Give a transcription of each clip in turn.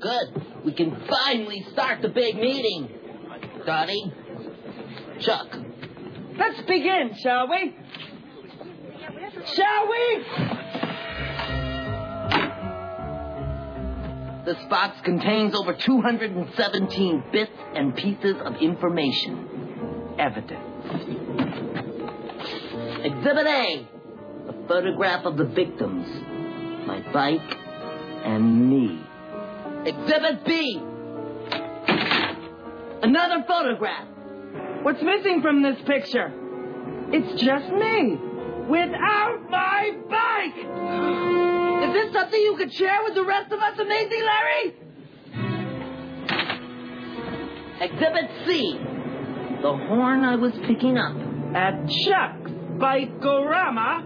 Good. We can finally start the big meeting. Dottie, Chuck. Let's begin, shall we? Shall we? The Spots contains over 217 bits and pieces of information. Evidence. Exhibit A. A photograph of the victims. My bike and me. Exhibit B. Another photograph. What's missing from this picture? It's just me. Without my bike! Is this something you could share with the rest of us, Amazing Larry? Exhibit C. The horn I was picking up. At Chuck's Bikorama.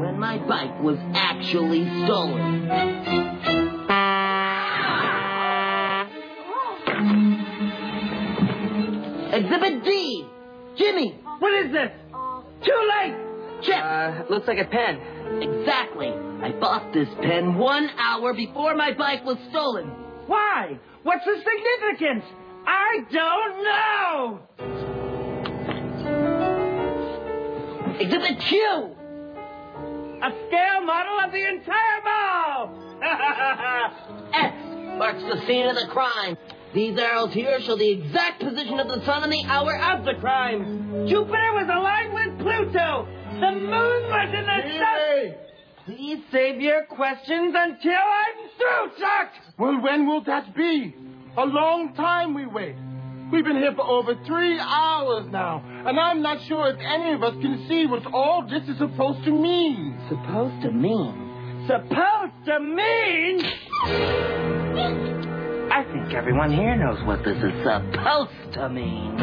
When my bike was actually stolen. Exhibit D. Jimmy, what is this? Too late! Chip! Looks like a pen. Exactly. I bought this pen 1 hour before my bike was stolen. Why? What's the significance? I don't know! Exhibit Q! A scale model of the entire mall! X marks the scene of the crime. These arrows here show the exact position of the sun and the hour of the crime. Jupiter was aligned with Pluto. The moon was in the sun. Please save your questions until I'm through, Chuck. Well, when will that be? A long time we wait. We've been here for over 3 hours now, and I'm not sure if any of us can see what all this is supposed to mean. Supposed to mean? Supposed to mean? I think everyone here knows what this is supposed to mean.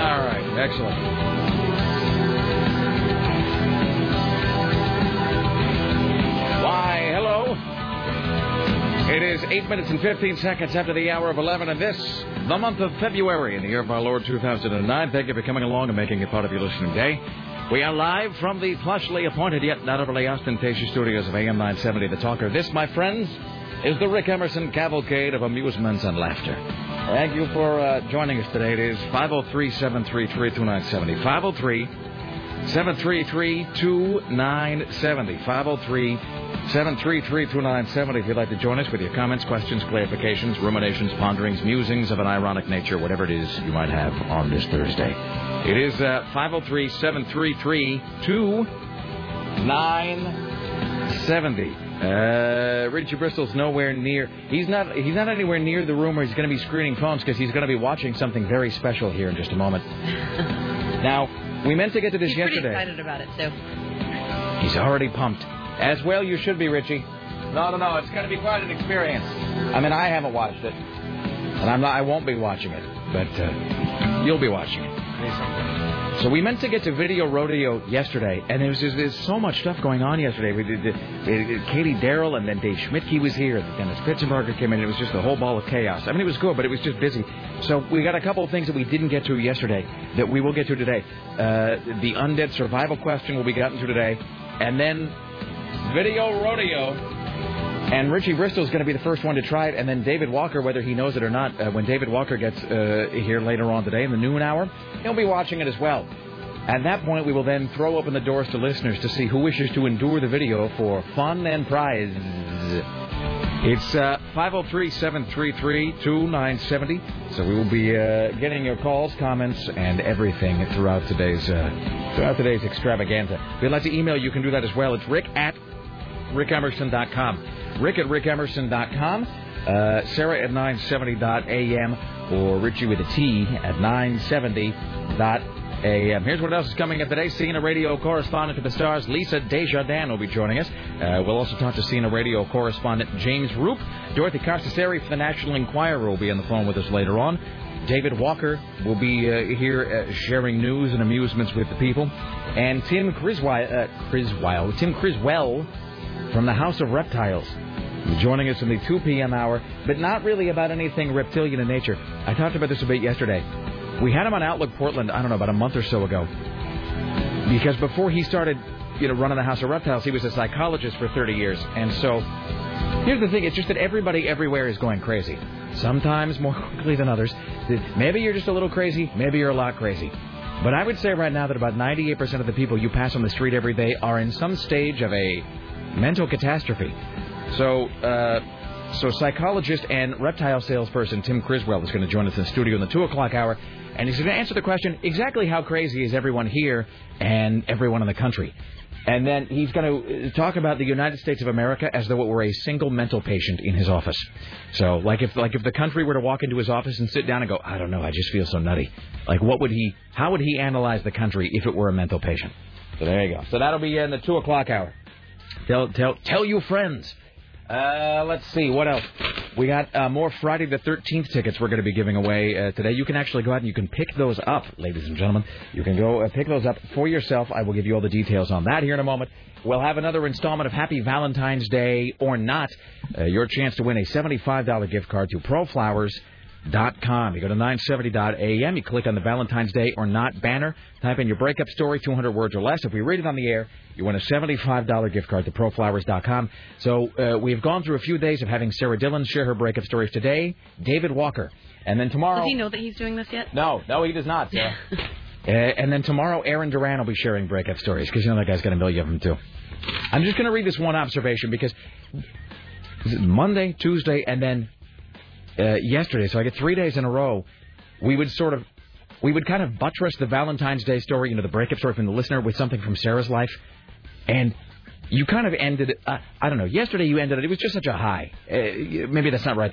All right, excellent. It is 8 minutes and 15 seconds after the hour of 11, and this, the month of February in the year of our Lord 2009. Thank you for coming along and making it part of your listening day. We are live from the plushly appointed yet not overly ostentatious studios of AM 970, The Talker. This, my friends, is the Rick Emerson cavalcade of amusements and laughter. Thank you for joining us today. It is 503-733-2970. 503-733-2970. 503-733-2970 if you'd like to join us with your comments, questions, clarifications, ruminations, ponderings, musings of an ironic nature, whatever it is you might have on this Thursday. It is 503-733-2970. Richie Bristol's nowhere near. He's not anywhere near the room where he's going to be screening phones, because he's going to be watching something very special here in just a moment. Now, we meant to get to this yesterday. He's pretty excited about it, too. He's already pumped. As well, you should be, Richie. No. It's going to be quite an experience. I mean, I haven't watched it, and I won't be watching it, but you'll be watching it. So we meant to get to Video Rodeo yesterday, and there's so much stuff going on yesterday. We did Katie Darrell, and then Dave Schmidtke was here, and Dennis Pitzenberger came in. It was just a whole ball of chaos. I mean, it was good, but it was just busy. So we got a couple of things that we didn't get to yesterday that we will get to today. The undead survival question will be gotten to today, and then Video Rodeo, and Richie Bristol is going to be the first one to try it, and then David Walker, whether he knows it or not, when David Walker gets here later on today in the noon hour, he'll be watching it as well. At that point, we will then throw open the doors to listeners to see who wishes to endure the video for fun and prize. It's 503-733-2970, so we will be getting your calls, comments, and everything throughout today's extravaganza. If you'd like to email, you can do that as well. It's rick@rickemerson.com. rick@rickemerson.com. Sarah at 970.am, or Richie with a T at 970.am. Here's what else is coming up today. CNA Radio correspondent to the stars, Lisa Desjardins, will be joining us. We'll also talk to CNA Radio correspondent James Roop. Dorothy Carcassari for the National Enquirer will be on the phone with us later on. David Walker will be here sharing news and amusements with the people. And Tim Criswell from the House of Reptiles joining us in the 2 p.m. hour, but not really about anything reptilian in nature. I talked about this a bit yesterday. We had him on Outlook Portland, I don't know, about a month or so ago. Because before he started, running the House of Reptiles, he was a psychologist for 30 years. And so here's the thing. It's just that everybody everywhere is going crazy. Sometimes more quickly than others. Maybe you're just a little crazy. Maybe you're a lot crazy. But I would say right now that about 98% of the people you pass on the street every day are in some stage of a mental catastrophe. So psychologist and reptile salesperson Tim Criswell is going to join us in the studio in the 2 o'clock hour. And he's going to answer the question, exactly how crazy is everyone here and everyone in the country? And then he's going to talk about the United States of America as though it were a single mental patient in his office. So like if the country were to walk into his office and sit down and go, I don't know, I just feel so nutty. Like how would he analyze the country if it were a mental patient? So there you go. So that'll be in the 2 o'clock hour. Tell your friends. Let's see, what else? We got more Friday the 13th tickets we're going to be giving away today. You can actually go out and you can pick those up, ladies and gentlemen. You can go pick those up for yourself. I will give you all the details on that here in a moment. We'll have another installment of Happy Valentine's Day or Not. Your chance to win a $75 gift card to ProFlowers.com. You go to 970.am, you click on the Valentine's Day or Not banner, type in your breakup story, 200 words or less. If we read it on the air, you win a $75 gift card to ProFlowers.com. So we've gone through a few days of having Sarah Dillon share her breakup stories today, David Walker. And then tomorrow... Does he know that he's doing this yet? No, he does not, Sarah. And then tomorrow, Aaron Duran will be sharing breakup stories, because that guy's got a million of them, too. I'm just going to read this one observation, because Monday, Tuesday, and then... yesterday, so I get 3 days in a row, we would kind of buttress the Valentine's Day story, the breakup story from the listener, with something from Sarah's life, and you kind of ended, I don't know, yesterday you ended it was just such a high, maybe that's not right,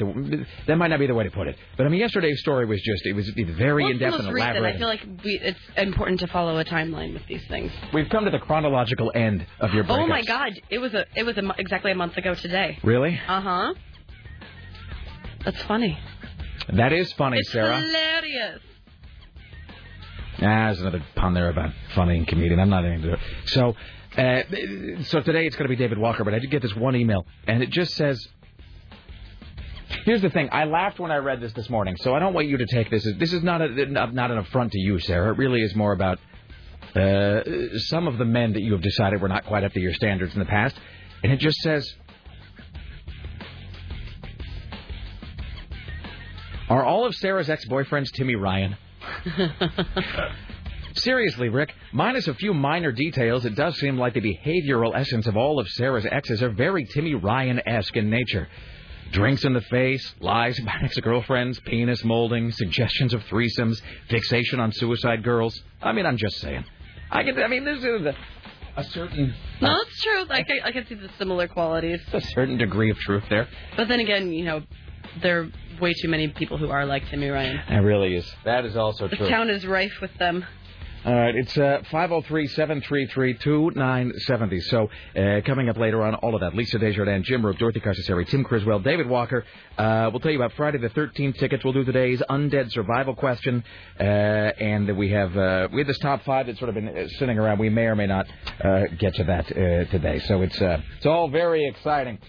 that might not be the way to put it, but yesterday's story was just, it was very in-depth and elaborate. I feel like it's important to follow a timeline with these things. We've come to the chronological end of your breakups. Oh my God, it was exactly a month ago today. Really? Uh-huh. That's funny. That is funny, it's Sarah. It's hilarious. There's another pun there about funny and comedian. I'm not into it. So today it's going to be David Walker, but I did get this one email, and it just says... Here's the thing. I laughed when I read this morning, so I don't want you to take this. This is not an affront to you, Sarah. It really is more about some of the men that you have decided were not quite up to your standards in the past. And it just says... Are all of Sarah's ex-boyfriends Timmy Ryan? Seriously, Rick, minus a few minor details, it does seem like the behavioral essence of all of Sarah's exes are very Timmy Ryan-esque in nature. Drinks in the face, lies about ex-girlfriends, penis molding, suggestions of threesomes, fixation on suicide girls. I'm just saying. There's a certain... No, it's true. I can see the similar qualities. A certain degree of truth there. But then again, there are way too many people who are like Timmy Ryan. It really is. That is also true. The town is rife with them. All right, it's 503-733-2970. So coming up later on, all of that. Lisa Desjardins, Jim Roop, Dorothy Carcassari, Tim Criswell, David Walker. We'll tell you about Friday the 13th tickets. We'll do today's Undead Survival question. And we have this top five that's sort of been sitting around. We may or may not get to that today. So it's all very exciting.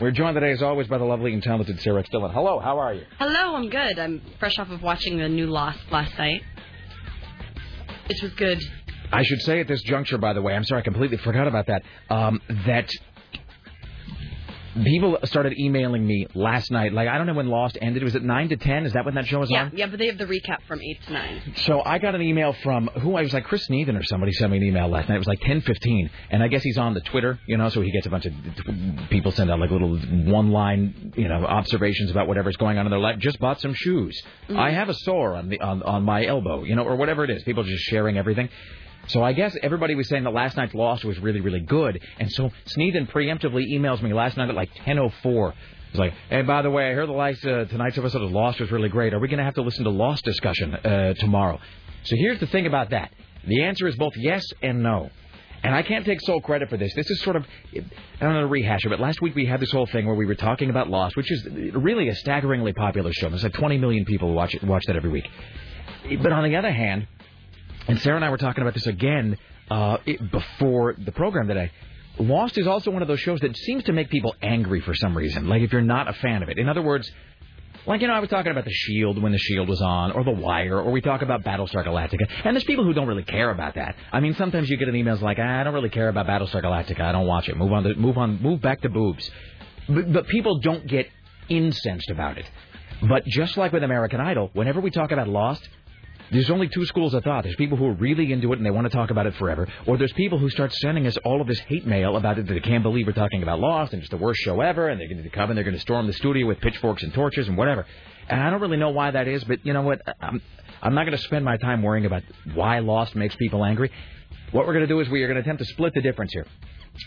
We're joined today, as always, by the lovely and talented Sarah Dillon. Hello, how are you? Hello, I'm good. I'm fresh off of watching the new Lost last night, which was good. I should say at this juncture, by the way, I'm sorry, I completely forgot about that, that people started emailing me last night. Like, I don't know when Lost ended. Was it 9 to 10? Is that when that show was on? Yeah, but they have the recap from 8 to 9. So I got an email from, Chris Neathan or somebody sent me an email last night. It was like 10:15, and I guess he's on the Twitter, so he gets a bunch of people send out, like, little one-line, observations about whatever's going on in their life. Just bought some shoes. Mm-hmm. I have a sore on my elbow, or whatever it is. People just sharing everything. So I guess everybody was saying that last night's Lost was really, really good. And so Sneathan preemptively emails me last night at like 10:04. He's like, hey, by the way, I heard the last tonight's episode of Lost was really great. Are we going to have to listen to Lost discussion tomorrow? So here's the thing about that. The answer is both yes and no. And I can't take sole credit for this. This is sort of, I don't know, to rehash it, but last week we had this whole thing where we were talking about Lost, which is really a staggeringly popular show. There's like 20 million people watch that every week. But on the other hand, and Sarah and I were talking about this again before the program today, Lost is also one of those shows that seems to make people angry for some reason, like if you're not a fan of it. In other words, like, I was talking about The Shield when The Shield was on, or The Wire, or we talk about Battlestar Galactica. And there's people who don't really care about that. I mean, sometimes you get an email like, I don't really care about Battlestar Galactica. I don't watch it. Move back to boobs. But people don't get incensed about it. But just like with American Idol, whenever we talk about Lost, there's only two schools of thought. There's people who are really into it and they want to talk about it forever, or there's people who start sending us all of this hate mail about it that they can't believe we're talking about Lost and it's the worst show ever, and they're going to come and they're going to storm the studio with pitchforks and torches and whatever. And I don't really know why that is, but you know what? I'm not going to spend my time worrying about why Lost makes people angry. What we're going to do is we are going to attempt to split the difference here,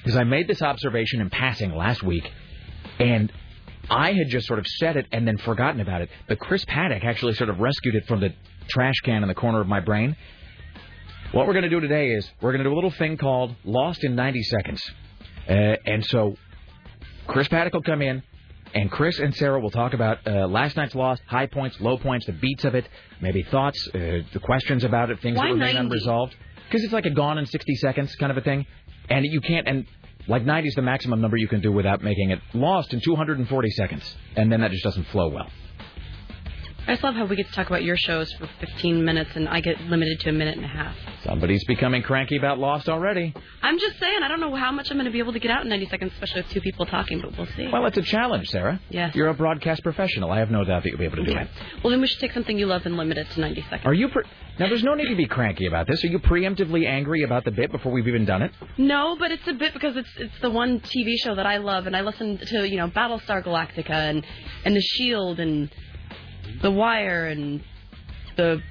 because I made this observation in passing last week, and I had just sort of said it and then forgotten about it, but Chris Paddock actually sort of rescued it from the trash can in the corner of my brain. What we're going to do today is we're going to do a little thing called Lost in 90 Seconds. And so Chris Paddock will come in, and Chris and Sarah will talk about last night's Lost, high points, low points, the beats of it, maybe thoughts, the questions about it, things that remain unresolved. Because it's like a gone in 60 seconds kind of a thing. And you can't... and like 90 is the maximum number you can do without making it Lost in 240 seconds. And then that just doesn't flow well. I just love how we get to talk about your shows for 15 minutes and I get limited to a minute and a half. Somebody's becoming cranky about Lost already. I'm just saying, I don't know how much I'm going to be able to get out in 90 seconds, especially with two people talking, but we'll see. Well, it's a challenge, Sarah. Yes. You're a broadcast professional. I have no doubt that you'll be able to do it. Well, then we should take something you love and limit it to 90 seconds. Are you... Now, there's no need to be cranky about this. Are you preemptively angry about the bit before we've even done it? No, but it's a bit because it's the one TV show that I love, and I listen to, Battlestar Galactica and The Shield and... The Wire and the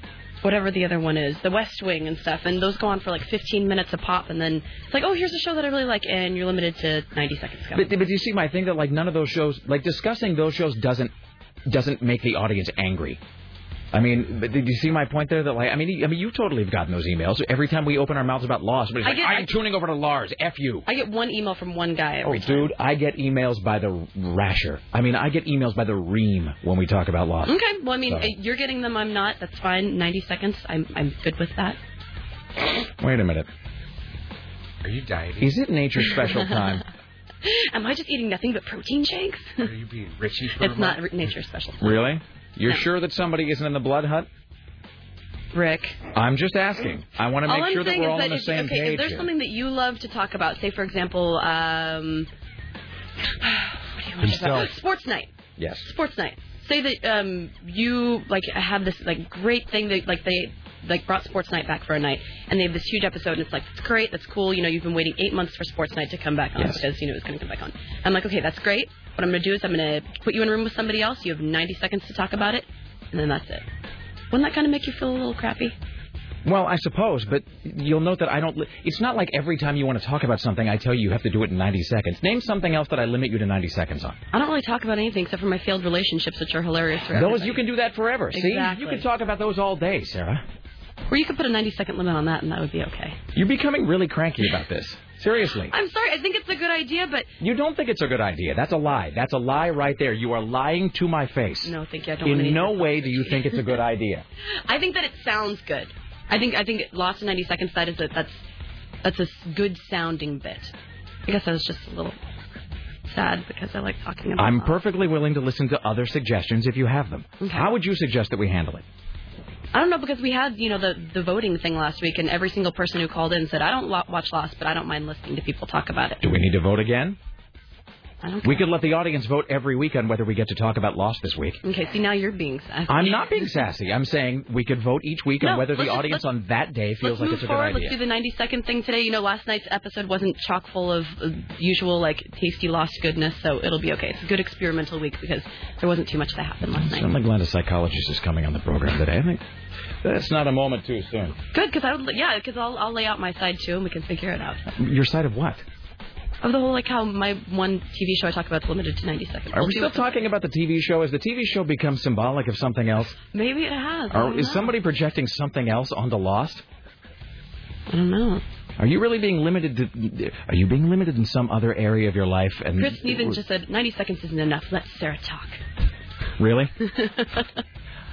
whatever the other one is, The West Wing and stuff, and those go on for like 15 minutes a pop, and then it's like, oh, here's a show that I really like, and you're limited to 90 seconds. But you see my thing that like none of those shows, like discussing those shows doesn't make the audience angry. I mean, but did you see my point there? That like, I mean, you totally have gotten those emails every time we open our mouths about Lost. But it's like, I'm tuning over to Lars. F you. I get one email from one guy every time. Oh, dude, I get emails by the rasher. I mean, I get emails by the ream when we talk about Lost. Okay, well, I mean, You're getting them. I'm not. That's fine. 90 seconds. I'm good with that. Wait a minute. Are you dieting? Is it nature's special time? Am I just eating nothing but protein shakes? Are you being Richie? It's not nature's special time. Really? You're sure that somebody isn't in the blood hut? Rick. I'm just asking. I want to make sure that we're all on the same page. Okay, if there's something that you love to talk about, say, for example, what do you want to talk about? Sports Night. Yes. Sports Night. Say that you like have this like great thing that like they like brought Sports Night back for a night, and they have this huge episode, and it's like it's great, that's cool. You've been waiting 8 months for Sports Night to come back on because it's going to come back on. I'm like, okay, that's great. What I'm going to do is I'm going to put you in a room with somebody else. You have 90 seconds to talk about it, and then that's it. Wouldn't that kind of make you feel a little crappy? Well, I suppose, but you'll note that I don't... It's not like every time you want to talk about something, I tell you you have to do it in 90 seconds. Name something else that I limit you to 90 seconds on. I don't really talk about anything except for my failed relationships, which are hilarious for everybody. Those, you can do that forever, exactly. See? You can talk about those all day, Sarah. Or you could put a 90-second limit on that, and that would be okay. You're becoming really cranky about this. Seriously. I'm sorry. I think it's a good idea, but... You don't think it's a good idea. That's a lie. That's a lie right there. You are lying to my face. No, thank you. I don't want to... In no way do you think it's a good idea. I think that it sounds good. I think Lost in 90 Seconds, that's a good-sounding bit. I guess I was just a little sad because I like talking about... I'm perfectly willing to listen to other suggestions if you have them. Okay. How would you suggest that we handle it? I don't know, because we had, the voting thing last week, and every single person who called in said, I don't watch Lost, but I don't mind listening to people talk about it. Do we need to vote again? I don't care. We could let the audience vote every week on whether we get to talk about Lost this week. Okay, see, now you're being sassy. I'm not being sassy. I'm saying we could vote each week on whether the audience on that day feels like it's a good idea. Let's do the 90-second thing today. Last night's episode wasn't chock full of usual, tasty Lost goodness, so it'll be okay. It's a good experimental week because there wasn't too much that happened last night. I'm glad a psychologist is coming on the program today. I think that's not a moment too soon. Good, because I'll lay out my side, too, and we can figure it out. Your side of what? Of the whole, how my one TV show I talk about is limited to 90 seconds. Are we still talking about the TV show? Has the TV show become symbolic of something else? Maybe it has. Is somebody projecting something else onto Lost? I don't know. Are you really being limited to? Are you being limited in some other area of your life? And Chris Stevens just said 90 seconds isn't enough. Let Sarah talk. Really?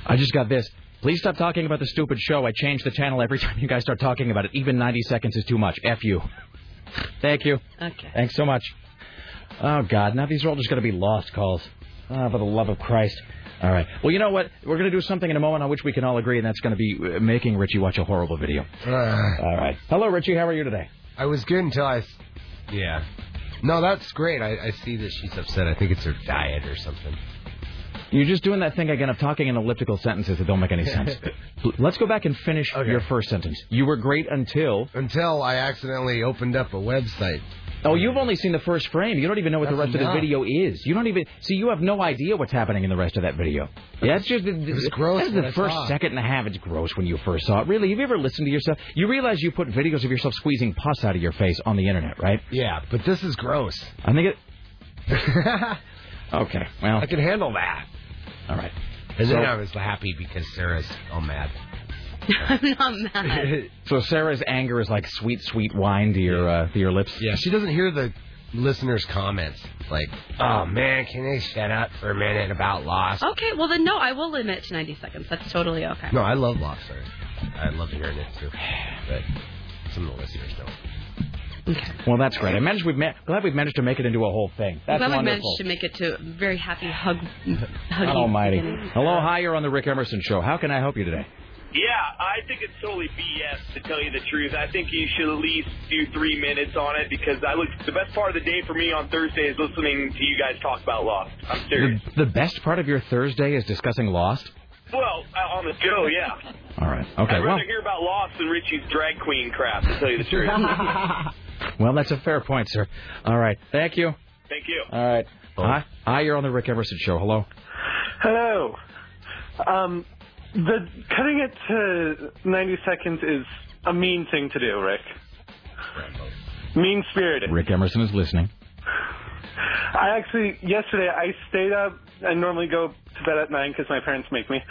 I just got this. Please stop talking about the stupid show. I change the channel every time you guys start talking about it. Even 90 seconds is too much. F you. Thank you. Okay. Thanks so much. Oh, God. Now these are all just going to be lost calls. Ah, for the love of Christ. All right. Well, you know what? We're going to do something in a moment on which we can all agree, and that's going to be making Richie watch a horrible video. All right. Hello, Richie. How are you today? I was good until I... Yeah. No, that's great. I see that she's upset. I think it's her diet or something. You're just doing that thing again of talking in elliptical sentences that don't make any sense. Let's go back and finish your first sentence. You were great until... Until I accidentally opened up a website. Oh, you've only seen the first frame. You don't even know what the rest of the video is. You don't even... See, you have no idea what's happening in the rest of that video. Yeah, it's just... It's gross. That's the first second and a half. It's gross when you first saw it. Really, have you ever listened to yourself? You realize you put videos of yourself squeezing pus out of your face on the internet, right? Yeah, but this is gross. I think it... Okay, well... I can handle that. All right. And then I was happy because Sarah's all mad. I'm not mad. So Sarah's anger is like sweet, sweet wine to your lips? Yeah, she doesn't hear the listeners' comments. Like, oh, man, can they shut up for a minute about Lost? Okay, well, then, no, I will limit to 90 seconds. That's totally okay. No, I love Lost. Sorry. I love hearing it, too. But some of the listeners don't. Okay. Well, that's great. Glad we've managed to make it into a whole thing. That's glad wonderful. We managed to make it to a very happy hug. Almighty. Beginning. Hello, hi, you're on the Rick Emerson Show. How can I help you today? Yeah, I think it's totally BS, to tell you the truth. I think you should at least do 3 minutes on it, because the best part of the day for me on Thursday is listening to you guys talk about Lost. I'm serious. The best part of your Thursday is discussing Lost? Well, on the show, yeah. All right. Okay. I'd rather hear about Lost than Richie's drag queen crap, to tell you the truth. Well, that's a fair point, sir. All right. Thank you. Thank you. All right. Hi, you're on the Rick Emerson Show. Hello. Hello. The cutting it to 90 seconds is a mean thing to do, Rick. Mean-spirited. Rick Emerson is listening. Yesterday, I stayed up. I normally go to bed at 9 because my parents make me.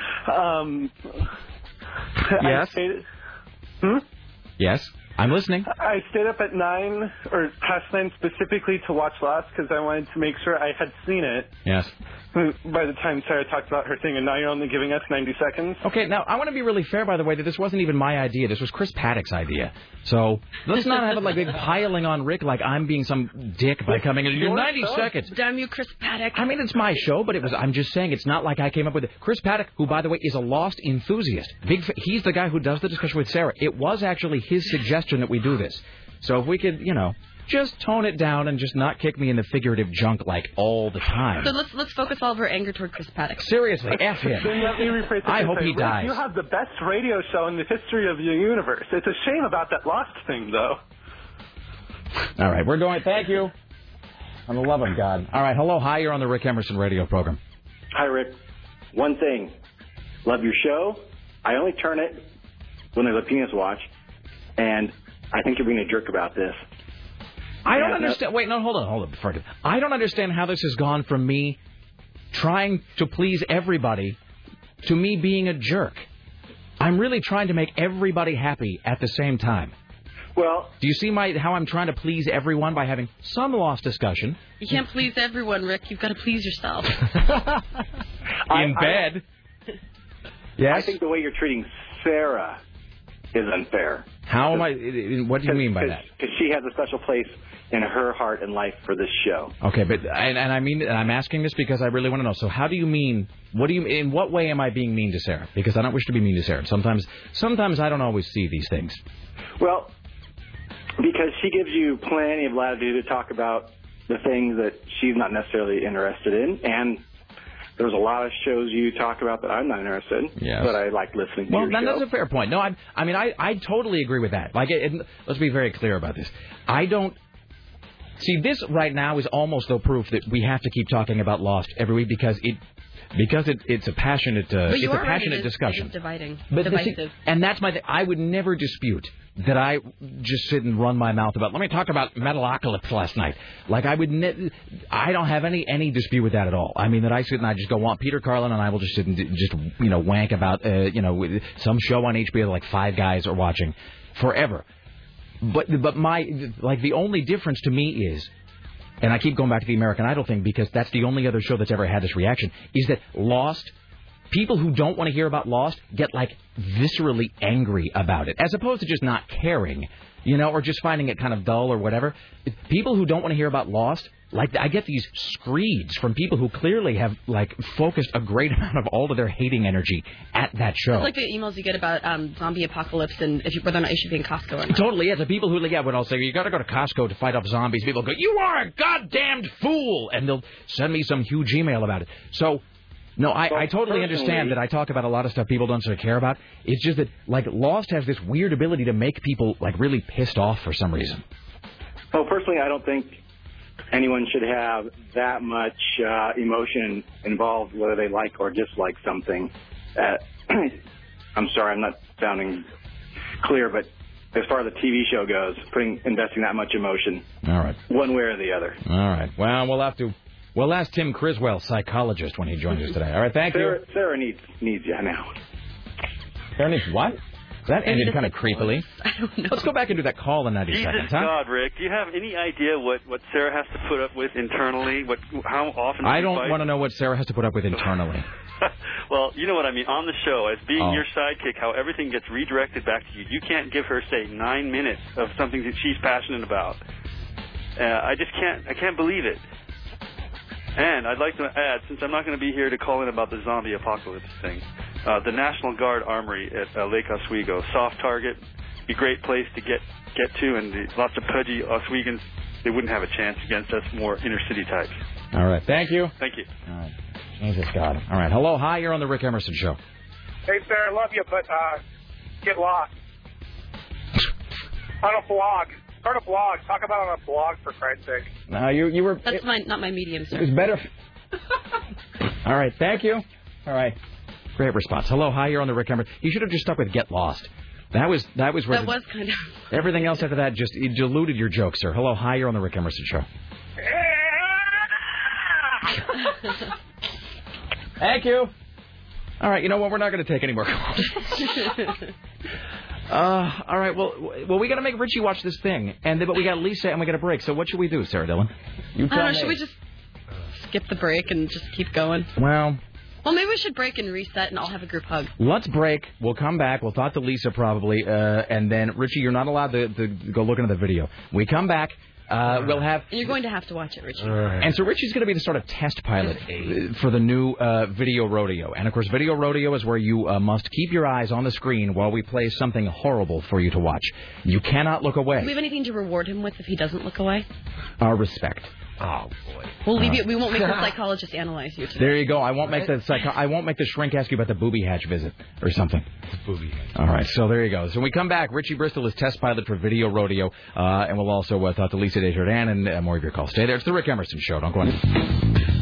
Yes? Yes. I'm listening. I stayed up at 9, or past 9 specifically to watch Lost because I wanted to make sure I had seen it. Yes. By the time Sarah talked about her thing, and now you're only giving us 90 seconds. Okay, now I want to be really fair, by the way, that this wasn't even my idea. This was Chris Paddock's idea. So let's not have it like big piling on Rick like I'm being some dick by coming in. You're 90 seconds. Damn you, Chris Paddock. I mean, it's my show, but I'm just saying it's not like I came up with it. Chris Paddock, who, by the way, is a Lost enthusiast. He's the guy who does the discussion with Sarah. It was actually his suggestion that we do this. So if we could, just tone it down and just not kick me in the figurative junk like all the time. So let's focus all of her anger toward Chris Paddock. Seriously, F him. Then let me rephrase that. I hope he dies. You have the best radio show in the history of your universe. It's a shame about that Lost thing, though. All right, we're going. Thank you. I'm the love of God. All right, hello, hi, you're on the Rick Emerson radio program. Hi, Rick. One thing. Love your show. I only turn it when there's a penis watch, and I think you're being a jerk about this. I don't understand. Wait, no, hold on. I don't understand how this has gone from me trying to please everybody to me being a jerk. I'm really trying to make everybody happy at the same time. Well, do you see how I'm trying to please everyone by having some Lost discussion? You can't please everyone, Rick. You've got to please yourself. In bed. Yes. I think the way you're treating Sarah is unfair. How am I? What do you mean by that? Because she has a special place in her heart and life for this show. Okay, but I'm asking this because I really want to know. So, how do you mean? What do you? In what way am I being mean to Sarah? Because I don't wish to be mean to Sarah. Sometimes I don't always see these things. Well, because she gives you plenty of latitude to talk about the things that she's not necessarily interested in, and there's a lot of shows you talk about that I'm not interested in, yes, but I like listening to your show. Well, that's a fair point. No, I totally agree with that. Like, let's be very clear about this. I don't... See, this right now is almost, though, proof that we have to keep talking about Lost every week because it's a passionate discussion. Dividing. But divisive. And that's my thing. I would never dispute that I just sit and run my mouth about, let me talk about Metalocalypse last night. Like, I don't have any dispute with that at all. I mean, that I sit and I just go on Peter Carlin and I will just sit and just, wank about, some show on HBO like Five Guys are watching forever. But my, like, the only difference to me is, and I keep going back to the American Idol thing because that's the only other show that's ever had this reaction, is that Lost, people who don't want to hear about Lost get, like, viscerally angry about it, as opposed to just not caring, you know, or just finding it kind of dull or whatever. People who don't want to hear about Lost, like, I get these screeds from people who clearly have, like, focused a great amount of all of their hating energy at that show. It's like the emails you get about zombie apocalypse and if you, whether or not you should be in Costco or not. Totally, yeah. The people who, yeah, when I'll say, you got to go to Costco to fight off zombies, people go, you are a goddamned fool! And they'll send me some huge email about it. So, no, I totally understand that I talk about a lot of stuff people don't sort of care about. It's just that, like, Lost has this weird ability to make people, like, really pissed off for some reason. Well, personally, I don't think anyone should have that much emotion involved, whether they like or dislike something. I'm sorry, I'm not sounding clear, but as far as the TV show goes, investing that much emotion, all right, one way or the other. All right. Well, we'll have to. We'll ask Tim Criswell, psychologist, when he joins us today. All right. Thank you. Sarah needs you now. Sarah needs what? That ended kind of creepily. I don't know. Let's go back and do that call in 90 seconds, huh? God, Rick, do you have any idea what Sarah has to put up with internally? How often? I don't want to know what Sarah has to put up with internally. Well, you know what I mean. On the show, as being your sidekick, how everything gets redirected back to you. You can't give her, say, 9 minutes of something that she's passionate about. I just can't. I can't believe it. And I'd like to add, since I'm not going to be here to call in about the zombie apocalypse thing, the National Guard Armory at Lake Oswego, soft target, be a great place to get to, and lots of pudgy Oswegans, they wouldn't have a chance against us more inner city types. All right. Thank you. Thank you. All right. Jesus God. All right. Hello. Hi. You're on the Rick Emerson Show. Hey, Sarah, love you, but get lost. On a blog. Start a blog. Talk about it on a blog, for Christ's sake. No, you were... That's not my medium, sir. It was better. All right. Thank you. All right. Great response. Hello. Hi. You're on the Rick Emerson. You should have just stuck with Get Lost. That was where... That was kind of... Everything else after that just diluted your joke, sir. Hello. Hi. You're on the Rick Emerson Show. Thank you. All right. You know what? We're not going to take any more calls. All right, well, we got to make Richie watch this thing, but we got Lisa and we got a break. So what should we do, Sarah Dillon? I don't know. Should we just skip the break and just keep going? Well, maybe we should break and reset, and I'll have a group hug. Let's break. We'll come back. We'll talk to Lisa probably, and then Richie, you're not allowed to go look into the video. We come back. We'll have. And you're going to have to watch it, Richie. Right. And so Richie's going to be the sort of test pilot for the new Video Rodeo. And, of course, Video Rodeo is where you must keep your eyes on the screen while we play something horrible for you to watch. You cannot look away. Do we have anything to reward him with if he doesn't look away? Our respect. Oh, boy. We'll leave you. We won't make the psychologist analyze you today. There you go. I won't make the shrink ask you about the booby hatch visit or something. The booby hatch. All right. So there you go. So when we come back, Richie Bristol is test pilot for Video Rodeo. And we'll also talk to Lisa Desjardins and more of your calls. Stay there. It's the Rick Emerson Show. Don't go anywhere.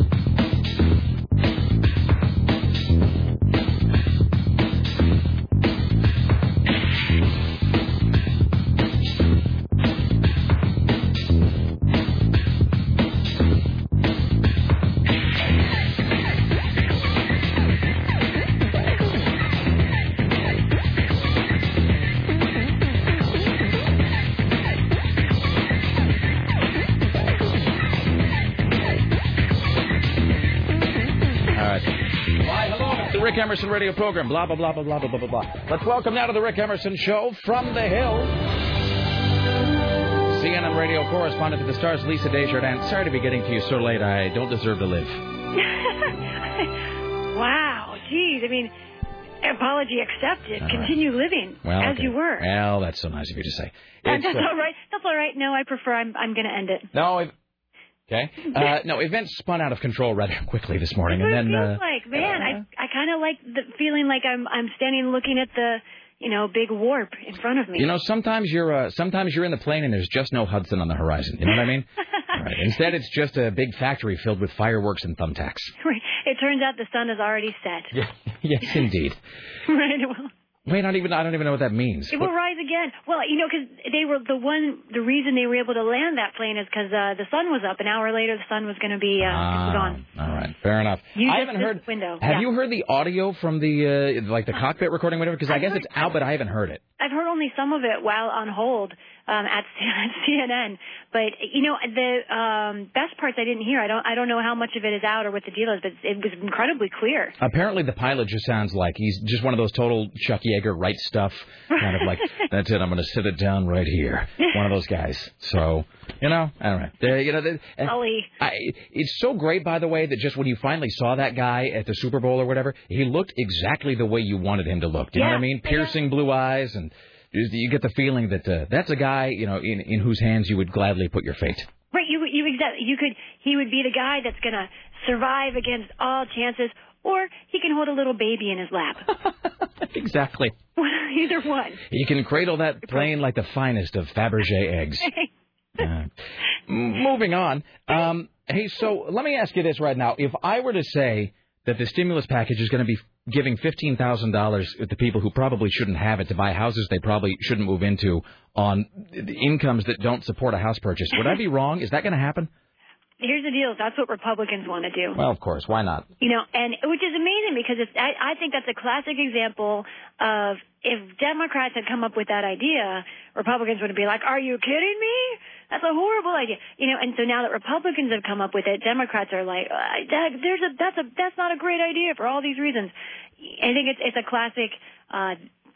Emerson radio program, blah, blah, blah, blah, blah, blah, blah, blah. Let's welcome now to the Rick Emerson Show from the Hill, CNN radio correspondent for the Stars, Lisa Desjardins. Sorry to be getting to you so late. I don't deserve to live. Wow. Geez. I mean, apology accepted. All continue right. Living well, as okay. You were. Well, that's so nice of you to say. That's all right. That's all right. No, I prefer I'm going to end it. No, okay. No, events spun out of control rather quickly this morning, and then it feels like, man, I kind of like the feeling like I'm standing looking at the big warp in front of me. You know, sometimes you're in the plane and there's just no Hudson on the horizon. You know what I mean? All right. Instead, it's just a big factory filled with fireworks and thumbtacks. Right. It turns out the sun is already set. Yeah. Yes, indeed. Right. Well. Wait, I don't even know what that means. It will rise again. Well, because they were the reason they were able to land that plane is because the sun was up. An hour later, the sun was going to be gone. All right, fair enough. I haven't heard. Window. Have you heard the audio from the cockpit recording, whatever? Because I guess it's out, but I haven't heard it. I've heard only some of it while on hold. at CNN. But you know, the best parts I didn't hear. I don't know how much of it is out or what the deal is, but it was incredibly clear. Apparently, the pilot just sounds like he's just one of those total Chuck Yeager right stuff, kind of like that's it. I'm going to sit it down right here. One of those guys. So you know, I don't know. It's so great, by the way, that just when you finally saw that guy at the Super Bowl or whatever, he looked exactly the way you wanted him to look. Do you know what I mean? Piercing blue eyes, and you get the feeling that that's a guy, you know, in whose hands you would gladly put your fate. Right. He would be the guy that's going to survive against all chances, or he can hold a little baby in his lap. Exactly. Either one. He can cradle that plane like the finest of Fabergé eggs. Moving on. Hey, so let me ask you this right now. If I were to say that the stimulus package is going to be giving $15,000 to people who probably shouldn't have it to buy houses they probably shouldn't move into on incomes that don't support a house purchase, would I be wrong? Is that going to happen? Here's the deal. That's what Republicans want to do. Well, of course. Why not? You know, and which is amazing because I think that's a classic example of if Democrats had come up with that idea, Republicans would be like, are you kidding me? That's a horrible idea. You know, and so now that Republicans have come up with it, Democrats are like, that's not a great idea for all these reasons. I think it's a classic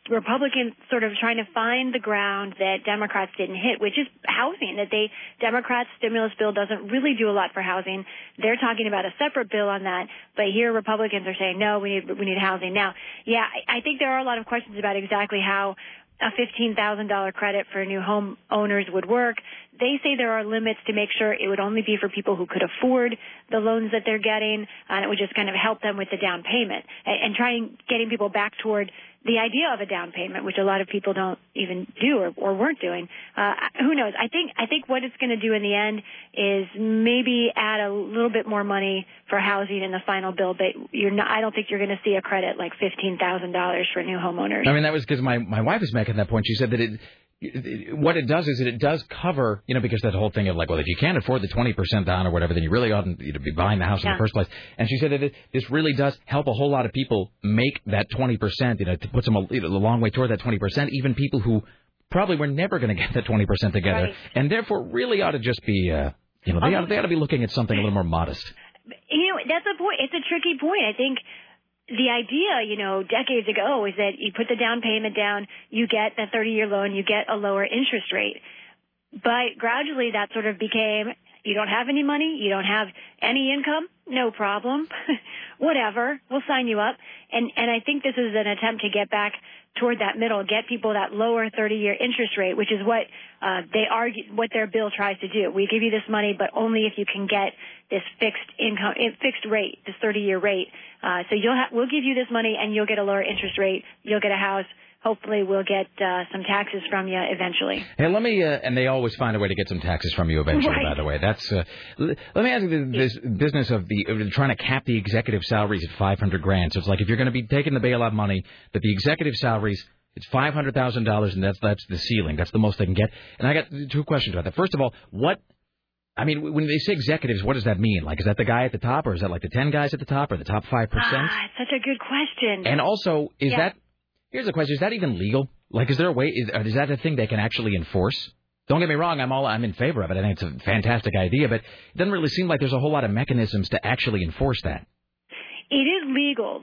Republicans sort of trying to find the ground that Democrats didn't hit, which is housing, that Democrats' stimulus bill doesn't really do a lot for housing. They're talking about a separate bill on that, but here Republicans are saying, no, we need housing now. Yeah, I think there are a lot of questions about exactly how a $15,000 credit for new home owners would work. They say there are limits to make sure it would only be for people who could afford the loans that they're getting, and it would just kind of help them with the down payment and trying getting people back toward the idea of a down payment, which a lot of people don't even do or weren't doing. Who knows? I think what it's going to do in the end is maybe add a little bit more money for housing in the final bill, but I don't think you're going to see a credit like $15,000 for new homeowners. I mean, that was because my wife was making that point. She said that what it does is that it does cover, you know, because that whole thing of like, well, if you can't afford the 20% down or whatever, then you really oughtn't to be buying the house in the first place. And she said that this really does help a whole lot of people make that 20%, you know, it puts them a long way toward that 20%, even people who probably were never going to get that 20% together. Right. And therefore really ought to just be, you know, they ought to be looking at something a little more modest. You know, that's a point. It's a tricky point. I think the idea, you know, decades ago is that you put the down payment down, you get the 30-year loan, you get a lower interest rate. But gradually that sort of became, you don't have any money, you don't have any income, no problem, whatever, we'll sign you up. And I think this is an attempt to get back toward that middle, get people that lower 30-year interest rate, which is what they argue, what their bill tries to do. We give you this money, but only if you can get this fixed rate, this 30-year rate. So we'll give you this money, and you'll get a lower interest rate. You'll get a house. Hopefully, we'll get some taxes from you eventually. Hey, let me, and they always find a way to get some taxes from you eventually, right. By the way. That's. Let me ask you this business of trying to cap the executive salaries at $500,000. So it's like if you're going to be taking the bailout money, that the executive salaries, it's $500,000, and that's the ceiling. That's the most they can get. And I got two questions about that. First of all, when they say executives, what does that mean? Like, is that the guy at the top, or is that like the 10 guys at the top, or the top 5%? Ah, such a good question. And also, is that... Here's the question: is that even legal? Like, is there a way? Is that a thing they can actually enforce? Don't get me wrong; I'm in favor of it. I think it's a fantastic idea, but it doesn't really seem like there's a whole lot of mechanisms to actually enforce that. It is legal.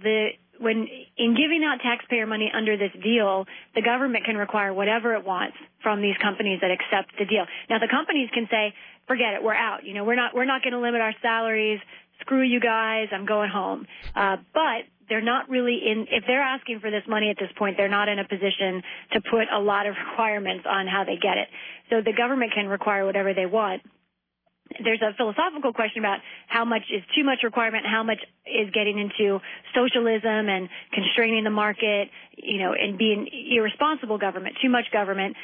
When in giving out taxpayer money under this deal, the government can require whatever it wants from these companies that accept the deal. Now, the companies can say, "Forget it, we're out. You know, we're not going to limit our salaries. Screw you guys. I'm going home." But they're not really if they're asking for this money at this point, they're not in a position to put a lot of requirements on how they get it. So the government can require whatever they want. There's a philosophical question about how much is too much requirement, how much is getting into socialism and constraining the market, you know, and being irresponsible government, too much government.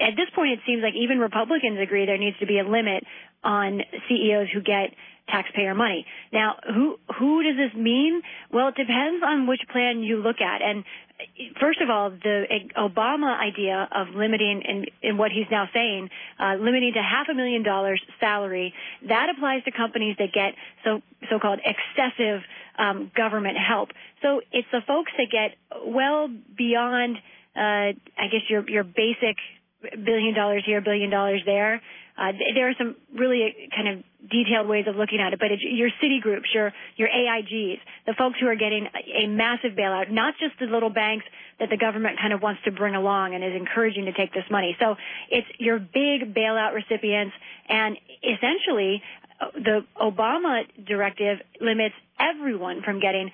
At this point, it seems like even Republicans agree there needs to be a limit on CEOs who get taxpayer money. Now, who does this mean? Well, it depends on which plan you look at. And first of all, the Obama idea of limiting, in what he's now saying, limiting to $500,000 salary, that applies to companies that get so-called excessive government help. So it's the folks that get well beyond, I guess, your basic $1 billion here, $1 billion there. There are some really kind of detailed ways of looking at it, but it's your Citigroups, your AIGs, the folks who are getting a massive bailout, not just the little banks that the government kind of wants to bring along and is encouraging to take this money. So it's your big bailout recipients, and essentially the Obama directive limits everyone from getting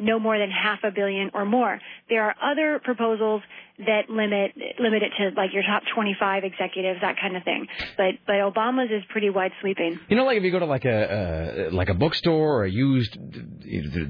no more than $500 million or more. There are other proposals that limit it to like your top 25 executives, that kind of thing. But Obama's is pretty wide sweeping. You know, like if you go to like a bookstore or a used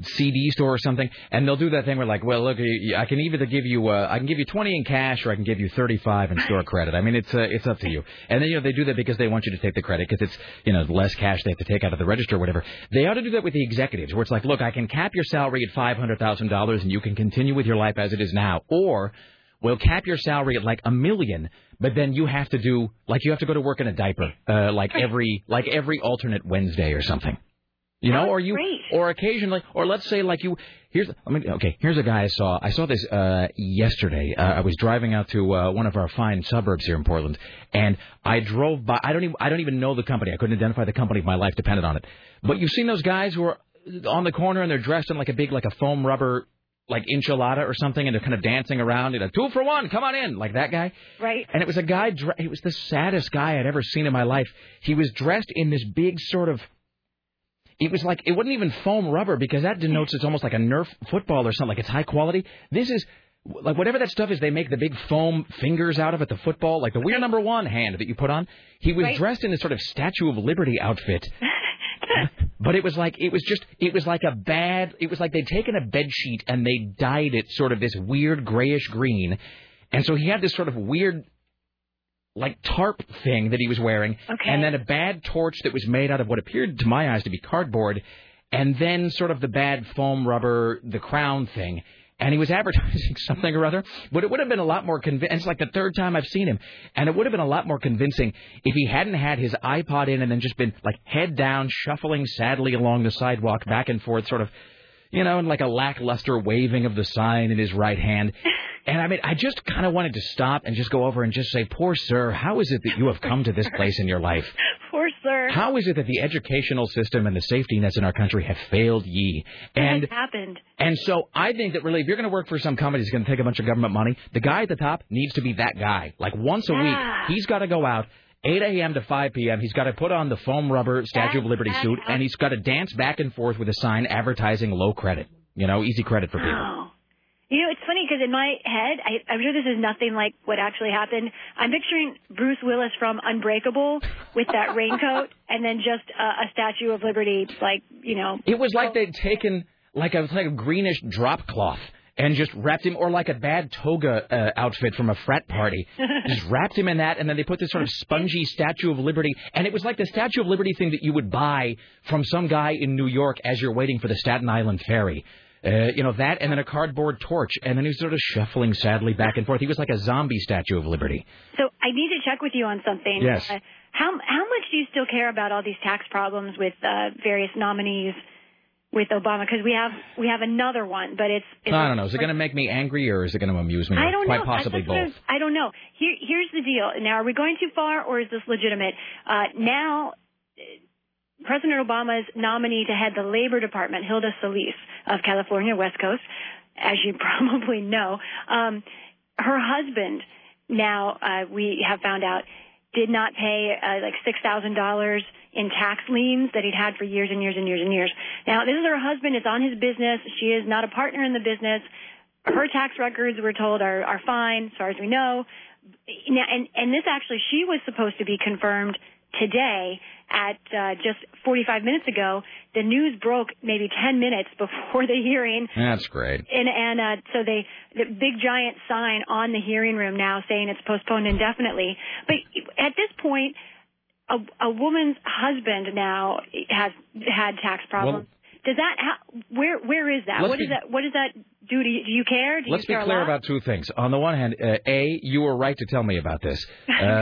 CD store or something, and they'll do that thing where like, well, look, I can either give you $20 in cash, or I can give you $35 in store credit. I mean, it's up to you. And then, you know, they do that because they want you to take the credit because it's, you know, less cash they have to take out of the register or whatever. They ought to do that with the executives, where it's like, look, I can cap your salary at $500,000 and you can continue with your life as it is now, or we'll cap your salary at like $1 million, but then you have to do go to work in a diaper, like every alternate Wednesday or something, you know, or you great. Or occasionally, or let's say like you here's a guy I saw this yesterday. I was driving out to one of our fine suburbs here in Portland, and I drove by. I don't even know the company. I couldn't identify the company. My life depended on it. But you've seen those guys who are on the corner and they're dressed in like a big like a foam rubber, like enchilada or something, and they're kind of dancing around, you know, 2 for $1, come on in, like that guy. Right. And it was a guy, he was the saddest guy I'd ever seen in my life. He was dressed in this big sort of, it was like, it wasn't even foam rubber because that denotes it's almost like a Nerf football or something, like it's high quality. This is, like whatever that stuff is they make the big foam fingers out of at the football, like the weird number 1 hand that you put on. He was dressed in this sort of Statue of Liberty outfit. But it was like they'd taken a bed sheet and they dyed it sort of this weird grayish green. And so he had this sort of weird, like, tarp thing that he was wearing. Okay. And then a bad torch that was made out of what appeared to my eyes to be cardboard. And then sort of the bad foam rubber, the crown thing. And he was advertising something or other, but it would have been a lot more convincing. It's like the third time I've seen him, and it would have been a lot more convincing if he hadn't had his iPod in and then just been, like, head down, shuffling sadly along the sidewalk, back and forth, sort of, you know, and like a lackluster waving of the sign in his right hand. And, I mean, I just kind of wanted to stop and just go over and just say, poor sir, how is it that you have come to this place in your life? Poor sir. How is it that the educational system and the safety nets in our country have failed ye? And it happened. And so I think that really if you're going to work for some company that's going to take a bunch of government money, the guy at the top needs to be that guy. Like once a week, he's got to go out 8 a.m. to 5 p.m. He's got to put on the foam rubber Statue of Liberty suit, and he's got to dance back and forth with a sign advertising low credit, you know, easy credit for people. Oh. You know, it's funny because in my head, I'm sure this is nothing like what actually happened. I'm picturing Bruce Willis from Unbreakable with that raincoat and then just a Statue of Liberty, like, you know. It was like they'd taken like a greenish drop cloth and just wrapped him, or like a bad toga outfit from a frat party, just wrapped him in that, and then they put this sort of spongy Statue of Liberty, and it was like the Statue of Liberty thing that you would buy from some guy in New York as you're waiting for the Staten Island ferry. You know, that and then a cardboard torch, and then he's sort of shuffling sadly back and forth. He was like a zombie Statue of Liberty. So I need to check with you on something. Yes. How much do you still care about all these tax problems with various nominees with Obama? Because we have another one, but it's I don't know. Is it going to make me angry or is it going to amuse me? I don't know. Quite possibly both. I don't know. Here's the deal. Now, are we going too far or is this legitimate? Now, President Obama's nominee to head the Labor Department, Hilda Solis of California, West Coast, as you probably know, her husband, now we have found out, did not pay like $6,000 in tax liens that he'd had for years and years and years and years. Now, this is her husband. It's on his business. She is not a partner in the business. Her tax records, we're told, are fine, as far as we know. Now, and this actually, she was supposed to be confirmed today. At just 45 minutes ago, the news broke maybe 10 minutes before the hearing. That's great. And so the big giant sign on the hearing room now saying it's postponed indefinitely. But at this point, a woman's husband now has had tax problems. Well, does that? Where is that? What does that do? Do you care? Let's be clear about two things. On the one hand, A, you were right to tell me about this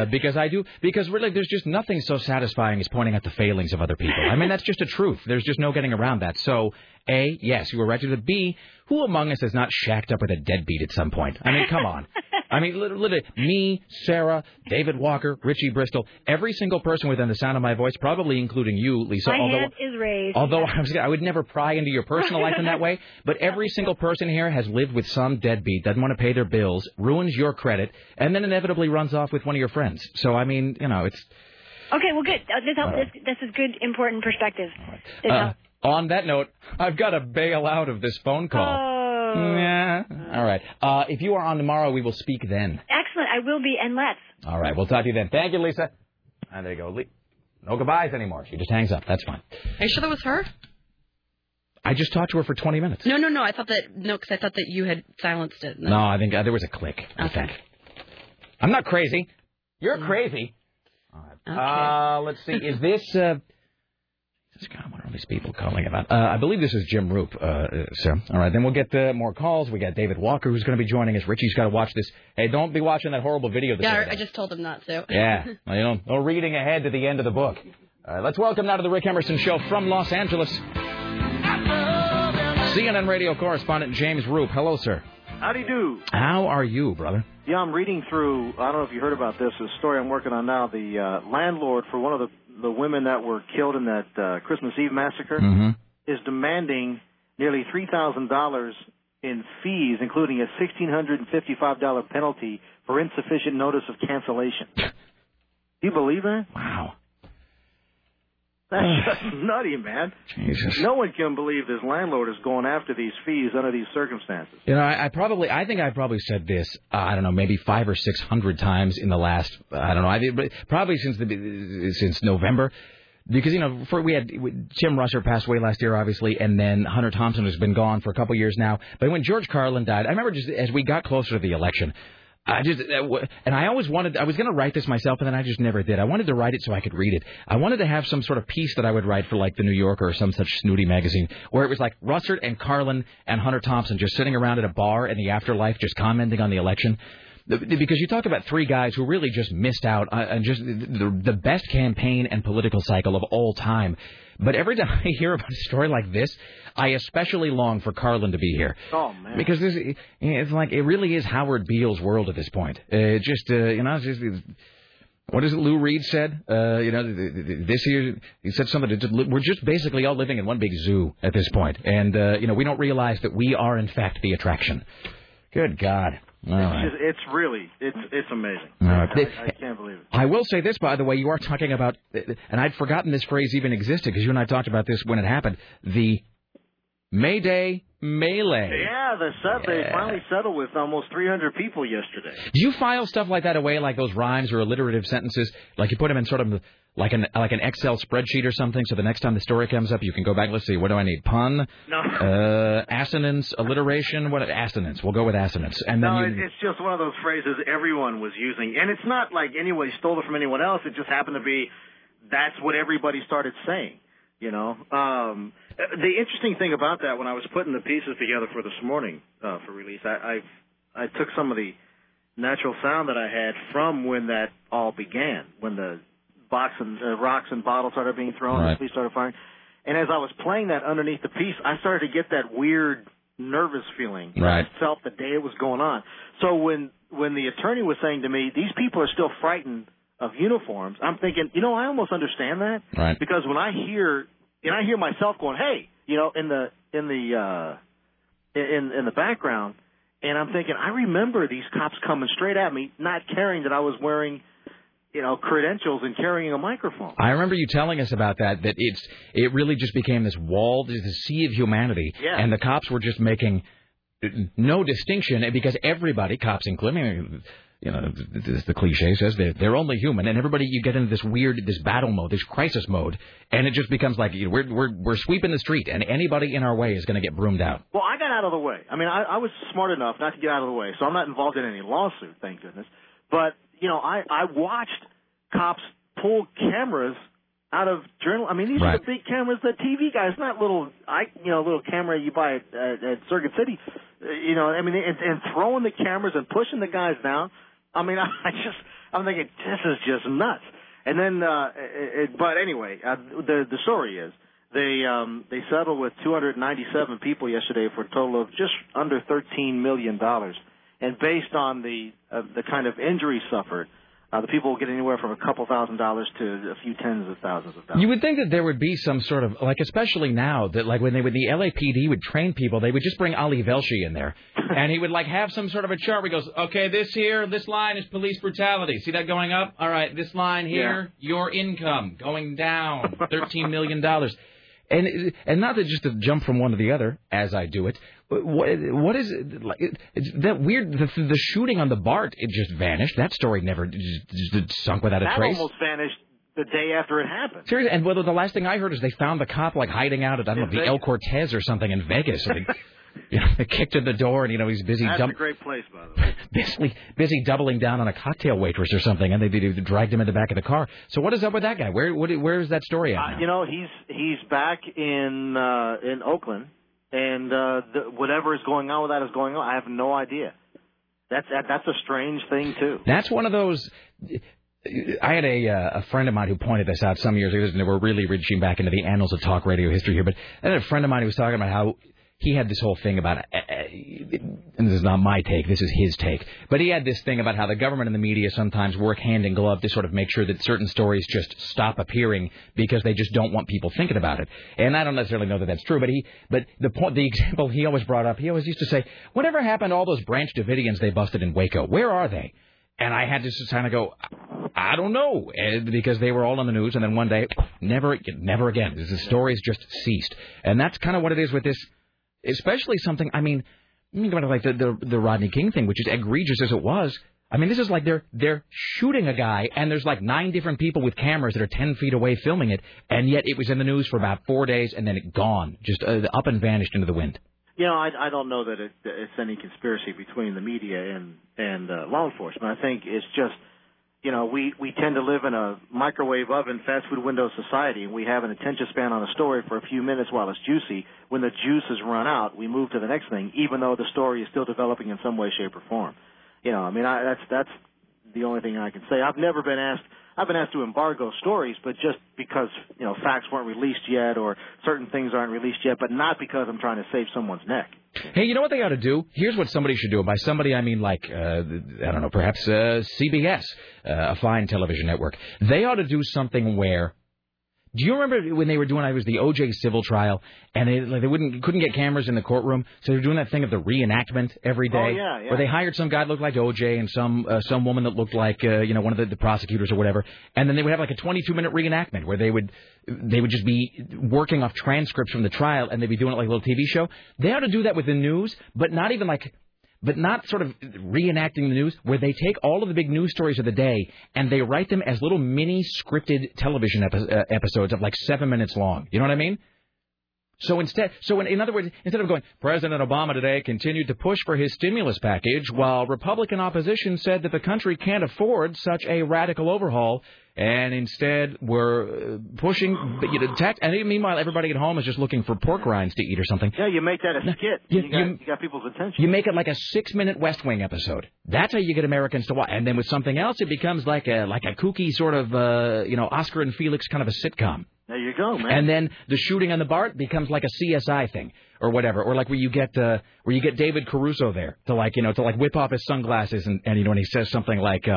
because I do. Because really, there's just nothing so satisfying as pointing out the failings of other people. I mean, that's just a truth. There's just no getting around that. So, A, yes, you were right to the B. Who among us is not shacked up with a deadbeat at some point? I mean, come on. I mean, literally, me, Sarah, David Walker, Richie Bristol, every single person within the sound of my voice, probably including you, Lisa. My hand is raised. Although I would never pry into your personal life in that way, but every single person here has lived with some deadbeat, doesn't want to pay their bills, ruins your credit, and then inevitably runs off with one of your friends. So, I mean, you know, it's... Okay, well, good. This is good, important perspective. On that note, I've got to bail out of this phone call. Yeah. All right. If you are on tomorrow, we will speak then. Excellent. I will be, and let's. All right. We'll talk to you then. Thank you, Lisa. And there you go. No goodbyes anymore. She just hangs up. That's fine. Are you sure that was her? I just talked to her for 20 minutes. No. I thought that you had silenced it. No, I think there was a click. Okay. I think. I'm not crazy. You're crazy. All right. Okay. Let's see. Is this... God, what are all these people calling about? I believe this is Jim Roop, sir. All right, then we'll get more calls. We got David Walker, who's going to be joining us. Richie's got to watch this. Hey, don't be watching that horrible video. I just told him not to. Yeah, well, you know, no reading ahead to the end of the book. All right, let's welcome now to the Rick Emerson Show from Los Angeles, CNN radio correspondent James Roop. Hello, sir. Howdy do. How are you, brother? Yeah, I'm reading through, I don't know if you heard about this, a story I'm working on now, the landlord for one of the women that were killed in that Christmas Eve massacre is demanding nearly $3,000 in fees, including a $1,655 penalty for insufficient notice of cancellation. Do you believe that? Wow. That's just nutty, man. Jesus. No one can believe this landlord is going after these fees under these circumstances. You know, I think I probably said this, I don't know, maybe 500 or 600 times in the last, I don't know, probably since November. Because, you know, Jim Rusher passed away last year, obviously, and then Hunter Thompson has been gone for a couple years now. But when George Carlin died, I remember just as we got closer to the election, I was going to write this myself, and then I just never did. I wanted to write it so I could read it. I wanted to have some sort of piece that I would write for, like, The New Yorker or some such snooty magazine, where it was like Russert and Carlin and Hunter Thompson just sitting around at a bar in the afterlife just commenting on the election. Because you talk about three guys who really just missed out on just the best campaign and political cycle of all time. But every time I hear about a story like this, I especially long for Carlin to be here. Oh, man. Because it's like it really is Howard Beale's world at this point. It just, you know, it's just... What is it Lou Reed said? You know, this year he said something. We're just basically all living in one big zoo at this point. And, you know, we don't realize that we are, in fact, the attraction. Good God. Right. It's amazing. Right. I can't believe it. I will say this, by the way, you are talking about, and I'd forgotten this phrase even existed because you and I talked about this when it happened, the May Day melee. Yeah, they finally settled with almost 300 people yesterday. Do you file stuff like that away, like those rhymes or alliterative sentences, like you put them in sort of like an Excel spreadsheet or something, so the next time the story comes up, you can go back, let's see, what do I need? Pun? No. Assonance, alliteration, what? Assonance. We'll go with assonance. And then it's just one of those phrases everyone was using. And it's not like anyone stole it from anyone else. It just happened to be that's what everybody started saying, you know. The interesting thing about that, when I was putting the pieces together for this morning for release, I took some of the natural sound that I had from when that all began, when the rocks and bottles started being thrown, right. And the police started firing. And as I was playing that underneath the piece, I started to get that weird nervous feeling. Right. I felt the day it was going on. So when the attorney was saying to me, these people are still frightened of uniforms, I'm thinking, you know, I almost understand that. Right. Because when I hear myself going, hey, you know, in the background, and I'm thinking, I remember these cops coming straight at me, not caring that I was wearing, you know, credentials and carrying a microphone. I remember you telling us about that it really just became this wall, this sea of humanity, yeah. And the cops were just making no distinction because everybody, cops including, you know, the cliche says they're only human, and everybody, you get into this weird, this battle mode, this crisis mode, and it just becomes like, you know, we're sweeping the street, and anybody in our way is going to get broomed out. Well, I got out of the way. I mean, I was smart enough not to get out of the way, so I'm not involved in any lawsuit, thank goodness, but... You know, I watched cops pull cameras out of journal. I mean, these are the big cameras that TV guys, not little, little camera you buy at Circuit City. You know, I mean, and throwing the cameras and pushing the guys down. I mean, I'm thinking this is just nuts. And then, but anyway, the story is they settled with 297 people yesterday for a total of just under $13 million, and based on the the kind of injury suffered, the people will get anywhere from a couple $1,000s to a few tens of thousands of dollars. You would think that there would be some sort of, like, especially now, that like when they would, the LAPD would train people, they would just bring Ali Velshi in there, and he would like have some sort of a chart where he goes, okay, this line is police brutality. See that going up? All right, this line here, your income going down, $13 million. And not that just to jump from one to the other, as I do it, what is it, like, that weird, the shooting on the BART, it just vanished. That story never just sunk without a trace. That almost vanished the day after it happened. Seriously, and the last thing I heard is they found the cop, like, hiding out at, I don't know, the El Cortez or something in Vegas. So they, you know, they kicked in the door, and, you know, he's busy. That's a great place, by the way. busy doubling down on a cocktail waitress or something, and they dragged him in the back of the car. So what is up with that guy? Where is that story at? You know, he's back in Oakland, and whatever is going on with that is going on. I have no idea. That's a strange thing too. That's one of those. I had a friend of mine who pointed this out some years ago, and we're really reaching back into the annals of talk radio history here. But I had a friend of mine who was talking about how. He had this whole thing about, and this is not my take, this is his take, but he had this thing about how the government and the media sometimes work hand in glove to sort of make sure that certain stories just stop appearing because they just don't want people thinking about it. And I don't necessarily know that that's true, but the example he always brought up, he always used to say, whatever happened to all those Branch Davidians they busted in Waco? Where are they? And I had to just kind of go, I don't know, because they were all on the news, and then one day, never again. The stories just ceased. And that's kind of what it is with this. Especially something, I mean, think about it like the Rodney King thing, which is egregious as it was. I mean, this is like they're shooting a guy, and there's like 9 different people with cameras that are 10 feet away filming it, and yet it was in the news for about 4 days, and then it gone, just up and vanished into the wind. You know, I don't know that it's any conspiracy between the media and law enforcement. I think it's just, you know, we tend to live in a microwave oven, fast food window society, and we have an attention span on a story for a few minutes while it's juicy. When the juice is run out, we move to the next thing, even though the story is still developing in some way, shape, or form. You know, I mean, that's the only thing I can say. I've been asked to embargo stories, but just because, you know, facts weren't released yet or certain things aren't released yet, but not because I'm trying to save someone's neck. Hey, you know what they ought to do? Here's what somebody should do. By somebody, I mean like, I don't know, perhaps CBS, a fine television network. They ought to do something where... Do you remember when they were doing, it was the O.J. civil trial, and they couldn't get cameras in the courtroom, so they were doing that thing of the reenactment every day, where they hired some guy that looked like O.J. and some woman that looked like, you know, one of the prosecutors or whatever, and then they would have like a 22-minute reenactment where they would just be working off transcripts from the trial, and they'd be doing it like a little TV show. They ought to do that with the news, but not sort of reenacting the news, where they take all of the big news stories of the day and they write them as little mini scripted television episodes of like 7 minutes long. You know what I mean? So instead, in other words, instead of going, President Obama today continued to push for his stimulus package while Republican opposition said that the country can't afford such a radical overhaul, and instead we're pushing, you know, tax. And meanwhile, everybody at home is just looking for pork rinds to eat or something. Yeah, you make that a skit. You got people's attention. You make it like a 6-minute West Wing episode. That's how you get Americans to watch. And then with something else, it becomes like a kooky sort of, you know, Oscar and Felix kind of a sitcom. There you go, man. And then the shooting on the BART becomes like a CSI thing or whatever, or like where you get David Caruso there to whip off his sunglasses and you know, and he says something like,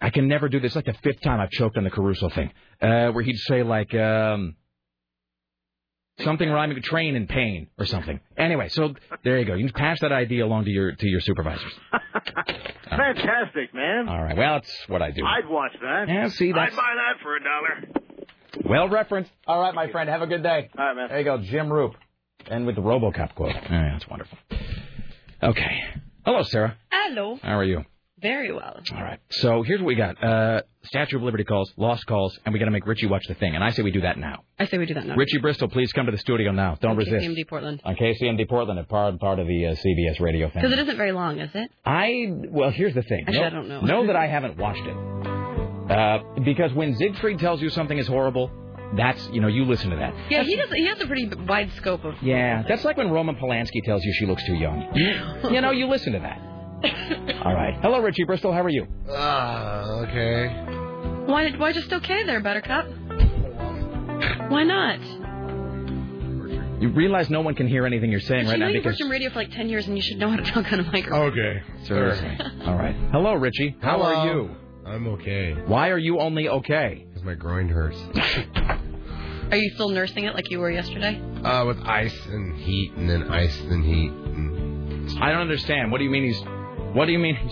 I can never do this, like the 5th time I've choked on the Caruso thing, where he'd say like something rhyming with train and pain or something. Anyway, so there you go. You can pass that idea along to your supervisors. Fantastic, man. All right. Well, that's what I do. I'd watch that. Yeah, see, I'd buy that for $1. Well referenced. All right, my friend. Have a good day. All right, man. There you go, Jim Roop. And with the RoboCop quote. Oh, yeah, that's wonderful. Okay. Hello, Sarah. Hello. How are you? Very well. All right. So here's what we got. Statue of Liberty calls, lost calls, and we got to make Richie watch the thing. And I say we do that now. Richie Bristol, please come to the studio now. Don't resist. KCMD Portland. On KCMD Portland, a part of the CBS radio thing. Because it isn't very long, is it? Well, here's the thing. Actually, I don't know. Know that I haven't watched it. Because when Siegfried tells you something is horrible, that's, you know, you listen to that. Yeah, he has a pretty wide scope of... Yeah, that's like when Roman Polanski tells you she looks too young. You know, you listen to that. All right. Hello, Richie Bristol. How are you? Okay. Why just okay there, Buttercup? Why not? You realize no one can hear anything you're saying right now. You've worked in radio for like 10 years, and you should know how to talk on a microphone. Okay. Seriously. All right. Hello, Richie. How are you? I'm okay. Why are you only okay? Because my groin hurts. Are you still nursing it like you were yesterday? With ice and heat, and then ice and heat. And... I don't understand. What do you mean he's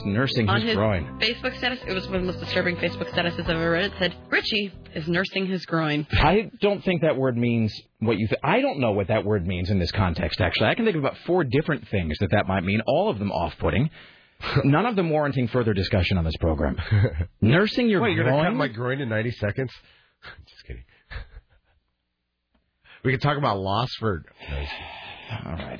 nursing his groin? On his Facebook status, it was one of the most disturbing Facebook statuses I've ever read. It said, Richie is nursing his groin. I don't think that word means what you think. I don't know what that word means in this context, actually. I can think of about four different things that might mean, all of them off-putting. None of them warranting further discussion on this program. Nursing your groin? Wait, you're going to cut my groin in 90 seconds? Just kidding. We can talk about loss for... All right.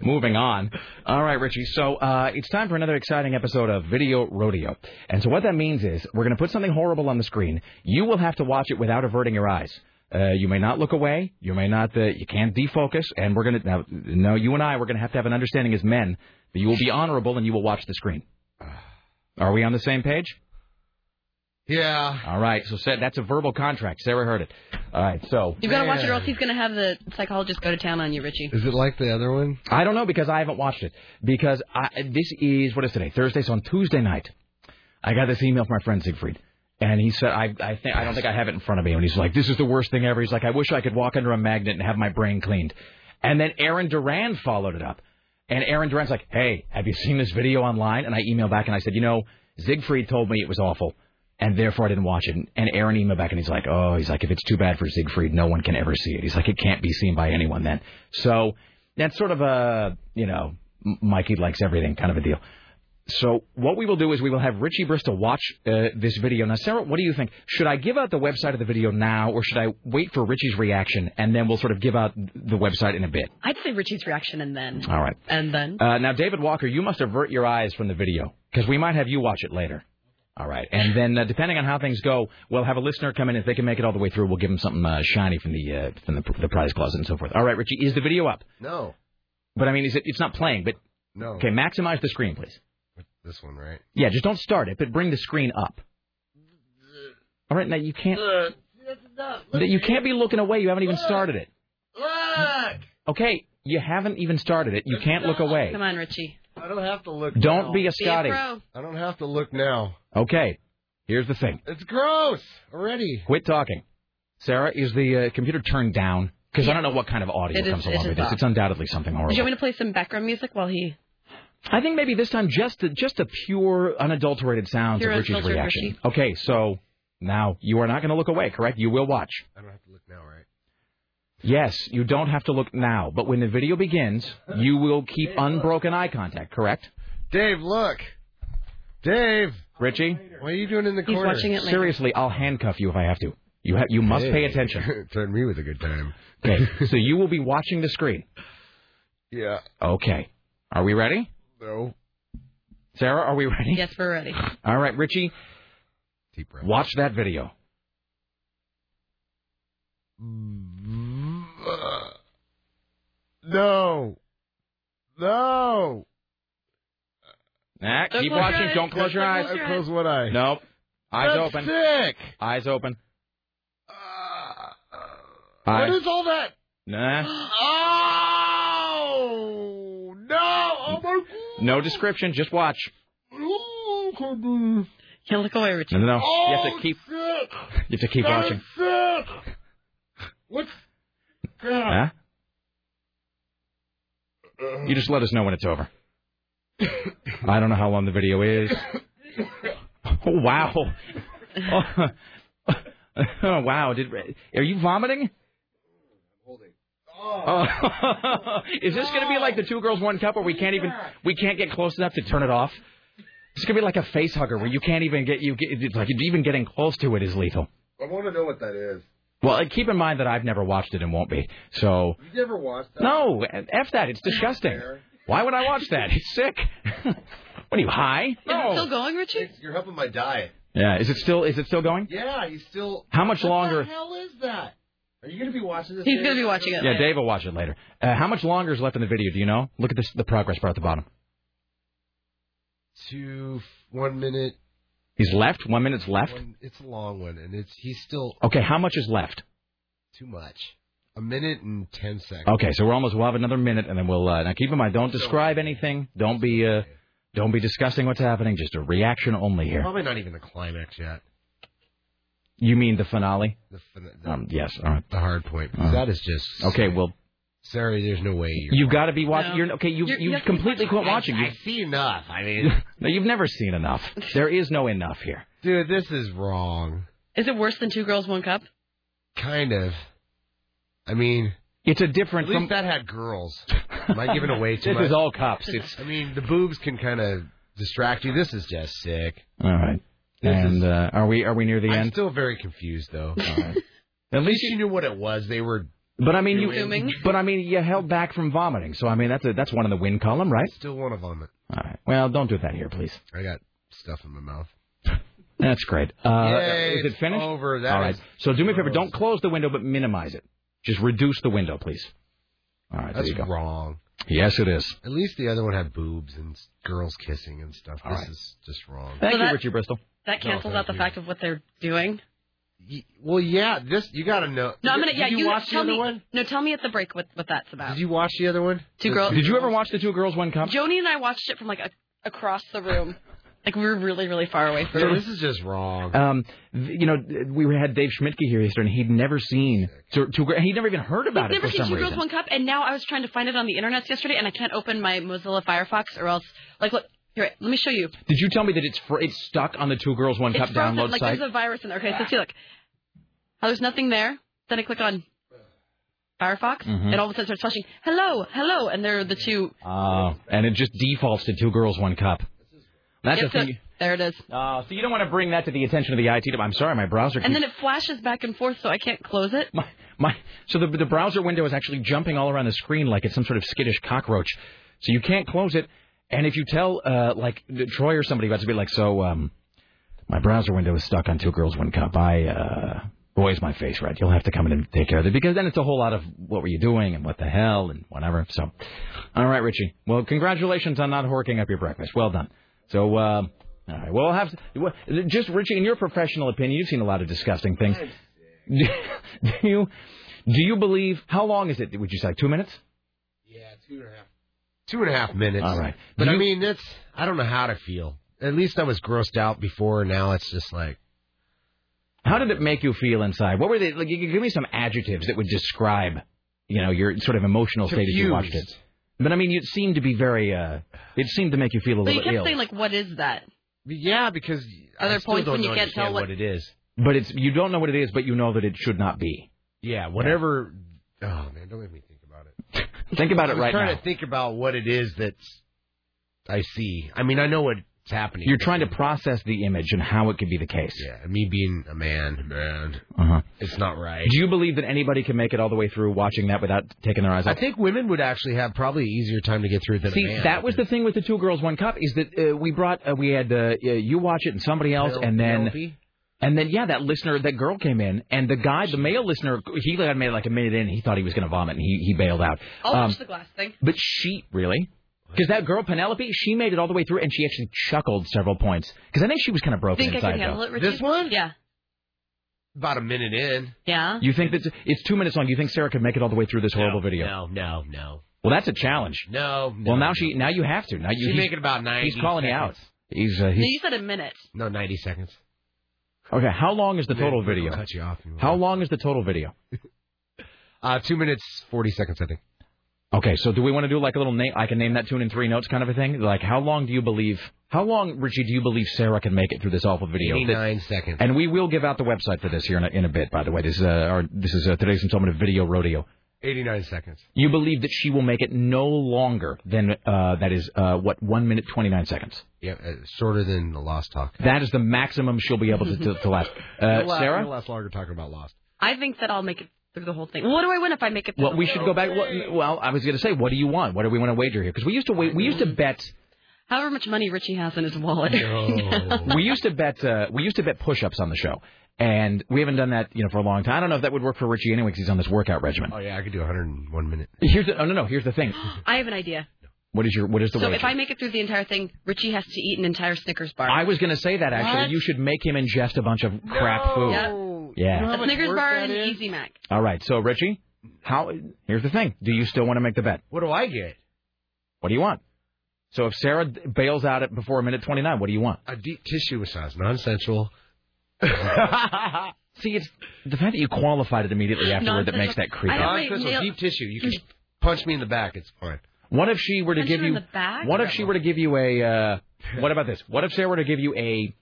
Moving on. All right, Richie. So it's time for another exciting episode of Video Rodeo. And so what that means is we're going to put something horrible on the screen. You will have to watch it without averting your eyes. You may not look away. You may not. You can't defocus. And we're going to now. You and I, we're going to have an understanding as men that you will be honorable and you will watch the screen. Are we on the same page? Yeah. All right. So that's a verbal contract. Sarah heard it. All right. So you've got to watch it, or else he's going to have the psychologist go to town on you, Richie. Is it like the other one? I don't know because I haven't watched it. Because this is what is today? Thursday. So on Tuesday night, I got this email from my friend Siegfried, and he said, I don't think I have it in front of me." And he's like, "This is the worst thing ever." He's like, "I wish I could walk under a magnet and have my brain cleaned." And then Aaron Duran followed it up, and Aaron Duran's like, "Hey, have you seen this video online?" And I emailed back and I said, "You know, Siegfried told me it was awful." And therefore, I didn't watch it. And Aaron emailed back, and he's like, if it's too bad for Siegfried, no one can ever see it. He's like, it can't be seen by anyone then. So that's sort of a, Mikey likes everything kind of a deal. So what we will do is we will have Richie Bristol watch this video. Now, Sarah, what do you think? Should I give out the website of the video now, or should I wait for Richie's reaction, and then we'll sort of give out the website in a bit? I'd say Richie's reaction and then. All right. And then? Now, David Walker, you must avert your eyes from the video, because we might have you watch it later. All right. And then depending on how things go, we'll have a listener come in. If they can make it all the way through, we'll give them something shiny from the prize closet and so forth. All right, Richie, is the video up? No. But, I mean, it's not playing, but... No. Okay, maximize the screen, please. This one, right? Yeah, just don't start it, but bring the screen up. All right, now you can't... You can't be looking away. You haven't even started it. Look! Okay, you haven't even started it. You can't look away. Come on, Richie. I don't have to look now. Don't be a Scotty. I don't have to look now. Okay. Here's the thing. It's gross already. Quit talking. Sarah, is the computer turned down? Because I don't know what kind of audio comes along with this. It's undoubtedly something horrible. Do you want me to play some background music while he... I think maybe this time just the pure, unadulterated sounds of Richie's reaction. Richie. Okay, so now you are not going to look away, correct? You will watch. I don't have to look now, right? Yes, you don't have to look now, but when the video begins, you will keep unbroken eye contact, correct? Dave, look. Dave. Richie. What are you doing in the corner? He's watching it later. Seriously, I'll handcuff you if I have to. You must pay attention. Turn me with a good time. Okay, so you will be watching the screen. Yeah. Okay. Are we ready? No. Sarah, are we ready? Yes, we're ready. All right, Richie. Deep breath. Watch that video. No. Nah, keep watching. Don't close your eyes. Close one eye. Nope. Eyes open. Sick. Eyes open. What is all that? Nah. Oh, no. Oh, my God. No description. Just watch. Can't look away, Richard. No. Oh, you have to keep. Sick. You have to keep watching. Sick. What's... Huh? You just let us know when it's over. I don't know how long the video is. Oh, wow. Oh, wow. Are you vomiting? Holding. Oh. Is this going to be like the Two Girls One Cup where we can't get close enough to turn it off? It's going to be like a face hugger where you can't even even getting close to it is lethal. I want to know what that is. Well, keep in mind that I've never watched it and won't be, so... You've never watched that? No, F that. It's disgusting. Why would I watch that? It's sick. What are you, high? Is it still going, Richie? You're helping my diet. Yeah, is it still going? Yeah, he's still... How much longer... What the hell is that? Are you going to be watching this? He's going to be watching it. Yeah, Dave will watch it later. How much longer is left in the video, do you know? Look at this, the progress bar at the bottom. 1 minute... He's left? 1 minute's left? It's a long one, and he's still... Okay, how much is left? Too much. A minute and 10 seconds. Okay, so we'll have another minute, and then we'll now keep in mind, don't describe anything. Don't be discussing what's happening. Just a reaction only here. Probably not even the climax yet. You mean the finale? Yes. All right. The hard point. Because that is just okay. Well, Sarah, there's no way you've got to be watching. No. You've completely quit watching. I see enough. I mean, no, you've never seen enough. There is no enough here, dude. This is wrong. Is it worse than Two Girls One Cup? Kind of. I mean, it's a different. At least that had girls. Am I giving away too much? This is all cops. I mean, the boobs can kind of distract you. This is just sick. All right. Are we near the end? I'm still very confused though. All right. At least you knew what it was. They were. But I mean, you held back from vomiting. So I mean, that's one in the win column, right? Still want to vomit. All right. Well, don't do that here, please. I got stuff in my mouth. That's great. Yay, is it finished? Over. That all right. So do me a favor. Don't close the window, but minimize it. Just reduce the window, please. All right, there you go. That's wrong. Yes, it is. At least the other one had boobs and girls kissing and stuff. All right. This is just wrong. Thank you, Richie Bristol. That cancels out the fact of what they're doing. Well, yeah, this you got to know. No, I'm gonna. Yeah, you watch the other one. No, tell me at the break what that's about. Did you watch the other one? Two girls. Did you ever watch the Two Girls One Cup? Joni and I watched it from across the room. Like, we were really, really far away from it. This is just wrong. We had Dave Schmidtke here yesterday, and he'd never seen he'd never even heard about it for some reason. He'd never seen Two Girls, One Cup, and now I was trying to find it on the internet yesterday, and I can't open my Mozilla Firefox, or else, look, here, let me show you. Did you tell me that it's stuck on the Two Girls, One Cup download site? There's a virus in there. Okay, so see, look. How there's nothing there, then I click on Firefox, and all of a sudden it starts flashing, hello, hello, and there are the two. And it just defaults to Two Girls, One Cup. That's the thing. There it is. So you don't want to bring that to the attention of the IT department. I'm sorry, my browser. And then it flashes back and forth, so I can't close it. So the browser window is actually jumping all around the screen like it's some sort of skittish cockroach. So you can't close it. And if you tell Troy or somebody about it, to be like, my browser window is stuck on Two Girls One Cup. Boy, is my face red. You'll have to come in and take care of it, because then it's a whole lot of what were you doing and what the hell and whatever. So, all right, Richie. Well, congratulations on not horking up your breakfast. Well done. So, all right, we'll have just Richie. In your professional opinion, you've seen a lot of disgusting things. Do you believe? How long is it? Would you say 2 minutes? Yeah, 2.5. 2.5 minutes. All right, but I mean, that's I don't know how to feel. At least I was grossed out before. Now it's just like. How did it make you feel inside? What were they? Like, give me some adjectives that would describe, your sort of emotional state as you watched it. But, I mean, it seemed to be very, it seemed to make you feel a little ill. But you kept saying, what is that? Yeah, because I still don't understand what it is. But you don't know what it is, but you know that it should not be. Yeah, whatever. Yeah. Oh, man, don't make me think about it. Think about it right now. I'm trying to think about what it is that I see. I mean, I know what's happening. You're trying to process the image and how it could be the case. Yeah, me being a man. Uh-huh. It's not right. Do you believe that anybody can make it all the way through watching that without taking their eyes off? I think women would actually have probably an easier time to get through than a man. See, that was the thing with the Two Girls, One Cup, is that we had you watch it and somebody else, and then that listener, that girl came in, and the guy, the male listener, he had made a minute in, and he thought he was going to vomit, and he bailed out. I'll watch the glass thing. But she, really? Because that girl, Penelope, she made it all the way through, and she actually chuckled several points. Because I think she was kind of broken inside, though. Think I can handle it, Richie? This one? Yeah. About a minute in. Yeah. You think that it's 2 minutes long? You think Sarah could make it all the way through this horrible video? No. Well, that's a challenge. No. Well, now now you have to. Now she's making about 90. He's calling seconds. You out. You said a minute. No, 90 seconds. Okay. How long is the total video? I'll cut you off. How long is the total video? 2 minutes 40 seconds, I think. Okay, so do we want to do a little name? I can name that tune in 3 notes kind of a thing. How long do you believe? How long, Richie, do you believe Sarah can make it through this awful video? 89 seconds. And we will give out the website for this here in a bit. By the way, this is today's installment of Video Rodeo. 89 seconds. You believe that she will make it no longer than 1 minute 29 seconds. Yeah, shorter than the Lost talk. That is the maximum she'll be able to last. Sarah, it'll last longer talking about Lost. I think that I'll make it through the whole thing. What do I win if I make it? Well, we should go back. Well, I was going to say, what do you want? What do we want to wager here? Because we used to bet. However much money Richie has in his wallet. No. We used to bet push-ups on the show, and we haven't done that, for a long time. I don't know if that would work for Richie anyway, because he's on this workout regimen. Oh yeah, I could do 101 minutes. Here's the thing. I have an idea. What is the wager? So if I make it through the entire thing, Richie has to eat an entire Snickers bar. I was going to say that actually. What? You should make him ingest a bunch of crap food. Yeah. A Snickers bar and an Easy Mac. All right, so Richie, How? Here's the thing. Do you still want to make the bet? What do I get? What do you want? So if Sarah bails out at before 1:29, what do you want? A deep tissue massage, non-sensual. See, it's the fact that you qualified it immediately afterward that makes that creepy. Non-sensual, deep tissue. You can punch me in the back. It's fine. What if she were to give you? What if she were to give you a? What about this? What if Sarah were to give you a?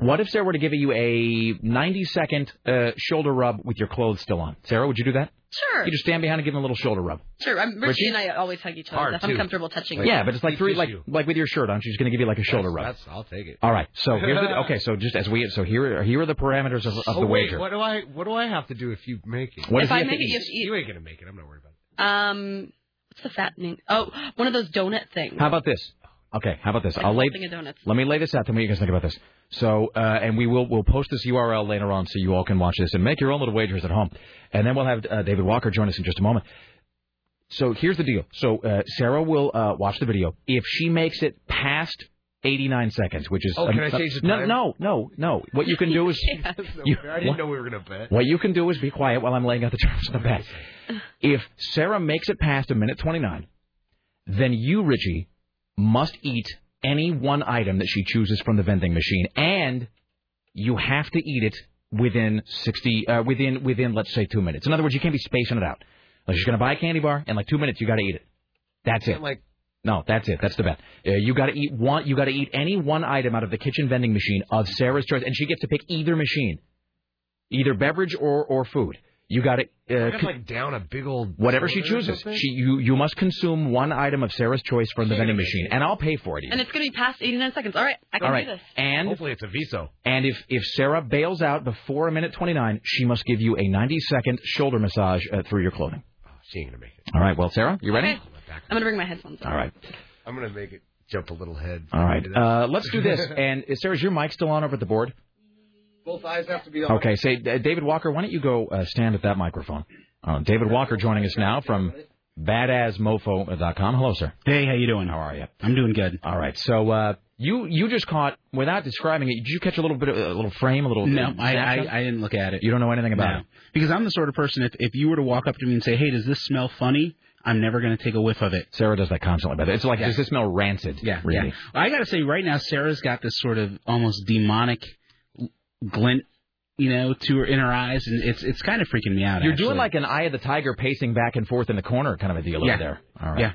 What if Sarah were to give you a 90-second shoulder rub with your clothes still on? Sarah, would you do that? Sure. You just stand behind and give them a little shoulder rub. Sure. Richie and I always hug each other. I'm comfortable touching. Like, yeah, but it's like three, like with your shirt on. She's going to give you like a shoulder rub. I'll take it. All right. So here's the, okay. So just as we here are the parameters of the wager. What do I have to do if you make it? What if I make it, you have to eat. You ain't going to make it. I'm not worried about it. What's the fattening? Oh, one of those donut things. How about this? Okay, how about this? Let me lay this out. Tell me what you guys think about this. So, and we'll post this URL later on so you all can watch this and make your own little wagers at home. And then we'll have David Walker join us in just a moment. So here's the deal. So Sarah will watch the video. If she makes it past 89 seconds, which is... Oh, can I change the time? No. What you can do is... yes. I didn't know we were going to bet. What you can do is be quiet while I'm laying out the terms of the bet. If Sarah makes it past 1:29, then you, Richie... must eat any one item that she chooses from the vending machine, and you have to eat it within let's say 2 minutes. In other words, you can't be spacing it out. Like she's gonna buy a candy bar, and like 2 minutes, you got to eat it. That's it. No, that's it. That's the bet. You got to eat one. You got to eat any one item out of the kitchen vending machine of Sarah's choice, and she gets to pick either machine, either beverage or food. You got to down a big old whatever she chooses. You must consume one item of Sarah's choice from the vending machine, and I'll pay for it. Even. And it's going to be past 89 seconds. All right, I can do this. And hopefully it's a Viso. And if Sarah bails out before 1:29, she must give you a 90-second shoulder massage through your clothing. Oh, she ain't gonna make it. All right, well, Sarah, you ready? Okay. I'm gonna bring my headphones on. All right, I'm gonna make it jump a little head. All right, let's do this. And Sarah, is your mic still on over at the board? Both eyes have to be on. Okay, say, David Walker, why don't you go stand at that microphone? David Walker joining us now from badassmofo.com. Hello, sir. Hey, how you doing? How are you? I'm doing good. All right, so you just caught, without describing it, did you catch a little bit of a little frame, a little... No, I didn't look at it. You don't know anything about it? Because I'm the sort of person, if you were to walk up to me and say, hey, does this smell funny? I'm never going to take a whiff of it. Sarah does that constantly. But it's like, does this smell rancid? Yeah, really. Yeah. I got to say, right now, Sarah's got this sort of almost demonic... glint, to her in her eyes, and it's kind of freaking me out. You're doing like an Eye of the Tiger pacing back and forth in the corner kind of a deal over there. All right. Yeah.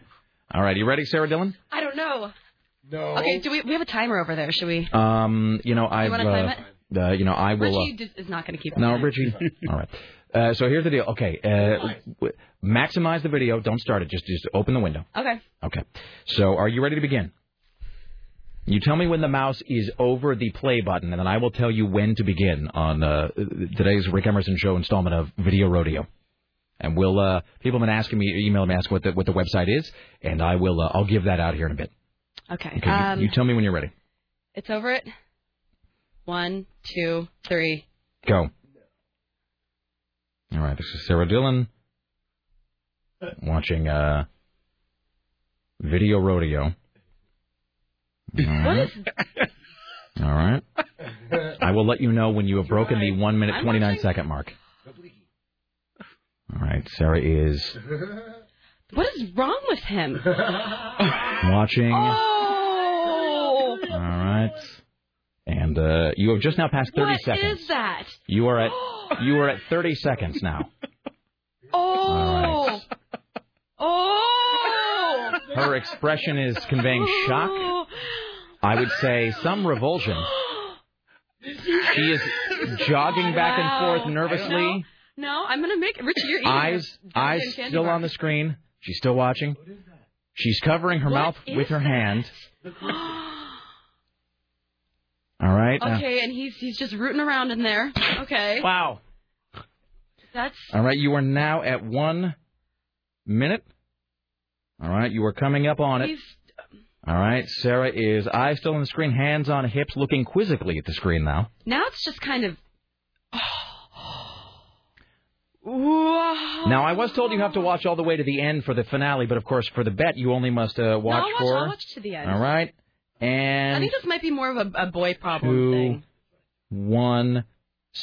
All right. You ready, Sarah Dillon? I don't know. No. Okay. Do we have a timer over there? Should we? You want to time it? I will. Richie is not going to keep it. No, Richie. All right. So here's the deal. Okay. Maximize the video. Don't start it. Just open the window. Okay. Okay. So are you ready to begin? You tell me when the mouse is over the play button, and then I will tell you when to begin on today's Rick Emerson Show installment of Video Rodeo. And we'll people have been asking me, emailing me, asking what the website is, and I will I'll give that out here in a bit. Okay. Okay. You tell me when you're ready. It's over it. 1, 2, 3. Go. All right. This is Sarah Dillon watching Video Rodeo. All right. I will let you know when you have broken the 1:29 mark. All right, Sarah is... What is wrong with him? Watching. Oh! All right. And you have just now passed 30 seconds. What is that? You are at 30 seconds now. Oh! All right. Oh! Her expression is conveying shock. I would say some revulsion. She is jogging back and forth nervously. No, I'm going to make it. Richie, you're eating. Eyes still on the screen. She's still watching. She's covering her mouth with her hand. All right. Okay, and he's just rooting around in there. Okay. Wow. All right, you are now at 1 minute. All right, you are coming up on it. All right, Sarah is eyes still on the screen, hands on hips, looking quizzically at the screen now. Now it's just kind of... Now, I was told you have to watch all the way to the end for the finale, but, of course, for the bet, you only must I'll watch to the end. All right. And I think this might be more of a boy problem thing. 1.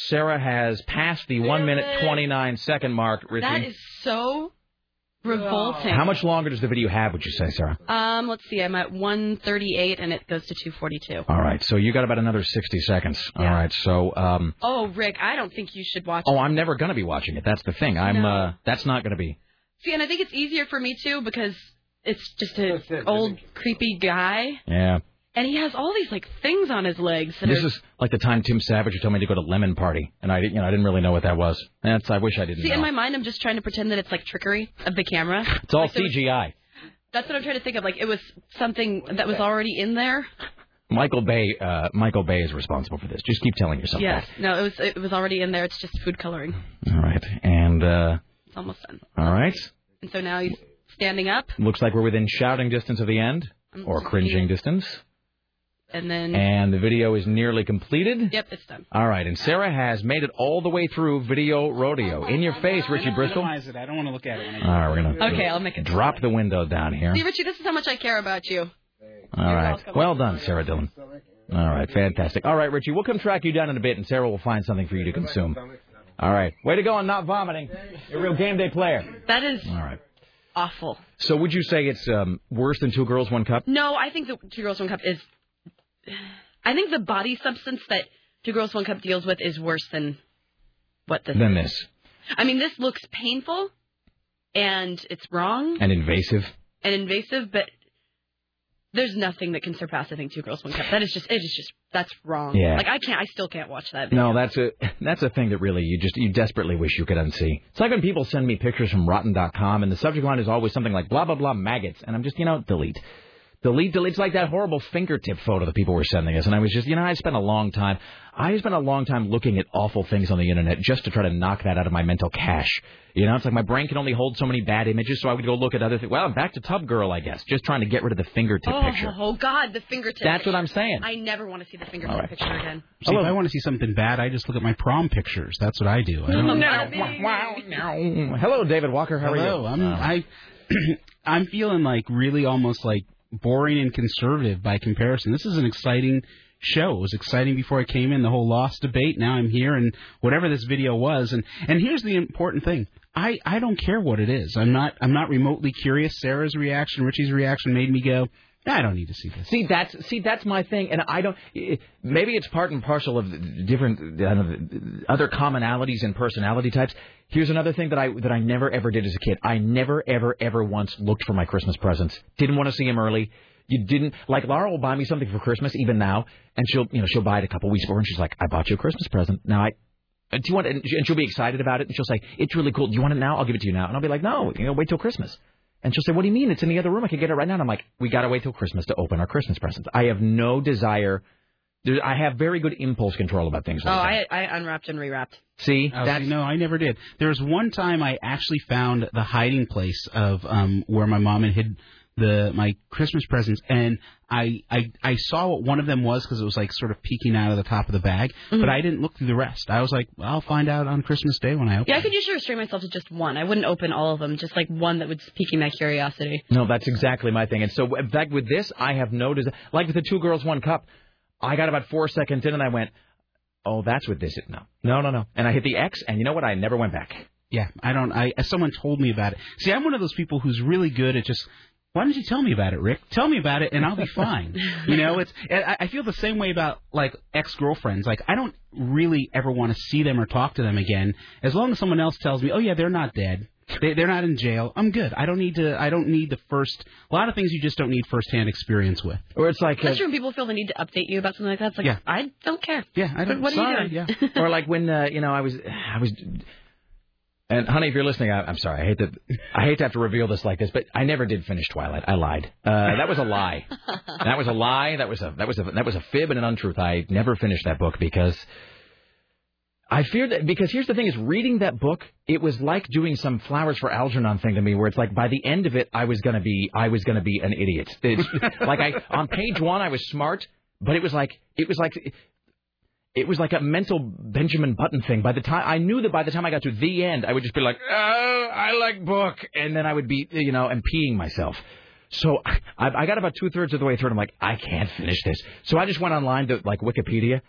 Sarah has passed the 1 minute 29 second mark. Richie. That is so revolting. How much longer does the video have, would you say, Sarah? Let's see. I'm at 1:38, and it goes to 2:42. All right. So you got about another 60 seconds. Yeah. All right. So. Oh, Rick, I don't think you should watch it. Oh, I'm never going to be watching it. That's the thing. That's not going to be. See, and I think it's easier for me, too, because it's just an old, creepy guy. Yeah. And he has all these, like, things on his legs. This is like the time Tim Savage told me to go to Lemon Party, and I didn't really know what that was. I wish I didn't know. See, in my mind, I'm just trying to pretend that it's, like, trickery of the camera. It's all like, CGI. That's what I'm trying to think of. Like, it was something that was already in there. Michael Bay is responsible for this. Just keep telling yourself that. No, it was already in there. It's just food coloring. All right. And, It's almost done. All right. And so now he's standing up. Looks like we're within shouting distance of the end, or cringing distance. And the video is nearly completed. Yep, it's done. All right, and Sarah has made it all the way through Video Rodeo. In your face, Richie Bristol. I don't want to look at it. All right, we're gonna. Okay, I'll make it. Drop the window down here. See, Richie, this is how much I care about you. All right, well done, Sarah Dillon. All right, fantastic. All right, Richie, we'll come track you down in a bit, and Sarah will find something for you to consume. All right, way to go on not vomiting. You're a real game day player. That is. All right. Awful. So, would you say it's worse than Two Girls One Cup? No, I think the Two Girls One Cup is. I think the body substance that Two Girls One Cup deals with is worse than this. I mean, this looks painful, and it's wrong. And invasive. But there's nothing that can surpass, I think, Two Girls One Cup. That is just, that's wrong. Yeah. Like, I still can't watch that video. No, that's a thing that really you desperately wish you could unsee. It's like when people send me pictures from Rotten.com, and the subject line is always something like, blah, blah, blah, maggots. And I'm just, delete. Delete. It's like that horrible fingertip photo that people were sending us. And I was just, I spent a long time looking at awful things on the Internet just to try to knock that out of my mental cache. It's like my brain can only hold so many bad images, so I would go look at other things. Well, I'm back to Tub Girl, I guess, just trying to get rid of the fingertip picture. Oh, God, the fingertip. That's what I'm saying. I never want to see the fingertip picture again. See, if I want to see something bad, I just look at my prom pictures. That's what I do. No. Hello, David Walker. How are you? I'm feeling like really almost like boring and conservative by comparison. This is an exciting show. It was exciting before I came in, the whole Lost debate. Now I'm here, and whatever this video was. And here's the important thing. I don't care what it is. I'm not remotely curious. Sarah's reaction, Richie's reaction made me go, I don't need to see this. See, that's my thing, and I don't. Maybe it's part and parcel of different other commonalities and personality types. Here's another thing that I never ever did as a kid. I never ever once looked for my Christmas presents. Didn't want to see them early. You didn't like Laura will buy me something for Christmas even now, and she'll buy it a couple weeks before, and she's like, I bought you a Christmas present. Now do you want? And she'll be excited about it, and she'll say, it's really cool. Do you want it now? I'll give it to you now. And I'll be like, no, wait till Christmas. And she'll say, what do you mean? It's in the other room. I can get it right now. And I'm like, we got to wait till Christmas to open our Christmas presents. I have no desire. I have very good impulse control about things like that. Oh, I unwrapped and rewrapped. See? No, I never did. There was one time I actually found the hiding place of where my mom had hid my Christmas presents, and I saw what one of them was because it was like sort of peeking out of the top of the bag, mm-hmm. but I didn't look through the rest. I was like, well, I'll find out on Christmas Day when I open it. Yeah, I could usually restrain myself to just one. I wouldn't open all of them, just like one that was piquing my curiosity. No, that's exactly my thing. And so, in fact, with this, I have noticed, like with the Two Girls, One Cup, I got about 4 seconds in and I went, oh, that's what this is. No. And I hit the X, and you know what? I never went back. Yeah, someone told me about it. See, I'm one of those people who's really good at just... Why don't you tell me about it, Rick? Tell me about it, and I'll be fine. I feel the same way about, like, ex-girlfriends. Like, I don't really ever want to see them or talk to them again. As long as someone else tells me, oh, yeah, they're not dead. They're not in jail. I'm good. I don't need the first... A lot of things you just don't need first-hand experience with. Or it's like... Especially when people feel the need to update you about something like that. It's like, yeah. I don't care. Yeah, I don't... What are you doing? Yeah. Or like when, I was... And, honey, if you're listening, I'm sorry. I hate to have to reveal this like this, but I never did finish Twilight. I lied. That was a lie. That was a fib and an untruth. I never finished that book because I feared that. Because here's the thing: is reading that book, it was like doing some Flowers for Algernon thing to me, where it's like by the end of it, I was gonna be an idiot. Like on page one, I was smart, but it was like. It was like a mental Benjamin Button thing. By the time I got to the end, I would just be like, oh, I like book. And then I would be, and peeing myself. So I got about two-thirds of the way through, and I'm like, I can't finish this. So I just went online to, like, Wikipedia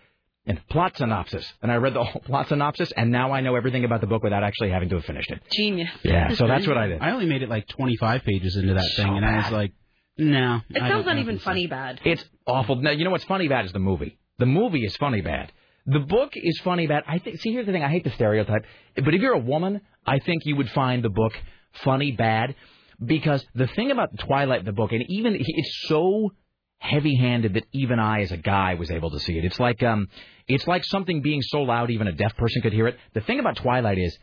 and plot synopsis. And I read the whole plot synopsis, and now I know everything about the book without actually having to have finished it. Genius. Yeah, so that's what I did. I only made it like 25 pages into that thing, and I was like, no. It sounds not even funny bad. It's awful. Now, you know what's funny bad is the movie. The movie is funny bad. The book is funny bad. See, here's the thing. I hate the stereotype. But if you're a woman, I think you would find the book funny bad. Because the thing about Twilight, the book, and even it's so heavy-handed that even I, as a guy, was able to see it. It's like something being so loud even a deaf person could hear it. The thing about Twilight is,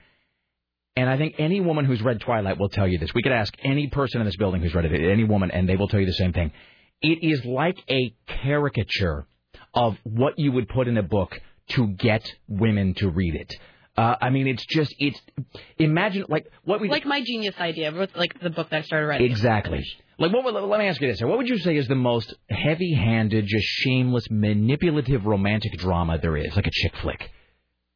and I think any woman who's read Twilight will tell you this. We could ask any person in this building who's read it, any woman, and they will tell you the same thing. It is like a caricature of what you would put in a book to get women to read it. I mean, it's imagine, like, what we... Like my genius idea, like the book that I started writing. Exactly. Like, let me ask you this. What would you say is the most heavy-handed, just shameless, manipulative romantic drama there is? Like a chick flick.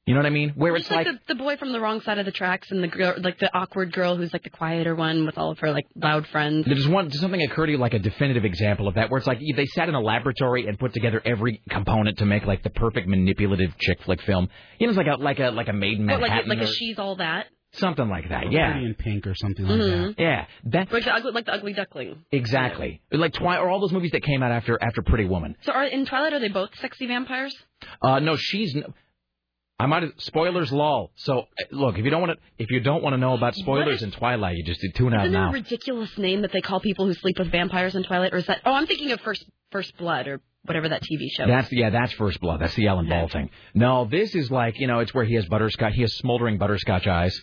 You know what I mean? Where it's like the boy from the wrong side of the tracks and the girl, like the awkward girl who's like the quieter one with all of her like loud friends. Does something occur to you like a definitive example of that where it's like they sat in a laboratory and put together every component to make like the perfect manipulative chick flick film? You know, it's like a Maid in Manhattan. Like a She's All That. Something like that, yeah. Pretty in Pink or something like mm-hmm. that. Yeah. Like the Ugly Duckling. Exactly. Yeah. Like or all those movies that came out after Pretty Woman. So in Twilight, are they both sexy vampires? No, she's... I might have spoilers lol. So look, if you don't want to know about spoilers in Twilight, you just tune out now. Isn't there a ridiculous name that they call people who sleep with vampires in Twilight, or is that? Oh, I'm thinking of First Blood or whatever that TV show. That's First Blood. That's the Alan Ball thing. No, this is like it's where he has butterscotch. He has smoldering butterscotch eyes,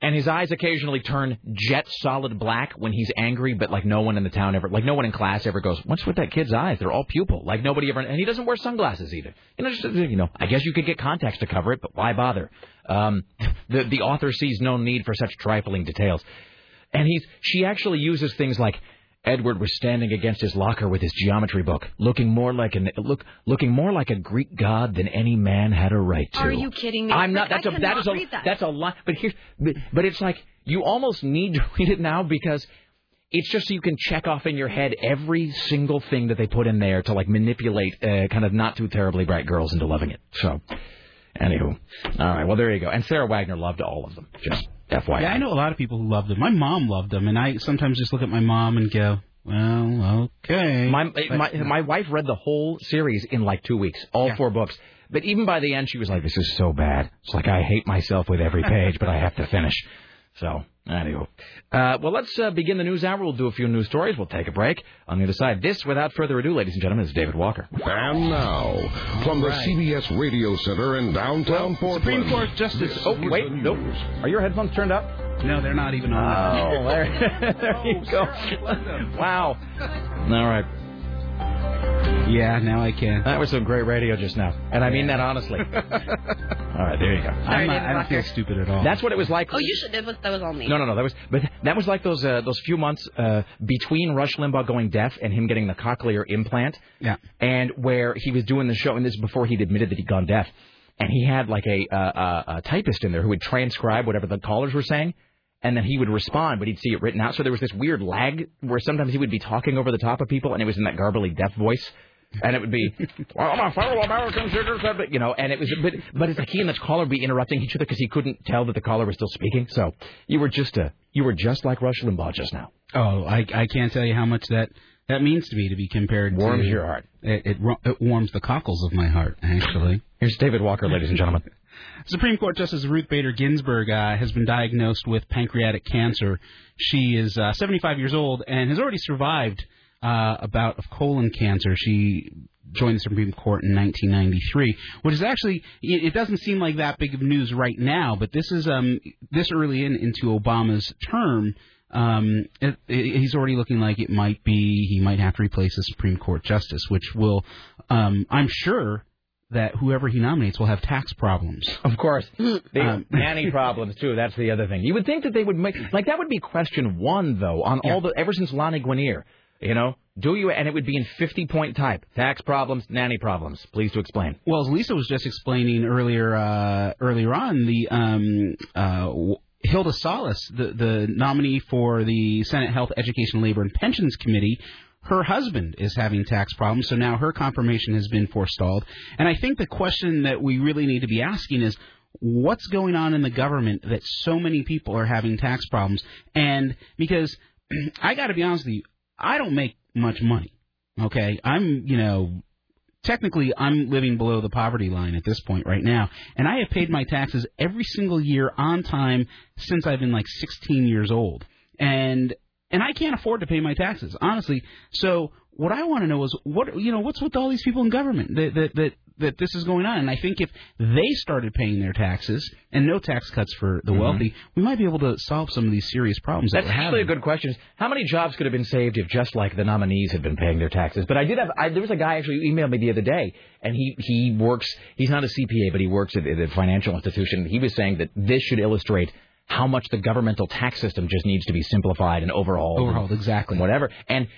and his eyes occasionally turn jet solid black when he's angry. But like no one in the town ever, like no one in class ever goes, "What's with that kid's eyes? They're all pupil." Like nobody ever, and he doesn't wear sunglasses either. I guess you could get contacts to cover it, but why bother? The author sees no need for such trifling details, and she actually uses things like Edward was standing against his locker with his geometry book, looking more like a Greek god than any man had a right to. Are you kidding me? I'm not. That's a lot. But it's like you almost need to read it now because it's just so you can check off in your head every single thing that they put in there to like manipulate kind of not too terribly bright girls into loving it. So, anywho, all right. Well, there you go. And Sarah Wagner loved all of them. Just. FYI. Yeah, I know a lot of people who love them. My mom loved them, and I sometimes just look at my mom and go, well, okay. My wife read the whole series in like 2 weeks, all 4 books. But even by the end, she was like, this is so bad. It's like I hate myself with every page, but I have to finish. So, anyway. Well, let's begin the news hour. We'll do a few news stories. We'll take a break. On the other side, this, without further ado, ladies and gentlemen, is David Walker. And now, from the CBS Radio Center in downtown Portland. Supreme Court Justice. This wait. Nope. Are your headphones turned up? No, they're not even on. Oh, there you go. Wow. All right. Yeah, now I can. That was some great radio just now. And I mean that honestly. All right, there you go. I don't feel stupid at all. That's what it was like. Oh, you should. That was on me. No. That was like those few months between Rush Limbaugh going deaf and him getting the cochlear implant. Yeah. And where he was doing the show, and this is before he'd admitted that he'd gone deaf, and he had like a typist in there who would transcribe whatever the callers were saying. And then he would respond, but he'd see it written out. So there was this weird lag where sometimes he would be talking over the top of people, and it was in that garbly deaf voice. And it would be, well, my fellow Americans, and it was, but it's like he and the caller would be interrupting each other because he couldn't tell that the caller was still speaking. So you were just like Rush Limbaugh just now. Oh, I can't tell you how much that means to me to be compared to. Warms your heart. It warms the cockles of my heart, actually. Here's David Walker, ladies and gentlemen. Supreme Court Justice Ruth Bader Ginsburg has been diagnosed with pancreatic cancer. She is 75 years old and has already survived a bout of colon cancer. She joined the Supreme Court in 1993, which is actually, it doesn't seem like that big of news right now, but this is this early into Obama's term. He's already looking like he might have to replace the Supreme Court justice, which will, I'm sure... that whoever he nominates will have tax problems. Of course. They have nanny problems, too. That's the other thing. You would think that they would make... Like, that would be question one, though, on all the... Ever since Lonnie Guinier, do you... And it would be in 50-point type. Tax problems, nanny problems. Please to explain. Well, as Lisa was just explaining earlier on, the... Hilda Solis, the nominee for the Senate Health, Education, Labor, and Pensions Committee... her husband is having tax problems, so now her confirmation has been forestalled. And I think the question that we really need to be asking is, what's going on in the government that so many people are having tax problems? And because I got to be honest with you, I don't make much money, okay? I'm, you know, technically I'm living below the poverty line at this point right now, and I have paid my taxes every single year on time since I've been like 16 years old. And I can't afford to pay my taxes, honestly. So what I want to know is, what, you know, what's with all these people in government that this is going on? And I think if they started paying their taxes and no tax cuts for the wealthy, we might be able to solve some of these serious problems that we're having. That's actually a good question. How many jobs could have been saved if just like the nominees had been paying their taxes? But I did have there was a guy actually who emailed me the other day, and he works. He's not a CPA, but he works at a financial institution. He was saying that this should illustrate how much the governmental tax system just needs to be simplified and overhauled. Overhauled, exactly. Whatever. And,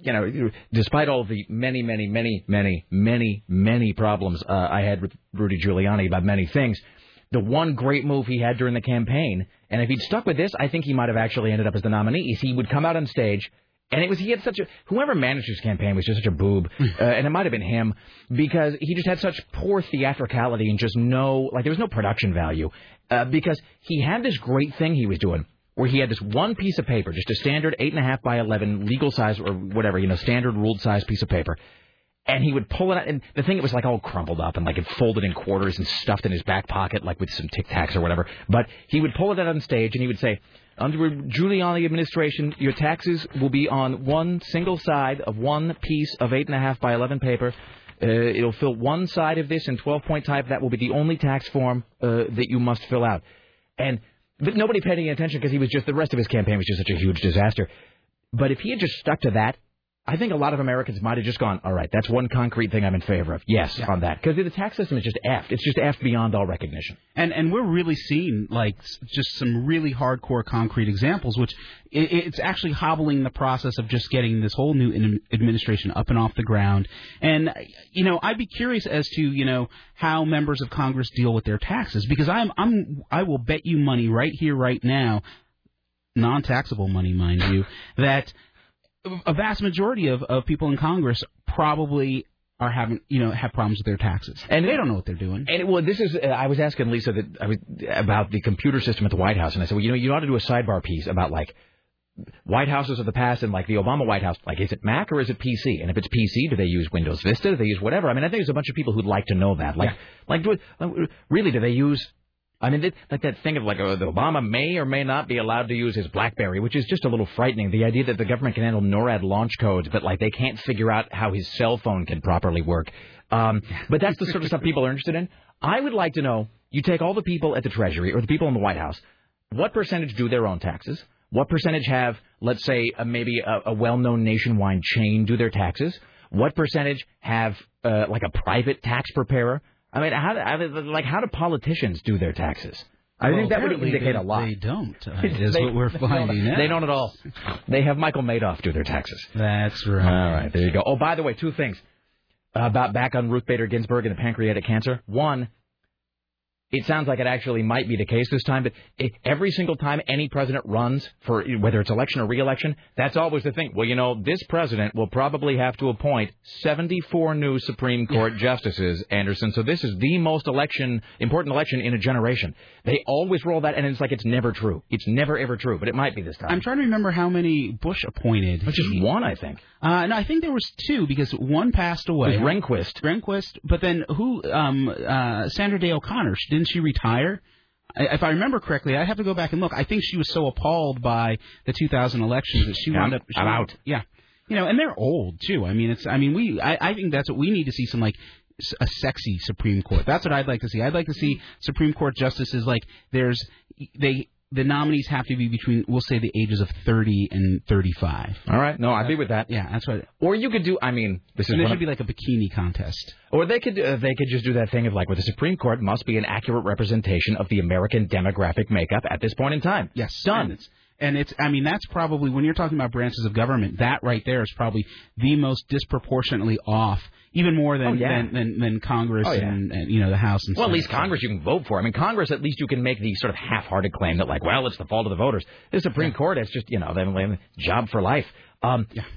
you know, despite all the many problems I had with Rudy Giuliani about many things, the one great move he had during the campaign, and if he'd stuck with this, I think he might have actually ended up as the nominee, is he would come out on stage, and it was he had such a... Whoever managed his campaign was just such a boob, and it might have been him, because he just had such poor theatricality and just no... Like, there was no production value, because he had this great thing he was doing, where he had this one piece of paper, just a standard 8.5 by 11 legal size or whatever, you know, standard ruled size piece of paper. And he would pull it out, and the thing, it was like all crumpled up and like it folded in quarters and stuffed in his back pocket, like with some Tic Tacs or whatever. But he would pull it out on stage and he would say, under the Giuliani administration, your taxes will be on one single side of one piece of 8.5 by 11 paper. It'll fill one side of this in 12-point type. That will be the only tax form that you must fill out. But nobody paid any attention because he was just, the rest of his campaign was just such a huge disaster. But if he had just stuck to that, I think a lot of Americans might have just gone, all right, that's one concrete thing I'm in favor of. Yes, yeah. On that. Because the tax system is just effed. It's just effed beyond all recognition. And we're really seeing, like, just some really hardcore concrete examples, which it's actually hobbling the process of just getting this whole new administration up and off the ground. And, you know, I'd be curious as to, you know, how members of Congress deal with their taxes. Because I will bet you money right here, right now, non-taxable money, mind you, that... A vast majority of people in Congress probably are having, you know, have problems with their taxes, and they don't know what they're doing. And well, this is I was asking Lisa that about the computer system at the White House, and I said, well, you know, you ought to do a sidebar piece about like White Houses of the past and like the Obama White House. Like, is it Mac or is it PC? And if it's PC, do they use Windows Vista? Do they use whatever? I mean, I think there's a bunch of people who'd like to know that. Like, really, do they use? I mean, like that thing of like Obama may or may not be allowed to use his BlackBerry, which is just a little frightening. The idea that the government can handle NORAD launch codes, but like they can't figure out how his cell phone can properly work. But that's the sort of stuff people are interested in. I would like to know, you take all the people at the Treasury or the people in the White House, what percentage do their own taxes? What percentage have, let's say, maybe a well-known nationwide chain do their taxes? What percentage have like a private tax preparer? I mean, how do politicians do their taxes? I think that would indicate a lot. They don't, is what we're finding out. They don't at all. They have Michael Madoff do their taxes. That's right. All right, there you go. Oh, by the way, two things about back on Ruth Bader Ginsburg and the pancreatic cancer. One, it sounds like it actually might be the case this time, but every single time any president runs for, whether it's election or re-election, that's always the thing. Well, you know, this president will probably have to appoint 74 new Supreme Court justices, Anderson. So this is the most important election in a generation. They always roll that, and it's like it's never true. It's never, ever true, but it might be this time. I'm trying to remember how many Bush appointed. But just one, I think. No, I think there was two, because one passed away. It was Rehnquist, but then who, Sandra Day O'Connor, didn't she retire? If I remember correctly, I have to go back and look. I think she was so appalled by the 2000 elections that she wound up. I'm out. Yeah, you know, and they're old too. I mean, it's. I mean, I think that's what we need to see. Some like a sexy Supreme Court. That's what I'd like to see. I'd like to see Supreme Court justices like the nominees have to be between, we'll say, the ages of 30 and 35. All right. No, I'd be with that. Yeah, that's right. Or you could do, I mean, this is. And there should be like a bikini contest. Or they could just do that thing of like, well, the Supreme Court must be an accurate representation of the American demographic makeup at this point in time. Yes. Done. And it's, And it's, I mean, that's probably, when you're talking about branches of government, that right there is probably the most disproportionately off, even more than Congress and, you know, the House and stuff. Well, at least Congress you can vote for. I mean, Congress, at least you can make the sort of half-hearted claim that, like, well, it's the fault of the voters. The Supreme Court, it's just, you know, they job for life.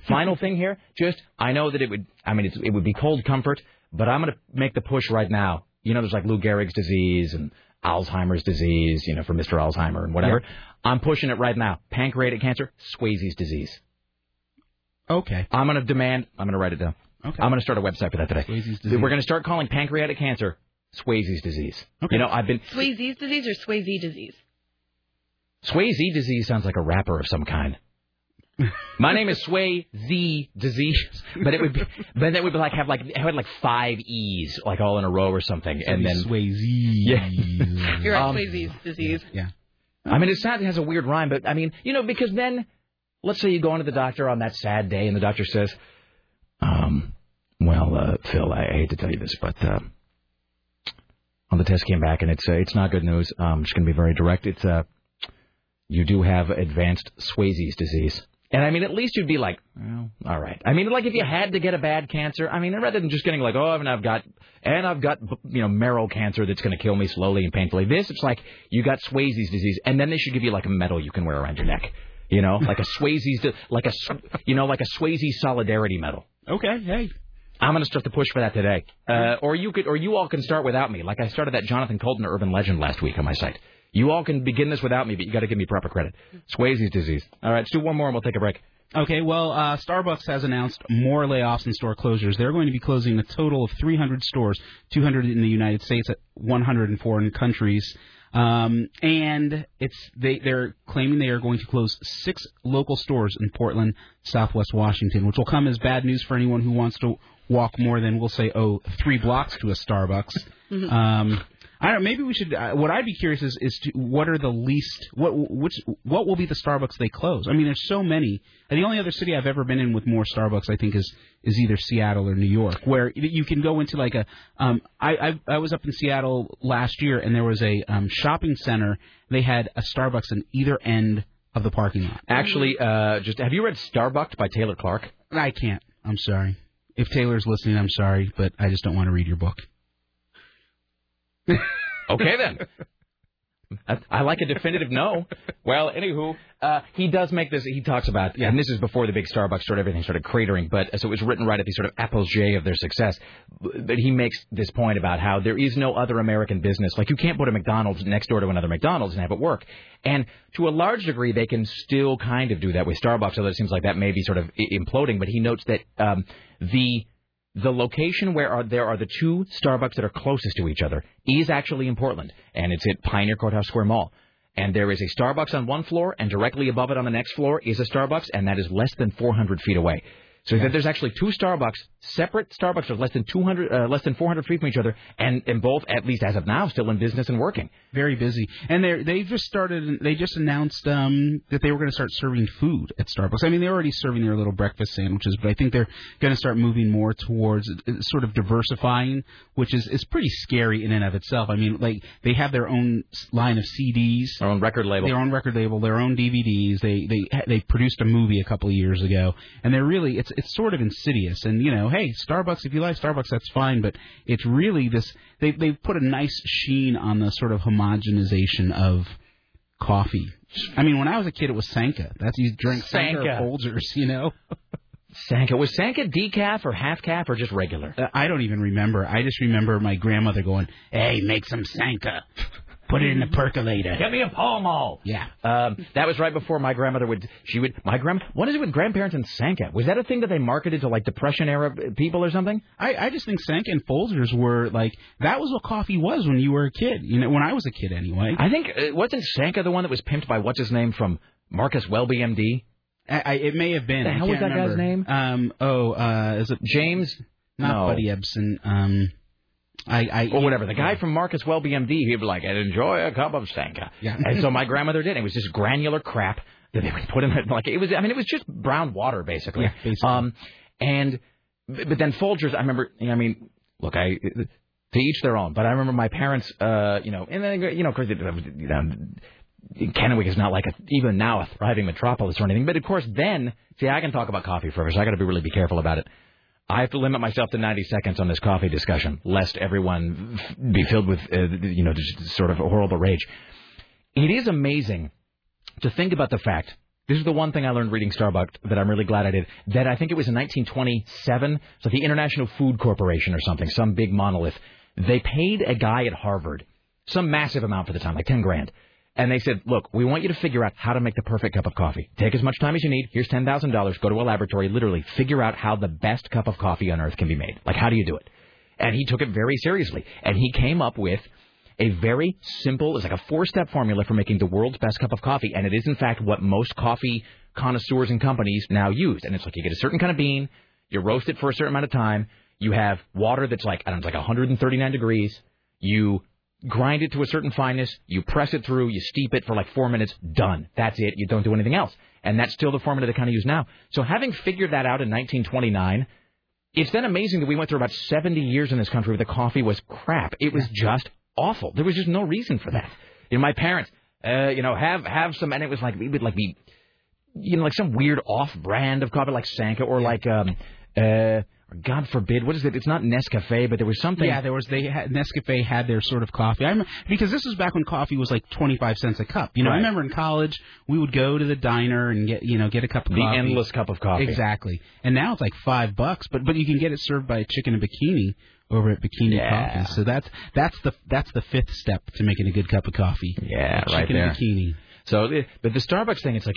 Final thing here, just, I know that it would, I mean, it would be cold comfort, but I'm going to make the push right now. You know, there's like Lou Gehrig's disease and Alzheimer's disease, you know, for Mr. Alzheimer and whatever. Yeah. I'm pushing it right now. Pancreatic cancer, Swayze's disease. Okay. I'm going to write it down. Okay. I'm going to start a website for that today. Swayze's disease. We're going to start calling pancreatic cancer Swayze's disease. Okay. You know, Swayze's disease or Swayze disease? Swayze disease sounds like a rapper of some kind. My name is Swayze disease, but it would be, but that would be like have like 5 E's like all in a row or something, so and then Swayze. Yeah. You're right, Swayze's disease. Yeah. I mean, it sounds, it has a weird rhyme, but I mean, you know, because then, let's say you go into the doctor on that sad day, and the doctor says, Phil, I hate to tell you this, but the test came back, and it's not good news. I'm just going to be very direct. It's you do have advanced Swayze's disease. And, I mean, at least you'd be like, well, all right. I mean, like if you had to get a bad cancer, I mean, rather than just getting like, oh, I've got, you know, marrow cancer that's going to kill me slowly and painfully. This, it's like you got Swayze's disease, and then they should give you like a medal you can wear around your neck, you know, like a Swayze's, like a Swayze solidarity medal. Okay, hey. I'm going to start the push for that today. Or you all can start without me. Like I started that Jonathan Colton urban legend last week on my site. You all can begin this without me, but you got to give me proper credit. Swayze's disease. All right, let's do one more and we'll take a break. Okay, well, Starbucks has announced more layoffs and store closures. They're going to be closing a total of 300 stores, 200 in the United States, 100 in foreign countries. And they're claiming they are going to close 6 local stores in Portland, Southwest Washington, which will come as bad news for anyone who wants to walk more than, we'll say, 3 blocks to a Starbucks. I don't. Maybe we should. What I'd be curious is what are the least? What will be the Starbucks they close? I mean, there's so many. And the only other city I've ever been in with more Starbucks, I think, is either Seattle or New York, where you can go into like a. I was up in Seattle last year, and there was a shopping center. They had a Starbucks in either end of the parking lot. Actually, just have you read Starbucked by Taylor Clark? I can't. I'm sorry. If Taylor's listening, I'm sorry, but I just don't want to read your book. Okay, then. I like a definitive no. Well, anywho, he does make this, he talks about, and this is before the big Starbucks sort of everything started cratering, but so it was written right at the sort of apogee of their success. But he makes this point about how there is no other American business. Like, you can't put a McDonald's next door to another McDonald's and have it work. And to a large degree, they can still kind of do that with Starbucks, although it seems like that may be sort of imploding. But he notes that the location where there are the 2 Starbucks that are closest to each other is actually in Portland, and it's at Pioneer Courthouse Square Mall. And there is a Starbucks on one floor, and directly above it on the next floor is a Starbucks, and that is less than 400 feet away. So that there's actually 2 Starbucks, separate Starbucks of less than 400 feet from each other, and both, at least as of now, still in business and working. Very busy. And they just announced that they were going to start serving food at Starbucks. I mean, they're already serving their little breakfast sandwiches, but I think they're going to start moving more towards sort of diversifying, which is pretty scary in and of itself. I mean, like, they have their own line of CDs. Their own record label. Their own record label, their own DVDs. They produced a movie a couple of years ago, and they're really... It's sort of insidious, and, you know, hey, Starbucks, if you like Starbucks, that's fine, but it's really this, they've put a nice sheen on the sort of homogenization of coffee. I mean, when I was a kid, it was Sanka. That's, you drink Sanka Folgers, you know? Sanka. Was Sanka decaf or half cap or just regular? I don't even remember. I just remember my grandmother going, hey, make some Sanka. Put it in the percolator. Get me a Pall Mall. Yeah. That was right before my grandmother would... What is it with grandparents and Sanka? Was that a thing that they marketed to, like, Depression-era people or something? I just think Sanka and Folgers were, like... That was what coffee was when you were a kid. You know, when I was a kid, anyway. I think... wasn't Sanka the one that was pimped by what's-his-name from Marcus Welby, M.D.? It may have been. How was that guy's name? Is it... James? Not Buddy Ebsen. Or whatever. The guy from Marcus Welby, MD, he'd be like, I'd enjoy a cup of Sanka. Yeah. And so my grandmother did. It was just granular crap that they would put in it. Like, it was, I mean, it was just brown water, basically. Yeah, basically. But then Folgers, I remember, I mean, look, to each their own. But I remember my parents, you know, and then, you know, of course, Kennewick is not like even now a thriving metropolis or anything. But of course, then, see, I can talk about coffee forever, so I got to really be careful about it. I have to limit myself to 90 seconds on this coffee discussion, lest everyone be filled with, just sort of a horrible rage. It is amazing to think about the fact, this is the one thing I learned reading Starbucks that I'm really glad I did, that I think it was in 1927, so the International Food Corporation or something, some big monolith, they paid a guy at Harvard some massive amount for the time, like $10,000. And they said, look, we want you to figure out how to make the perfect cup of coffee. Take as much time as you need. Here's $10,000. Go to a laboratory. Literally figure out how the best cup of coffee on earth can be made. Like, how do you do it? And he took it very seriously. And he came up with a very simple, it's like a 4-step formula for making the world's best cup of coffee. And it is, in fact, what most coffee connoisseurs and companies now use. And it's like you get a certain kind of bean. You roast it for a certain amount of time. You have water that's like, I don't know, it's like 139 degrees. You grind it to a certain fineness, you press it through, you steep it for like 4 minutes, done. That's it. You don't do anything else. And that's still the formula they kind of use now. So having figured that out in 1929, it's then amazing that we went through about 70 years in this country where the coffee was crap. It was just awful. There was just no reason for that. You know, my parents, have some, and it was like, it would like be, like some weird off-brand of coffee, like Sanka or like, God forbid, what is it? It's not Nescafe, but there was something. Yeah, there was. Nescafe had their sort of coffee. I remember, because this was back when coffee was like 25 cents a cup. You know, right. I remember in college we would go to the diner and get a cup of coffee. The endless cup of coffee. Exactly. And now it's like $5, but you can get it served by a chick in a bikini over at Bikini Coffee. So that's the 5th step to making a good cup of coffee. Yeah, chick right in there. A bikini. So, but the Starbucks thing, it's like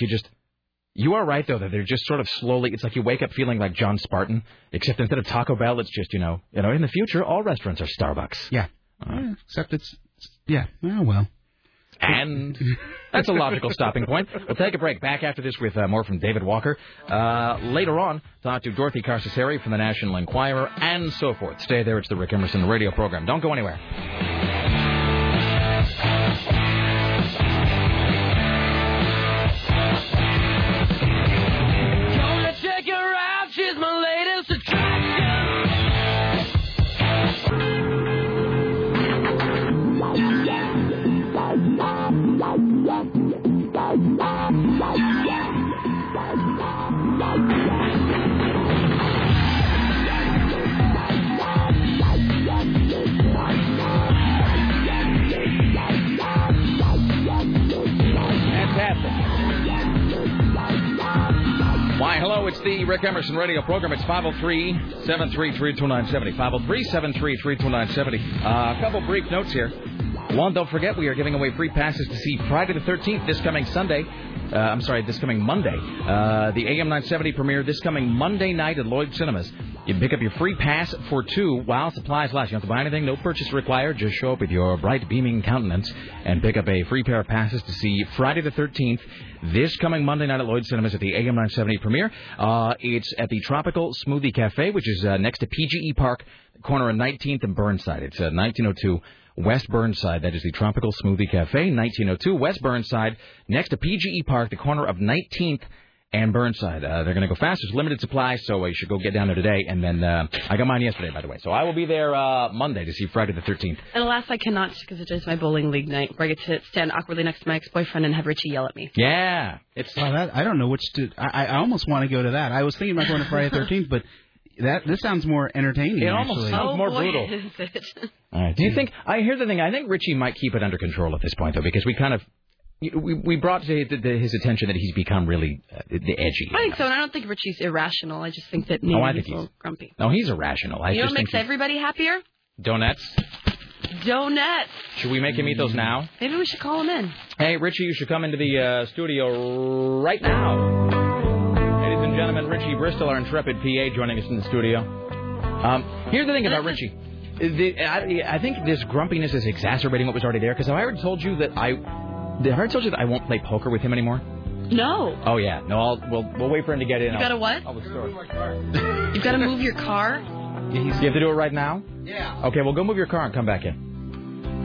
you are right, though, that they're just sort of slowly. It's like you wake up feeling like John Spartan, except instead of Taco Bell, it's just, in the future, all restaurants are Starbucks. Yeah. Except it's. Oh, well. And that's a logical stopping point. We'll take a break. Back after this with more from David Walker. Later on, talk to Dorothy Carcassari from the National Enquirer and so forth. Stay there. It's the Rick Emerson radio program. Don't go anywhere. Why, hello, it's the Rick Emerson radio program. It's 503-733-2970. 503-733-2970. A couple brief notes here. One, don't forget we are giving away free passes to see Friday the 13th this coming Monday. The AM 970 premiere this coming Monday night at Lloyd Cinemas. You pick up your free pass for 2 while supplies last. You don't have to buy anything, no purchase required. Just show up with your bright, beaming countenance and pick up a free pair of passes to see Friday the 13th this coming Monday night at Lloyd Cinemas at the AM 970 premiere. It's at the Tropical Smoothie Cafe, which is next to PGE Park, corner of 19th and Burnside. It's 1902. West Burnside, that is the Tropical Smoothie Cafe, 1902 West Burnside, next to PGE Park, the corner of 19th and Burnside. They're going to go fast. There's limited supply, so you should go get down there today. And then I got mine yesterday, by the way. So I will be there Monday to see Friday the 13th. And alas, I cannot because it is my bowling league night where I get to stand awkwardly next to my ex-boyfriend and have Richie yell at me. Yeah. I don't know which to... I almost want to go to that. I was thinking about going to Friday the 13th, but... This sounds more entertaining. It almost sounds more brutal. Is it? All right. Do you think? I hear the thing. I think Richie might keep it under control at this point, though, because we kind of we brought to his attention that he's become really the edgy. I think so, and I don't think Richie's irrational. I just think that he's a little grumpy. No, he's irrational. You know what makes everybody happier? Donuts. Should we make him eat those now? Maybe we should call him in. Hey, Richie, you should come into the studio right now. Gentlemen, Richie Bristol, our intrepid PA, joining us in the studio. Here's the thing about Richie. I think this grumpiness is exacerbating what was already there. Because have I ever told you that I won't play poker with him anymore? No. Oh yeah. No. We'll wait for him to get in. You got to what? You've got to move your car. You have to do it right now. Yeah. Okay. Well, go move your car and come back in.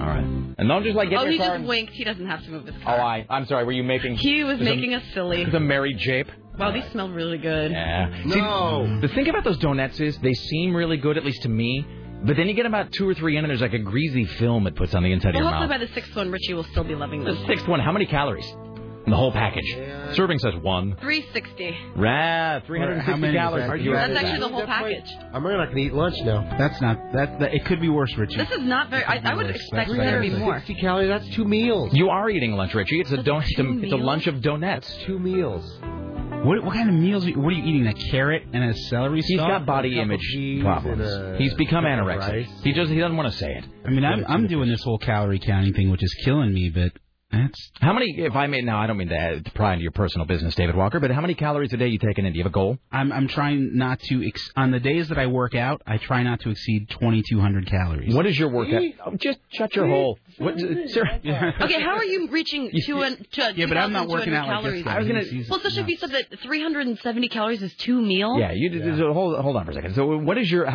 All right. And don't just like get your car. Oh, he just winked. He doesn't have to move his car. Oh, I'm sorry. Were you making? He was making us silly. The merry jape. Wow, these smell really good. Yeah. No. See, the thing about those donuts is they seem really good, at least to me, But then you get about two or three in, and there's like a greasy film it puts on the inside of your mouth. Hopefully by the sixth one, Richie will still be loving this. The sixth one, how many calories in the whole package? Serving says one. 360. Right, 360 calories. That's actually the whole package. I'm really not going to eat lunch now. That's not that. It could be worse, Richie. This is not very. I would expect there to be more. 360 calories. That's two meals. You are eating lunch, Richie. It's a lunch of donuts. That's two meals. What kind of meals? What are you eating? A carrot and a celery stalk? He's got body image problems. He's become anorexic. He doesn't want to say it. I mean, I'm doing this whole calorie counting thing, which is killing me. But that's how many? If I may, now I don't mean to pry into your personal business, David Walker. But how many calories a day are you taking in? Do you have a goal? I'm trying not to. On the days that I work out, I try not to exceed 2,200 calories. What is your workout? Just shut your hole. Okay, how are you reaching to yeah, but I'm not working out calories. Like this. Well, so should be said that 370 calories is two meals. Yeah, So hold on for a second. So what is your?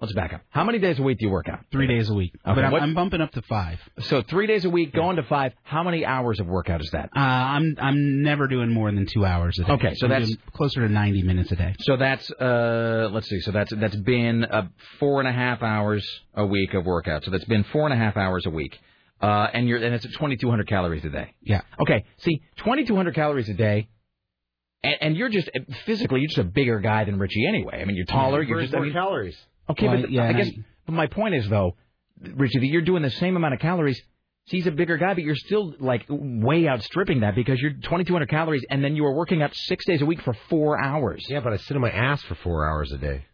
Let's back up. How many days a week do you work out? 3 days a week. Okay. But I'm bumping up to 5. So 3 days a week, going to 5. How many hours of workout is that? I'm never doing more than 2 hours a day. Okay, so that's closer to 90 minutes a day. So that's let's see. So that's been 4.5 hours a week of workout. So that's been 4.5 hours a week. And it's at 2,200 calories a day. Yeah. Okay. See, 2,200 calories a day, and you're just physically you're just a bigger guy than Richie anyway. I mean, you're taller. Yeah, you're just more calories. Okay, well, but yeah, I guess but my point is though, Richie, that you're doing the same amount of calories. So he's a bigger guy, but you're still like way outstripping that because you're 2,200 calories, and then you are working out 6 days a week for 4 hours. Yeah, but I sit on my ass for 4 hours a day.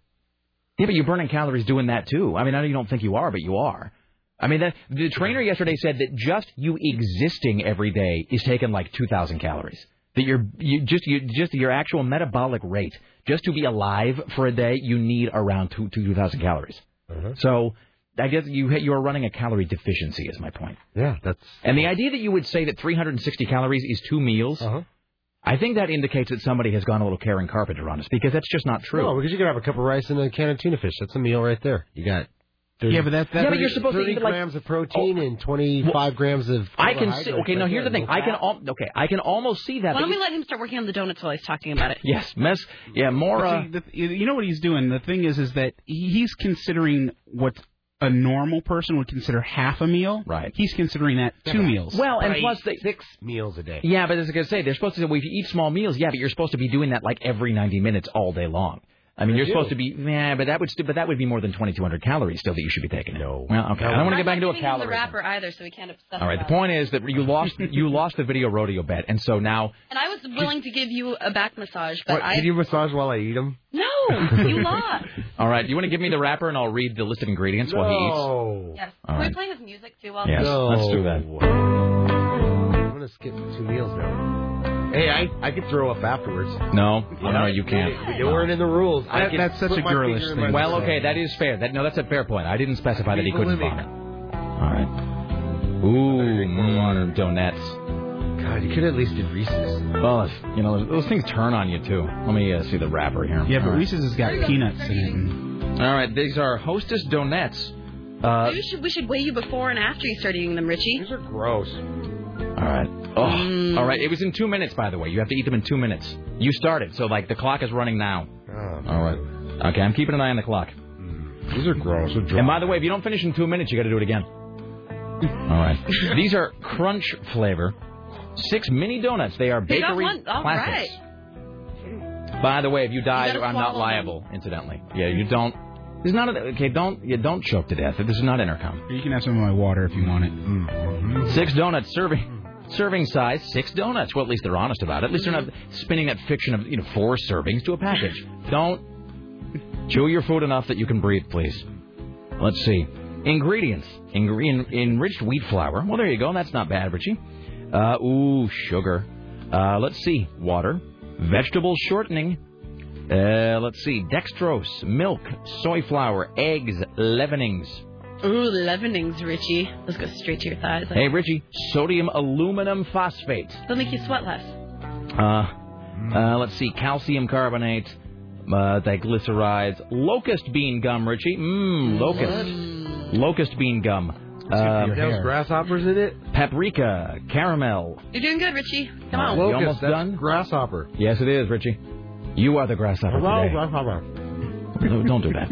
Yeah, but you're burning calories doing that too. I mean, I know you don't think you are, but you are. I mean, the trainer yesterday said that just you existing every day is taking like 2,000 calories. That you just your actual metabolic rate, just to be alive for a day, you need around 2,000 calories. Uh-huh. So I guess you are running a calorie deficiency is my point. Yeah, that's. And the idea that you would say that 360 calories is two meals. Uh-huh. I think that indicates that somebody has gone a little Karen Carpenter on us because that's just not true. No, because you can have a cup of rice and a can of tuna fish. That's a meal right there. You got it. But you're supposed 30 to eat like grams of protein and 25 grams of. I can see. Okay, now here's the thing. I can almost see that. Why don't we let him start working on the donuts while he's talking about it? Yes, Yeah, more. You know what he's doing. The thing is that he's considering what a normal person would consider half a meal. Right. He's considering that two meals. Well, and plus 6 meals a day. Yeah, but as I was gonna say, they're supposed to say, well, if you eat small meals, yeah, but you're supposed to be doing that like every 90 minutes all day long. I mean, you're supposed to be, but that would be more than 2,200 calories still that you should be taking. No. Well, okay. I don't want to get back into a calorie. I'm not the rapper either, so we can't obsess about it. All right. The point is that you lost the video rodeo bet, and so now. And I was willing to give you a back massage, but Did you massage while I eat them? No, you lost. All right. You want to give me the rapper, and I'll read the list of ingredients while he eats. Yes. All right. Can we play his music too while? Yes. No. Let's do that. I'm gonna skip 2 meals now. Hey, I could throw up afterwards. No, no, you can't. They weren't in the rules. That's such a girlish thing. Well, okay, that is fair. That's a fair point. I didn't specify that he couldn't vomit. All right. Ooh, more donuts. God, you could at least do Reese's. Well, those things turn on you, too. Let me see the wrapper here. Yeah, but Reese's has got peanuts in it. All right, these are Hostess donuts. We should weigh you before and after you start eating them, Richie. These are gross. All right. All right. It was in 2 minutes, by the way. You have to eat them in 2 minutes. You started, so like the clock is running now. Oh, all right. Okay, I'm keeping an eye on the clock. These are gross. And by the way, if you don't finish in 2 minutes, you got to do it again. All right. These are crunch flavor, 6 mini donuts. They are bakery classics. Right. By the way, if you die, I'm not liable. Incidentally, yeah, you don't. It's not don't choke to death. This is not intercom. You can have some of my water if you want it. Mm-hmm. 6 donuts serving size, 6 donuts. Well, at least they're honest about it. At least they're not spinning that fiction of 4 servings to a package. Don't chew your food enough that you can breathe, please. Let's see. Ingredients. Enriched wheat flour. Well, there you go. That's not bad, Richie. Sugar. Let's see. Water. Vegetable shortening. Let's see. Dextrose. Milk. Soy flour. Eggs. Leavenings. Ooh, leavenings, Richie. Let's go straight to your thighs. Hey, Richie, sodium aluminum phosphate. They'll make you sweat less. Let's see, calcium carbonate, diglycerides, locust bean gum, Richie. Locust bean gum. There's grasshoppers in it. Paprika, caramel. You're doing good, Richie. Come on. Locust, you almost done? Grasshopper. Yes, it is, Richie. You are the grasshopper today. Don't do that.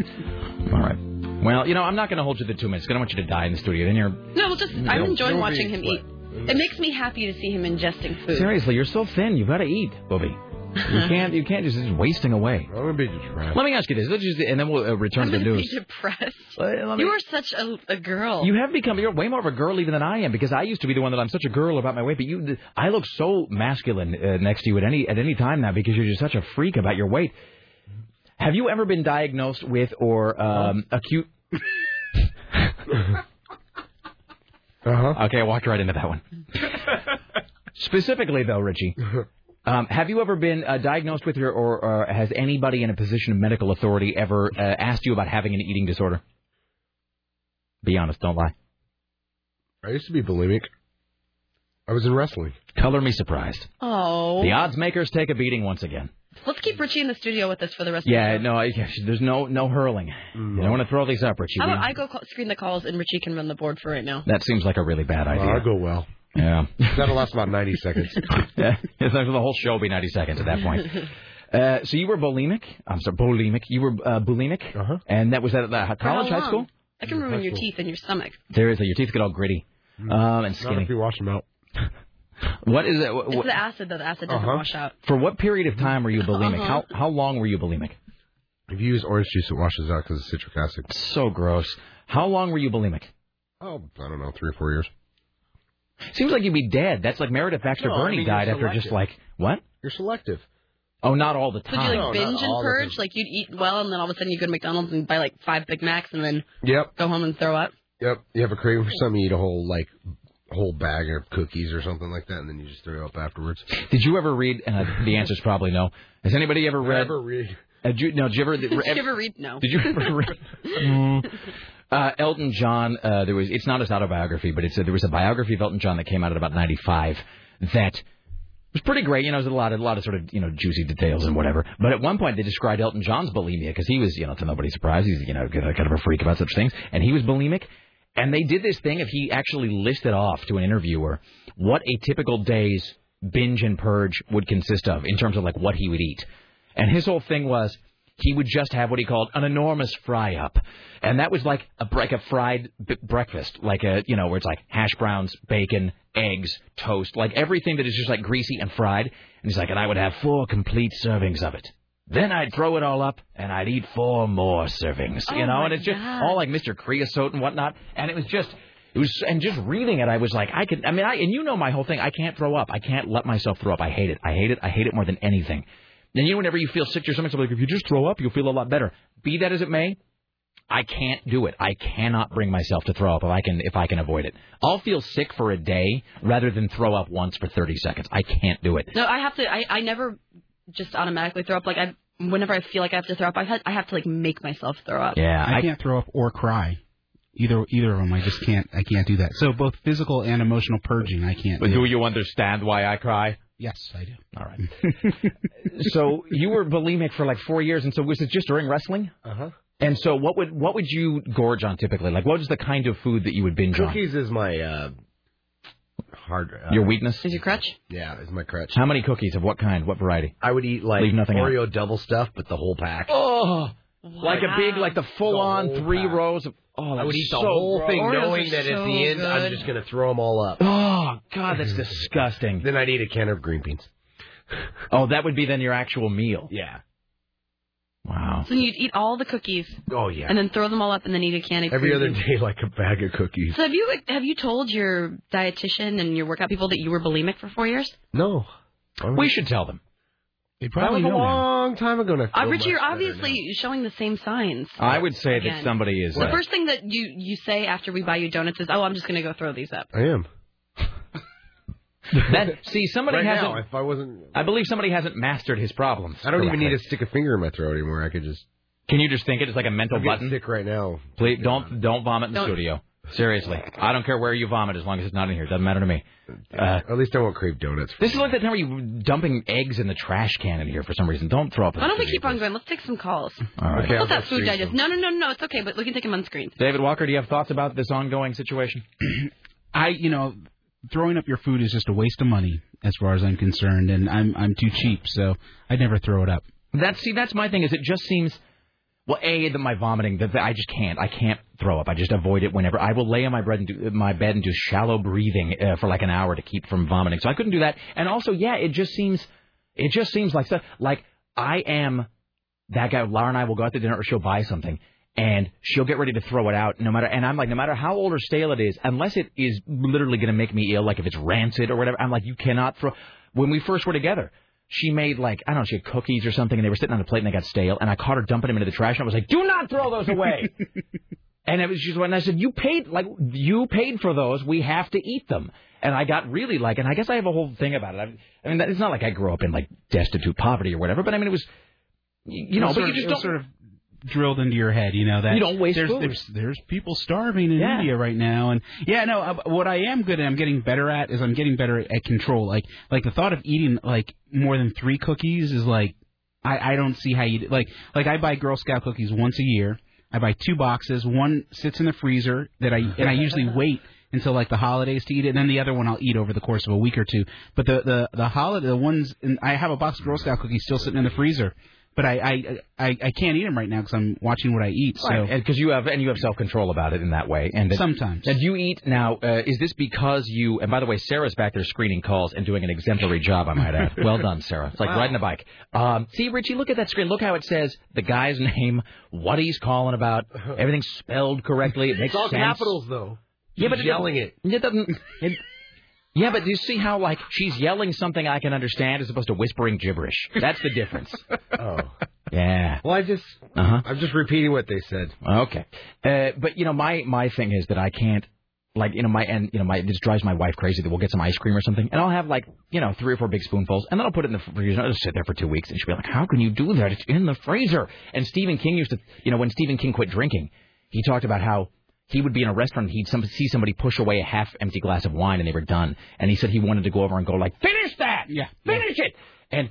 All right. Well, you know, I'm not going to hold you the 2 minutes. I don't want you to die in the studio. Then you're... No, well, just... I'm enjoying watching him eat. It makes me happy to see him ingesting food. Seriously, you're so thin. You've got to eat, Bobby. You can't just wasting away. I'm gonna be depressed. Let me ask you this. Let's just, and then we'll return to the news. I'm depressed. You are such a girl. You have become. You're way more of a girl even than I am, because I used to be the one that I'm such a girl about my weight. But you, I look so masculine next to you at any time now, because you're just such a freak about your weight. Have you ever been diagnosed with or acute? Okay, I walked right into that one. Specifically, though, Richie. Have you ever been diagnosed with or has anybody in a position of medical authority ever asked you about having an eating disorder? Be honest, don't lie. I used to be bulimic. I was in wrestling. Color me surprised. Oh. The odds makers take a beating once again. Let's keep Richie in the studio with us for the rest of the show. Yeah, no, there's no hurling. Mm-hmm. You don't want to throw these up, Richie. How about I go screen the calls and Richie can run the board for right now? That seems like a really bad idea. I'll go well. Yeah. That'll last about 90 seconds. Yeah. The whole show will be 90 seconds at that point. So you were bulimic. I'm sorry, bulimic. You were bulimic. Uh-huh. And that was at college, high school? That can ruin your teeth and your stomach. Seriously, your teeth get all gritty and skinny. Not if you wash them out. What is it? It's the acid, though. The acid doesn't wash out. For what period of time were you bulimic? Uh-huh. How long were you bulimic? If you use orange juice, it washes out because it's citric acid. It's so gross. How long were you bulimic? Oh, I don't know, 3 or 4 years. Seems like you'd be dead. That's like Meredith Baxter Burney died after just like, what? You're selective. Oh, not all the time. Would you binge and purge? Like you'd eat well and then all of a sudden you go to McDonald's and buy like 5 Big Macs and then go home and throw up? Yep. You have a craving for something, you eat a whole bag of cookies or something like that, and then you just throw up afterwards. Did you ever read, the answer's probably no. Has anybody ever read? Did you ever read? No. Did you ever read? Elton John, it's not his autobiography, but there was a biography of Elton John that came out at about 95 that was pretty great. You know, it was a lot of sort of, juicy details and whatever. But at one point they described Elton John's bulimia because he was, to nobody's surprise, he's, kind of a freak about such things. And he was bulimic. And they did this thing if he actually listed off to an interviewer what a typical day's binge and purge would consist of in terms of like what he would eat. And his whole thing was, he would just have what he called an enormous fry-up. And that was like a fried breakfast, like where it's like hash browns, bacon, eggs, toast, like everything that is just like greasy and fried. And he's like, and I would have 4 complete servings of it. Then I'd throw it all up, and I'd eat 4 more servings, and it's just all like Mr. Creosote and whatnot. And it was just reading it, I was like, my whole thing, I can't throw up. I can't let myself throw up. I hate it. I hate it. I hate it more than anything. And whenever you feel sick, your stomach's like, if you just throw up, you'll feel a lot better. Be that as it may, I can't do it. I cannot bring myself to throw up if I can avoid it. I'll feel sick for a day rather than throw up once for 30 seconds. I can't do it. No, I have to. I never just automatically throw up. Like whenever I feel like I have to throw up, I have to like make myself throw up. Yeah, I can't throw up or cry. Either of them, I can't do that. So both physical and emotional purging, I can't. But do you understand why I cry? Yes, I do. All right. So you were bulimic for like 4 years, and so was it just during wrestling? Uh-huh. And so what would you gorge on typically? Like, what is the kind of food that you would binge on? Cookies is my hard... your weakness? Is your crutch? Yeah, is my crutch. How many cookies? Of what kind? What variety? I would eat like Oreo double stuff, but the whole pack. Oh! Wow. Like a big, like the full-on 3 pack. Rows of... Oh, I would eat the whole thing knowing that at the end I'm just going to throw them all up. Oh, God, that's disgusting. Then I'd eat a can of green beans. Oh, that would be then your actual meal. Yeah. Wow. So you'd eat all the cookies. Oh, yeah. And then throw them all up and then eat a can of green beans. Every other day, like a bag of cookies. So have you told your dietitian and your workout people that you were bulimic for 4 years? No. We should tell them. It probably was a long time ago. Richie, you're obviously showing the same signs. I would say that somebody is... The first thing that you say after we buy you donuts is, I'm just going to go throw these up. I am. Somebody right hasn't... Now, if I wasn't... I believe somebody hasn't mastered his problems. I don't even need to stick a finger in my throat anymore. I could just... Can you just think it? It's like a mental button? I'm sick right now. Please, don't vomit in the studio. Seriously. I don't care where you vomit as long as it's not in here. It doesn't matter to me. At least I won't crave donuts. This is like that time where you're dumping eggs in the trash can in here for some reason. Don't throw up. Why don't we keep on going? Let's take some calls. All right. Okay, let that food digest. No. It's okay, but we can take them on screen. David Walker, do you have thoughts about this ongoing situation? Throwing up your food is just a waste of money as far as I'm concerned, and I'm too cheap, so I'd never throw it up. That's my thing is it just seems... Well, my vomiting, I just can't. I can't throw up. I just avoid it whenever. I will lay on my bed and do shallow breathing for like an hour to keep from vomiting. So I couldn't do that. And also, yeah, it just seems like stuff. Like I am that guy. Laura and I will go out to dinner, or she'll buy something, and she'll get ready to throw it out. No matter, and I'm like, no matter how old or stale it is, unless it is literally going to make me ill, like if it's rancid or whatever, I'm like, you cannot throw. When we first were together, she made, like, I don't know, she had cookies or something, and they were sitting on the plate, and they got stale, and I caught her dumping them into the trash, and I was like, do not throw those away! And it was just when I said, you paid for those, we have to eat them. And I got really, like, and I guess I have a whole thing about it. I mean, it's not like I grew up in, like, destitute poverty or whatever, but I mean, it was, you know, but you just don't... Sort of drilled into your head, you know, that you don't waste food. There's people starving in India right now, and what I am good at, I'm getting better at, is I'm getting better at control. Like the thought of eating like more than 3 cookies is like, I don't see how you like I buy Girl Scout cookies once a year. I buy 2 boxes. One sits in the freezer and I usually wait until like the holidays to eat it, and then the other one I'll eat over the course of a week or two. But the holiday, the ones, and I have a box of Girl Scout cookies still sitting in the freezer. But I can't eat them right now because I'm watching what I eat. So. Right, because you have self-control about it in that way. And sometimes. And you eat now. Is this because you? And by the way, Sarah's back there screening calls and doing an exemplary job, I might add. Well done, Sarah. It's like riding a bike. See, Richie, look at that screen. Look how it says the guy's name, what he's calling about, everything's spelled correctly. It makes sense. It's all capitals, though. Yeah, but yelling it. It doesn't. Yeah, but do you see how, like, she's yelling something I can understand as opposed to whispering gibberish? That's the difference. Oh. Yeah. Well, I'm just repeating what they said. Okay. But, you know, my thing is that I can't, like, you know, this drives my wife crazy that we'll get some ice cream or something, and I'll have, like, you know, 3 or 4 big spoonfuls, and then I'll put it in the freezer, and I'll just sit there for 2 weeks, and she'll be like, how can you do that? It's in the freezer. And Stephen King used to, you know, when Stephen King quit drinking, he talked about how he would be in a restaurant, and he'd see somebody push away a half-empty glass of wine, and they were done. And he said he wanted to go over and go, like, finish that! Yeah. Finish it! And,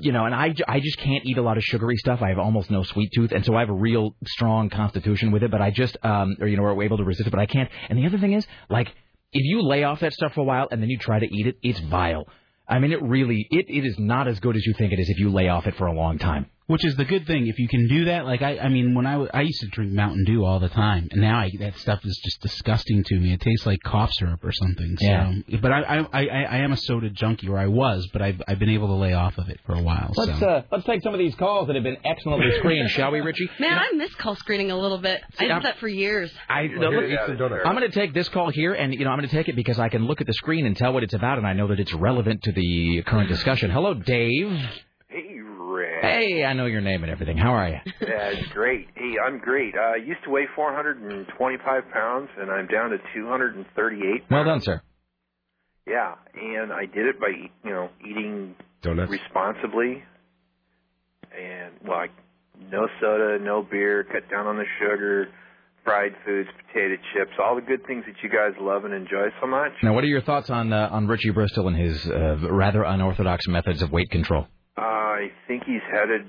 you know, and I just can't eat a lot of sugary stuff. I have almost no sweet tooth, and so I have a real strong constitution with it, but I just, or, you know, we're able to resist it, but I can't. And the other thing is, like, if you lay off that stuff for a while and then you try to eat it, it's vile. I mean, it really, it is not as good as you think it is if you lay off it for a long time. Which is the good thing if you can do that. Like I mean, when I used to drink Mountain Dew all the time, and now that stuff is just disgusting to me. It tastes like cough syrup or something. So, yeah. But I am a soda junkie, or I was, but I've been able to lay off of it for a while. Let's take some of these calls that have been excellently screened, shall we, Richie? Man, I miss call screening a little bit. See, I did that for years. I'm going to take this call here, and you know I'm going to take it because I can look at the screen and tell what it's about, and I know that it's relevant to the current discussion. Hello, Dave. Hey, I know your name and everything. How are you? That's great. Hey, I'm great. I used to weigh 425 pounds, and I'm down to 238 pounds. Well done, sir. Yeah, and I did it by, you know, eating responsibly. And, well, no soda, no beer, cut down on the sugar, fried foods, potato chips, all the good things that you guys love and enjoy so much. Now, what are your thoughts on Richie Bristol and his rather unorthodox methods of weight control? I think he's headed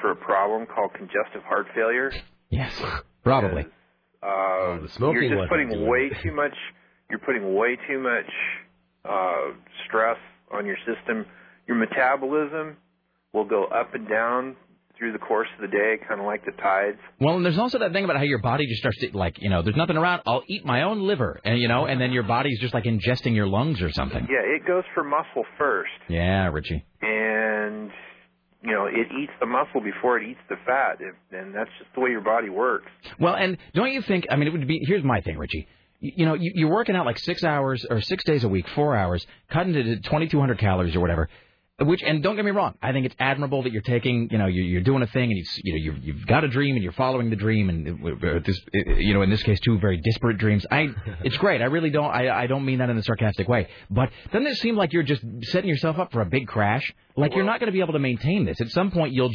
for a problem called congestive heart failure. Yes, probably. You're putting way too much stress on your system. Your metabolism will go up and down through the course of the day, kind of like the tides. Well, and there's also that thing about how your body just starts to, like, you know, there's nothing around, I'll eat my own liver, and, you know, and then your body's just, like, ingesting your lungs or something. Yeah, it goes for muscle first. Yeah, Richie. And, you know, it eats the muscle before it eats the fat, and that's just the way your body works. Well, and don't you think, I mean, it would be, here's my thing, Richie. You know, you're working out, like, 6 hours, or 6 days a week, 4 hours, cutting to 2,200 calories or whatever. Which, and don't get me wrong, I think it's admirable that you're taking, you know, you're doing a thing, and you've got a dream, and you're following the dream, and this, you know, in this case, 2 very disparate dreams. It's great. I really don't. I don't mean that in a sarcastic way. But doesn't it seem like you're just setting yourself up for a big crash? Like, you're not going to be able to maintain this. At some point, you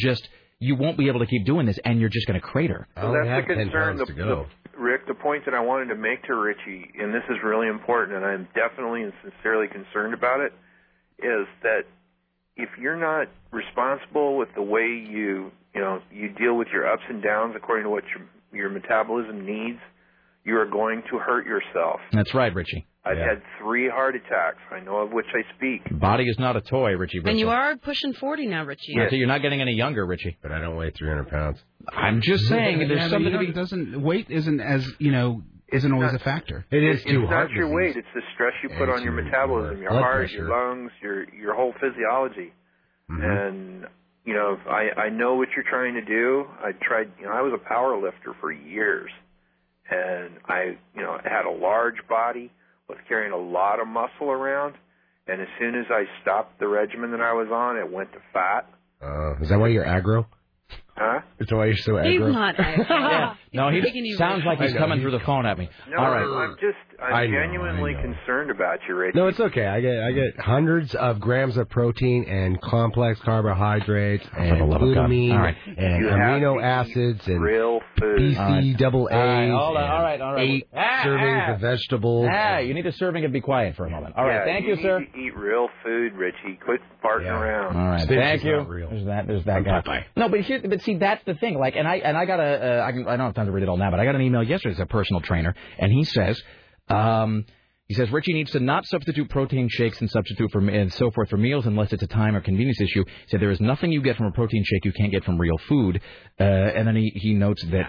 won't be able to keep doing this, and you're just going to crater. So that's the concern, Rick. The point that I wanted to make to Richie, and this is really important, and I'm definitely and sincerely concerned about it, is that if you're not responsible with the way you deal with your ups and downs according to what your metabolism needs, you are going to hurt yourself. That's right, Richie. I've had 3 heart attacks. I know of which I speak. Body is not a toy, Richie Bristol. And you are pushing 40 now, Richie. Yes. So you're not getting any younger, Richie. But I don't weigh 300 pounds. I'm just saying. There's something that doesn't. Weight isn't as, you know, isn't always a factor. It is too hard. It's not your weight. It's the stress you put on your metabolism, your heart, your lungs, your whole physiology. Mm-hmm. And, you know, I know what you're trying to do. I tried. You know, I was a power lifter for years, and I, you know, had a large body. Was carrying a lot of muscle around, and as soon as I stopped the regimen that I was on, it went to fat. Is that why you're aggro? Huh? Is that why you're so aggro? He's not aggro. Yeah. No, he sounds like he's coming through the phone at me. No, all right. I'm genuinely concerned about you, Richie. No, it's okay. I get hundreds of grams of protein and complex carbohydrates and glutamine and amino acids and real food. BCAAs. All right. 8 servings of vegetables. You need a serving and be quiet for a moment. All right. Thank you, sir. You need to eat real food, Richie. Quit farting around. All right. Thank you. There's that guy. Bye. No, but see, that's the thing. Like, and I got a I don't have time to read it all now, but I got an email yesterday. It's a personal trainer, and he says. He says Richie needs to not substitute protein shakes and substitute for and so forth for meals unless it's a time or convenience issue. He said there is nothing you get from a protein shake you can't get from real food. And then he notes that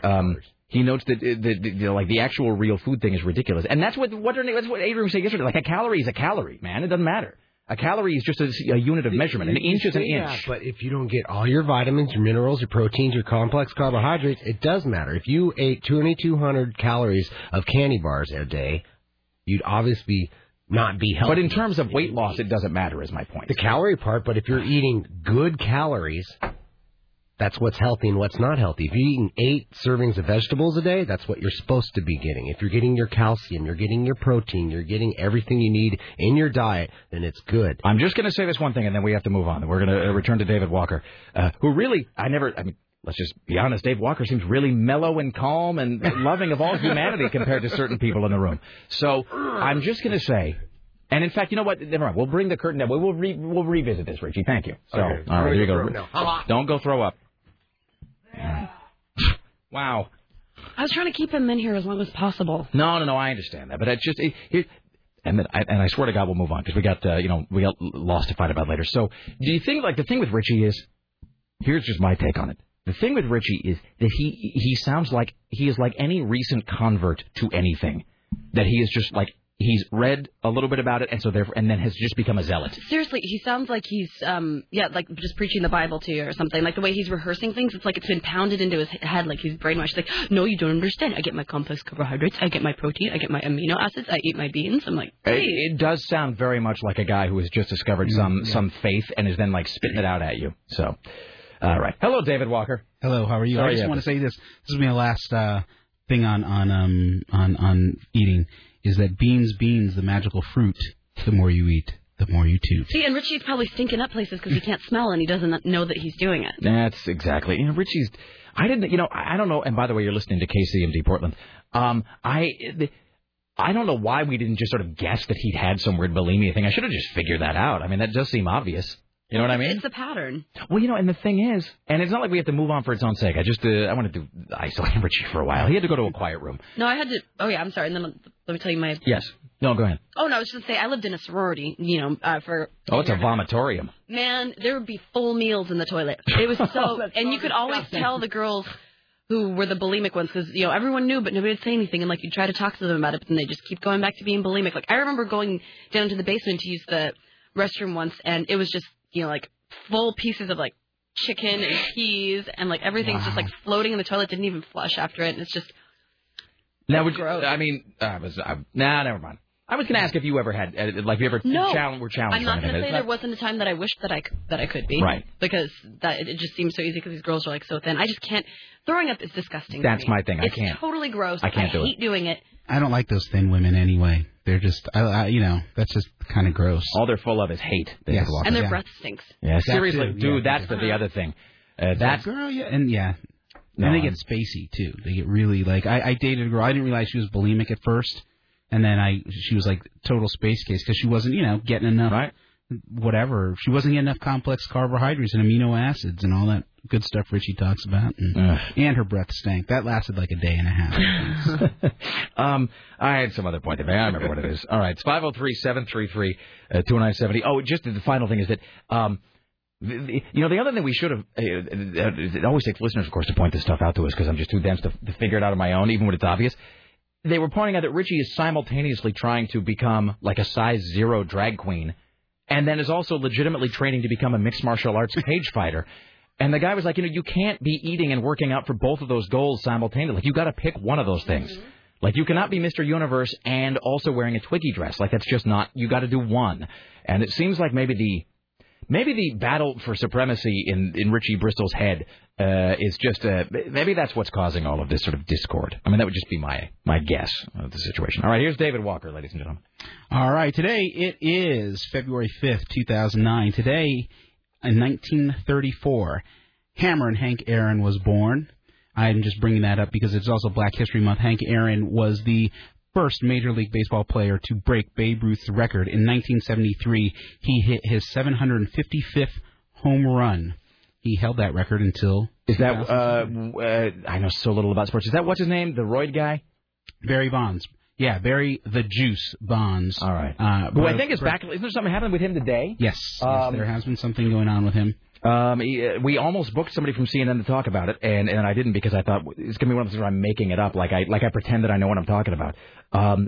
the actual real food thing is ridiculous. And that's what Adrian said yesterday. Like, a calorie is a calorie, man. It doesn't matter. A calorie is just a unit of measurement. An inch is an inch. But if you don't get all your vitamins, your minerals, your proteins, your complex carbohydrates, it does matter. If you ate 2,200 calories of candy bars a day, you'd obviously not be healthy. But in terms of weight loss, it doesn't matter, is my point. The calorie part, but if you're eating good calories, that's what's healthy and what's not healthy. If you're eating 8 servings of vegetables a day, that's what you're supposed to be getting. If you're getting your calcium, you're getting your protein, you're getting everything you need in your diet, then it's good. I'm just going to say this one thing, and then we have to move on. We're going to return to David Walker, who really, let's just be honest, Dave Walker seems really mellow and calm and loving of all humanity compared to certain people in the room. So I'm just going to say, and in fact, you know what? Never mind. We'll bring the curtain down. We'll revisit this, Richie. Thank you. So, okay. All right, here you go. Don't go throw up. Wow. I was trying to keep him in here as long as possible. No, I understand that. But that's just... I swear to God we'll move on because we got Lost to fight about later. So do you think, like, the thing with Richie is... Here's just my take on it. The thing with Richie is that he sounds like he is like any recent convert to anything, that he is just like he's read a little bit about it and so therefore and then has just become a zealot. Seriously, he sounds like he's like just preaching the Bible to you or something. Like the way he's rehearsing things, it's like it's been pounded into his head, like he's brainwashed. Like, no, you don't understand. I get my complex carbohydrates, I get my protein, I get my amino acids, I eat my beans. I'm like, hey. It does sound very much like a guy who has just discovered some faith and is then like spitting it out at you. So. All right. Hello, David Walker. Hello. How are you? I just want to say this. This is my last thing on eating is that beans, the magical fruit. The more you eat, the more you toot. See, and Richie's probably stinking up places because he can't smell and he doesn't know that he's doing it. That's exactly. You know, Richie's. I don't know. And by the way, you're listening to KCMD Portland. I don't know why we didn't just sort of guess that he'd had some weird bulimia thing. I should have just figured that out. I mean, that does seem obvious. You know what I mean? It's a pattern. Well, you know, and the thing is, and it's not like we have to move on for its own sake. I just, I wanted to isolate Richie for a while. He had to go to a quiet room. No, I had to, I'm sorry. And then let me tell you my... Yes. No, go ahead. Oh, no, I was just going to say, I lived in a sorority, you know, for... Oh, it's a vomitorium. Man, there would be full meals in the toilet. It was so... and you could always tell the girls who were the bulimic ones because, you know, everyone knew, but nobody would say anything. And, like, you'd try to talk to them about it, but then they just keep going back to being bulimic. Like, I remember going down to the basement to use the restroom once, and it was just... You know, like, full pieces of, like, chicken and peas and, like, everything's just, like, floating in the toilet. Didn't even flush after it. And it's just gross. Never mind. I was going to ask if you ever had, like, you ever were challenged. I'm not going to say there wasn't a time that I wished that I could be. Right. Because it just seems so easy because these girls are, like, so thin. I just can't. Throwing up is disgusting. That's my thing. I can't. It's totally gross. I can't do it. I hate doing it. I don't like those thin women anyway. They're just, that's just kind of gross. All they're full of is hate. Yes. And their breath stinks. Yeah, seriously, dude, that's the other thing. That girl, yeah. And, yeah. No, and they get spacey, too. They get really, like, I dated a girl. I didn't realize she was bulimic at first. And then she was, like, total space case because she wasn't, you know, getting enough. Right. whatever. She wasn't getting enough complex carbohydrates and amino acids and all that good stuff Richie talks about. And her breath stank. That lasted like a day and a half. I had some other point to make. I remember what it is. All right. It's 503-733-2970. Oh, just the final thing is that... the other thing we should have, it always takes listeners, of course, to point this stuff out to us because I'm just too dense to figure it out on my own, even when it's obvious. They were pointing out that Richie is simultaneously trying to become like a size zero drag queen and then is also legitimately training to become a mixed martial arts cage fighter. And the guy was like, you can't be eating and working out for both of those goals simultaneously. Like, you got to pick one of those things. Mm-hmm. Like, you cannot be Mr. Universe and also wearing a Twiggy dress. Like, that's just not, you got to do one. And it seems like maybe the battle for supremacy in Richie Bristol's head is just maybe that's what's causing all of this sort of discord. I mean, that would just be my guess of the situation. All right, here's David Walker, ladies and gentlemen. All right, today it is February 5th, 2009. Today, in 1934, Hammer and Hank Aaron was born. I'm just bringing that up because it's also Black History Month. Hank Aaron was the first Major League Baseball player to break Babe Ruth's record. In 1973, he hit his 755th home run. He held that record until... Is that... I know so little about sports. Is that what's his name? The roid guy? Barry Bonds. Yeah, Barry the Juice Bonds. All right. Who I think is back... Isn't there something happening with him today? Yes. Yes, there has been something going on with him. We almost booked somebody from CNN to talk about it, and I didn't because I thought it's going to be one of those where I'm making it up, like I pretend that I know what I'm talking about.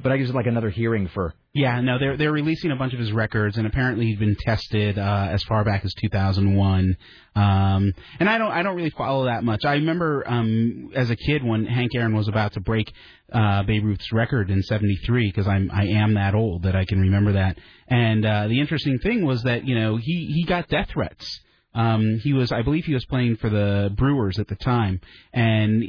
But I guess it's like another hearing for... Yeah, no, they're releasing a bunch of his records, and apparently he'd been tested as far back as 2001. And I don't really follow that much. I remember as a kid when Hank Aaron was about to break Babe Ruth's record in '73, because I am that old that I can remember that. And the interesting thing was that he got death threats. I believe he was playing for the Brewers at the time, and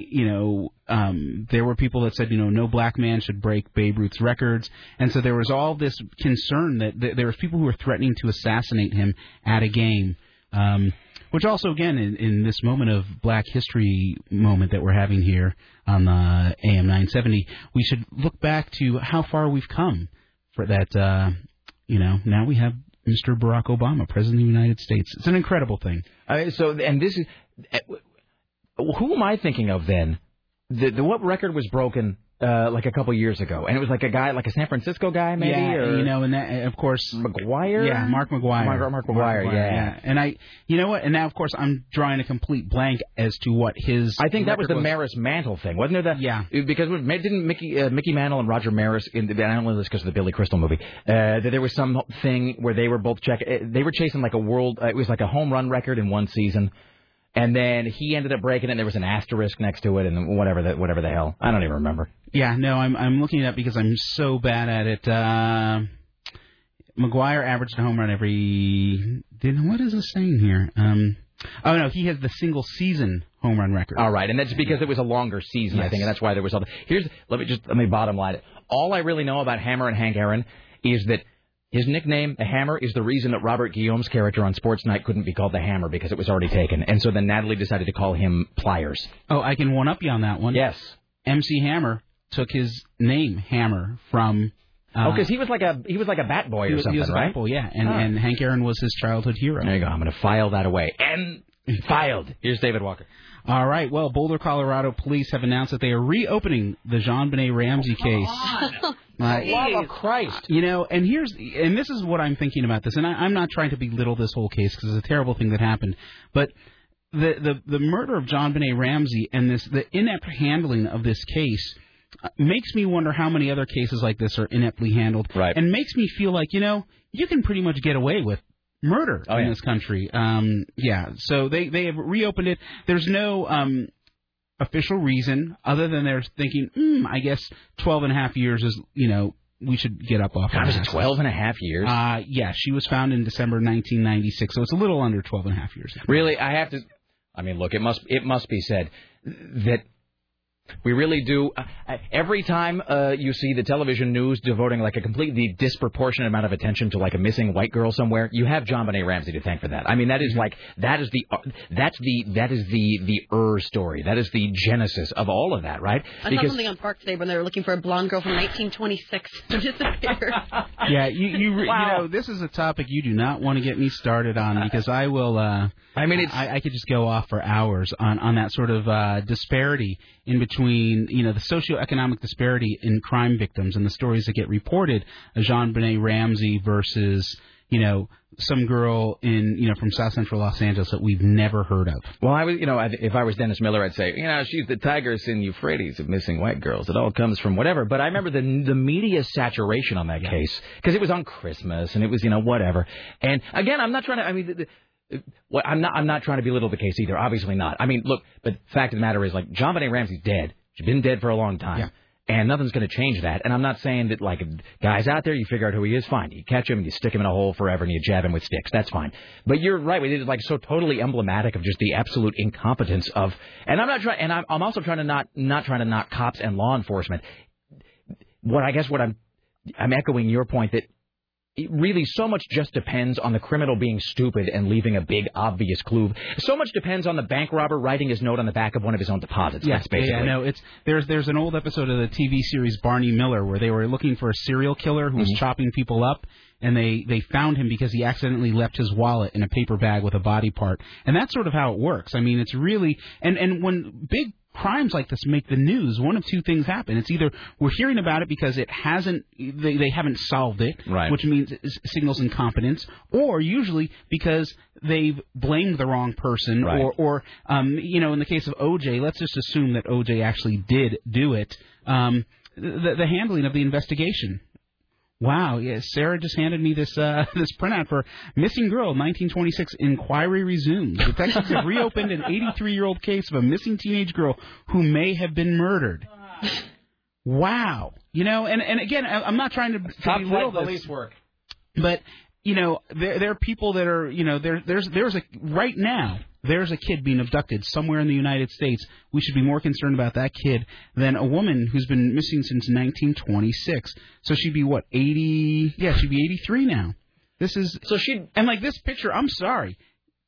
there were people that said, no black man should break Babe Ruth's records, and so there was all this concern that there was people who were threatening to assassinate him at a game, which also, again, in this moment of Black History moment that we're having here on the AM 970, we should look back to how far we've come. For that, now we have Mr. Barack Obama, President of the United States. It's an incredible thing. Who am I thinking of then? What record was broken like a couple years ago? And it was like a guy, like a San Francisco guy, maybe? Yeah, or, and that, of course... McGwire? Yeah, Mark McGwire. Mark McGwire, yeah. And I, and now, of course, I'm drawing a complete blank as to what his... I think that was the Maris Mantle thing, wasn't it? Yeah. Because didn't Mickey Mantle and Roger Maris, I only know this because of the Billy Crystal movie, that there was some thing where they were both they were chasing like a world... it was like a home run record in one season. And then he ended up breaking it, and there was an asterisk next to it, and whatever the hell. I don't even remember. Yeah, no, I'm looking it up because I'm so bad at it. McGwire averaged a home run every... What is this saying here? Oh, no, he has the single-season home run record. All right, and that's because it was a longer season, yes. I think, and that's why there was all... Let me bottom line it. All I really know about Hammer and Hank Aaron is that... His nickname, The Hammer, is the reason that Robert Guillaume's character on Sports Night couldn't be called The Hammer because it was already taken. And so then Natalie decided to call him Pliers. Oh, I can one-up you on that one. Yes. MC Hammer took his name, Hammer, from... because he was like a bat boy or something, right? He was a bat boy, yeah. And Hank Aaron was his childhood hero. There you go. I'm going to file that away. And... Filed. Here's David Walker. All right. Well, Boulder, Colorado police have announced that they are reopening the JonBenet Ramsey case. Oh, love of Christ. And this is what I'm thinking about this, and I'm not trying to belittle this whole case because it's a terrible thing that happened, but the murder of JonBenet Ramsey and the inept handling of this case makes me wonder how many other cases like this are ineptly handled, right? And makes me feel like, you can pretty much get away with murder in this country. So they have reopened it. There's no official reason other than they're thinking, I guess 12 and a half years is, we should get up off. God, was it 12 and a half years? Yeah, she was found in December 1996, so it's a little under 12 and a half years. Really? I mean, look, it must be said that We really do. Every time you see the television news devoting like a completely disproportionate amount of attention to like a missing white girl somewhere, you have JonBenet Ramsey to thank for that. I mean, that is like that is the story. That is the genesis of all of that, right? I saw something on Park today when they were looking for a blonde girl from 1926 who disappeared. Yeah, you know, this is a topic you do not want to get me started on because I will. I mean, it's, I could just go off for hours on that sort of disparity in between, you know, the socioeconomic disparity in crime victims and the stories that get reported of JonBenet Ramsey versus, you know, some girl in, you know, from South Central Los Angeles that we've never heard of. Well, I was, you know, if I was Dennis Miller, I'd say, you know, she's the Tigris and Euphrates of missing white girls. It all comes from whatever. But I remember the media saturation on that case because it was on Christmas and it was, you know, whatever. And again, I'm not trying to, I mean, I'm not trying to belittle the case either. Obviously not. I mean, look, but the fact of the matter is, like, JonBenet Ramsey's dead. She's been dead for a long time. Yeah. And nothing's going to change that. And I'm not saying that, like, guys out there, you figure out who he is, fine. You catch him and you stick him in a hole forever and you jab him with sticks. That's fine. But you're right. It is, like, so totally emblematic of just the absolute incompetence of... And I'm not trying... And I'm also trying to not trying to knock cops and law enforcement. I'm echoing your point that it really so much just depends on the criminal being stupid and leaving a big, obvious clue. So much depends on the bank robber writing his note on the back of one of his own deposits. Yes, that's basically. Yeah, no, it's, there's an old episode of the TV series Barney Miller where they were looking for a serial killer who was chopping people up, and they found him because he accidentally left his wallet in a paper bag with a body part. And that's sort of how it works. I mean, it's really... And when big crimes like this make the news, one of two things happen. It's either we're hearing about it because it hasn't, they haven't solved it, right, which means it signals incompetence, or usually because they've blamed the wrong person, right, or you know, in the case of O.J., let's just assume that O.J. actually did do it. The handling of the investigation. Wow, yes, Sarah just handed me this this printout for Missing Girl, 1926, Inquiry Resumed. Detectives have reopened an 83-year-old case of a missing teenage girl who may have been murdered. Wow. You know, and again, I'm not trying to belittle this. Police work. But, you know, there are people that are, you know, right now, there's a kid being abducted somewhere in the United States. We should be more concerned about that kid than a woman who's been missing since 1926. So she'd be, what, 80? Yeah, she'd be 83 now. This is... So she... And, like, this picture, I'm sorry.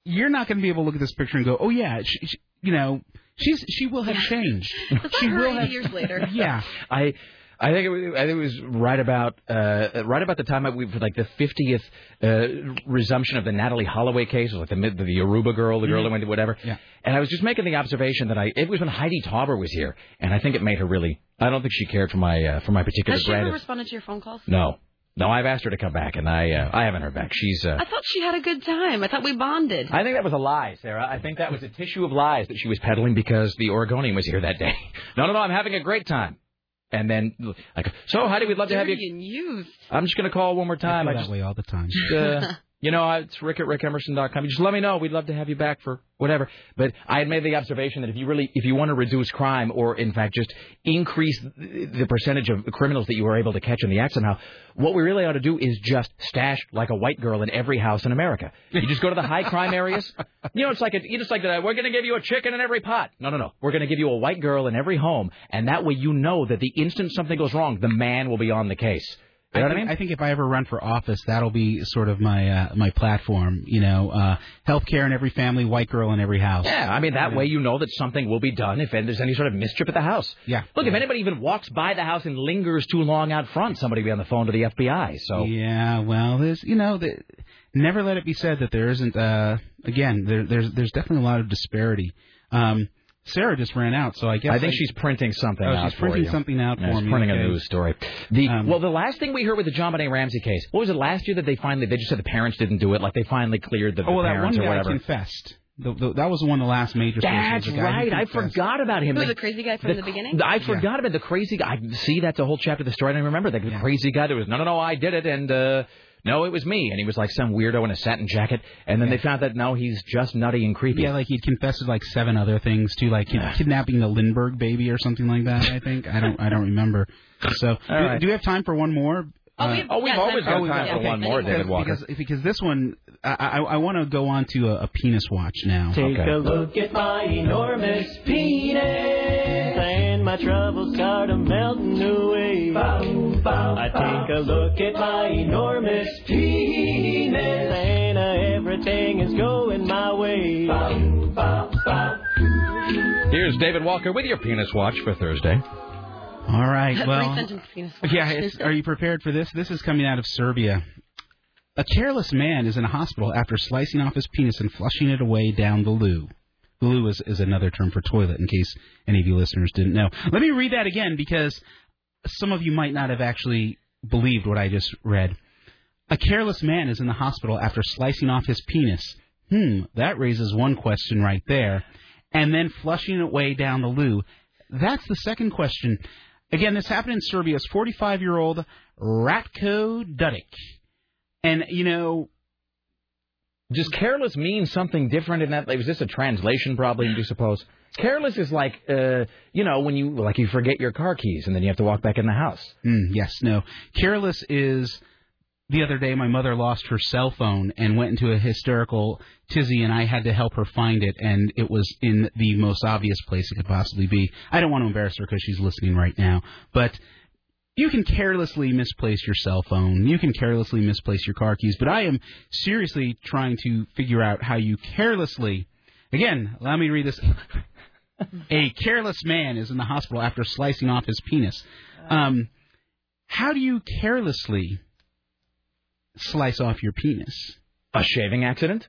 You're not going to be able to look at this picture and go, oh, yeah, she, you know, she will have changed. That's like her 80 years later. Yeah. I think it was right about the time we like the 50th resumption of the Natalie Holloway case, like the Aruba girl, the girl that went to whatever. Yeah. And I was just making the observation that it was when Heidi Tauber was here, and I think it made her really. I don't think she cared for my particular. Has she ever responded to your phone calls? No, I've asked her to come back, and I haven't heard back. She's. I thought she had a good time. I thought we bonded. I think that was a lie, Sarah. I think that was a tissue of lies that she was peddling because the Oregonian was here that day. No, I'm having a great time. And then, like, so Heidi, we'd love to have you. I'm just going to call one more time. I feel that way all the time. You know, it's Rick at rickemerson.com. You just let me know. We'd love to have you back for whatever. But I had made the observation that if you want to reduce crime or, in fact, just increase the percentage of criminals that you are able to catch in the act somehow, what we really ought to do is just stash like a white girl in every house in America. You just go to the high crime areas. You know, we're going to give you a chicken in every pot. No. We're going to give you a white girl in every home. And that way you know that the instant something goes wrong, the man will be on the case. You know what I mean? I think if I ever run for office, that'll be sort of my platform, you know, healthcare in every family, white girl in every house. Yeah, I mean, that way you know that something will be done if there's any sort of mischief at the house. Yeah. Look, if anybody even walks by the house and lingers too long out front, somebody will be on the phone to the FBI, so. Yeah, well, there's, you know, never let it be said that there isn't, again, there's definitely a lot of disparity. Sarah just ran out, so I guess... I think she's printing something out for you. She's printing something out for me. She's printing a news story. The last thing we heard with the JonBenet Ramsey case, what was it last year that they just said the parents didn't do it, like they finally cleared the parents or whatever? Oh, well, that one guy confessed. That was one of the last major... That's right. I forgot about him. Who, the crazy guy from the beginning? I forgot about the crazy guy. See, that's a whole chapter of the story. I don't remember. The crazy guy that was, no, I did it, and... No, it was me. And he was like some weirdo in a satin jacket. And then they found that, no, he's just nutty and creepy. Yeah, like he'd confessed to like 7 other things, too, like kidnapping the Lindbergh baby or something like that, I think. I don't remember. So do we have time for one more? We've always got time for one more, David Walker. Because this one, I want to go on to a penis watch now. Take a look at my enormous penis, and my troubles start melting away. Bow, bow, I take a look at my enormous penis, and everything is going my way. Bow, bow, bow. Here's David Walker with your penis watch for Thursday. All right, well, are you prepared for this? This is coming out of Serbia. A careless man is in a hospital after slicing off his penis and flushing it away down the loo. Loo is another term for toilet, in case any of you listeners didn't know. Let me read that again, because some of you might not have actually believed what I just read. A careless man is in the hospital after slicing off his penis. That raises one question right there. And then flushing it away down the loo. That's the second question. Again, this happened in Serbia's 45-year-old Ratko Dudic. And, you know... Does careless mean something different in that? Is this a translation problem, do you suppose? Careless is like, when you forget your car keys and then you have to walk back in the house. Careless is... The other day, my mother lost her cell phone and went into a hysterical tizzy, and I had to help her find it, and it was in the most obvious place it could possibly be. I don't want to embarrass her because she's listening right now, but you can carelessly misplace your cell phone. You can carelessly misplace your car keys, but I am seriously trying to figure out how you carelessly... Again, allow me to read this. A careless man is in the hospital after slicing off his penis. How do you carelessly... slice off your penis? A shaving accident?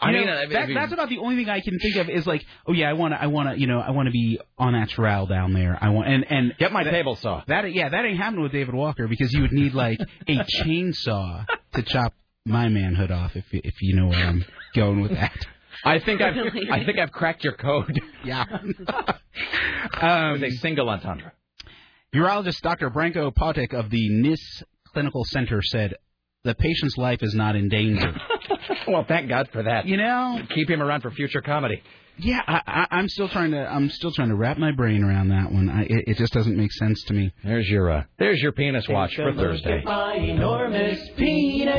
That's about the only thing I can think of is like, I want to be on that trowel down there. And get my table saw. That ain't happening with David Walker, because you would need like a chainsaw to chop my manhood off, if you know where I'm going with that. I think I've cracked your code. Yeah. With a single entendre. Urologist Dr. Branko Patek of the NIS Clinical Center said the patient's life is not in danger. Well, thank God for that. Keep him around for future comedy. Yeah, I'm still trying to. I'm still trying to wrap my brain around that one. It just doesn't make sense to me. There's your penis watch for Thursday. My enormous penis,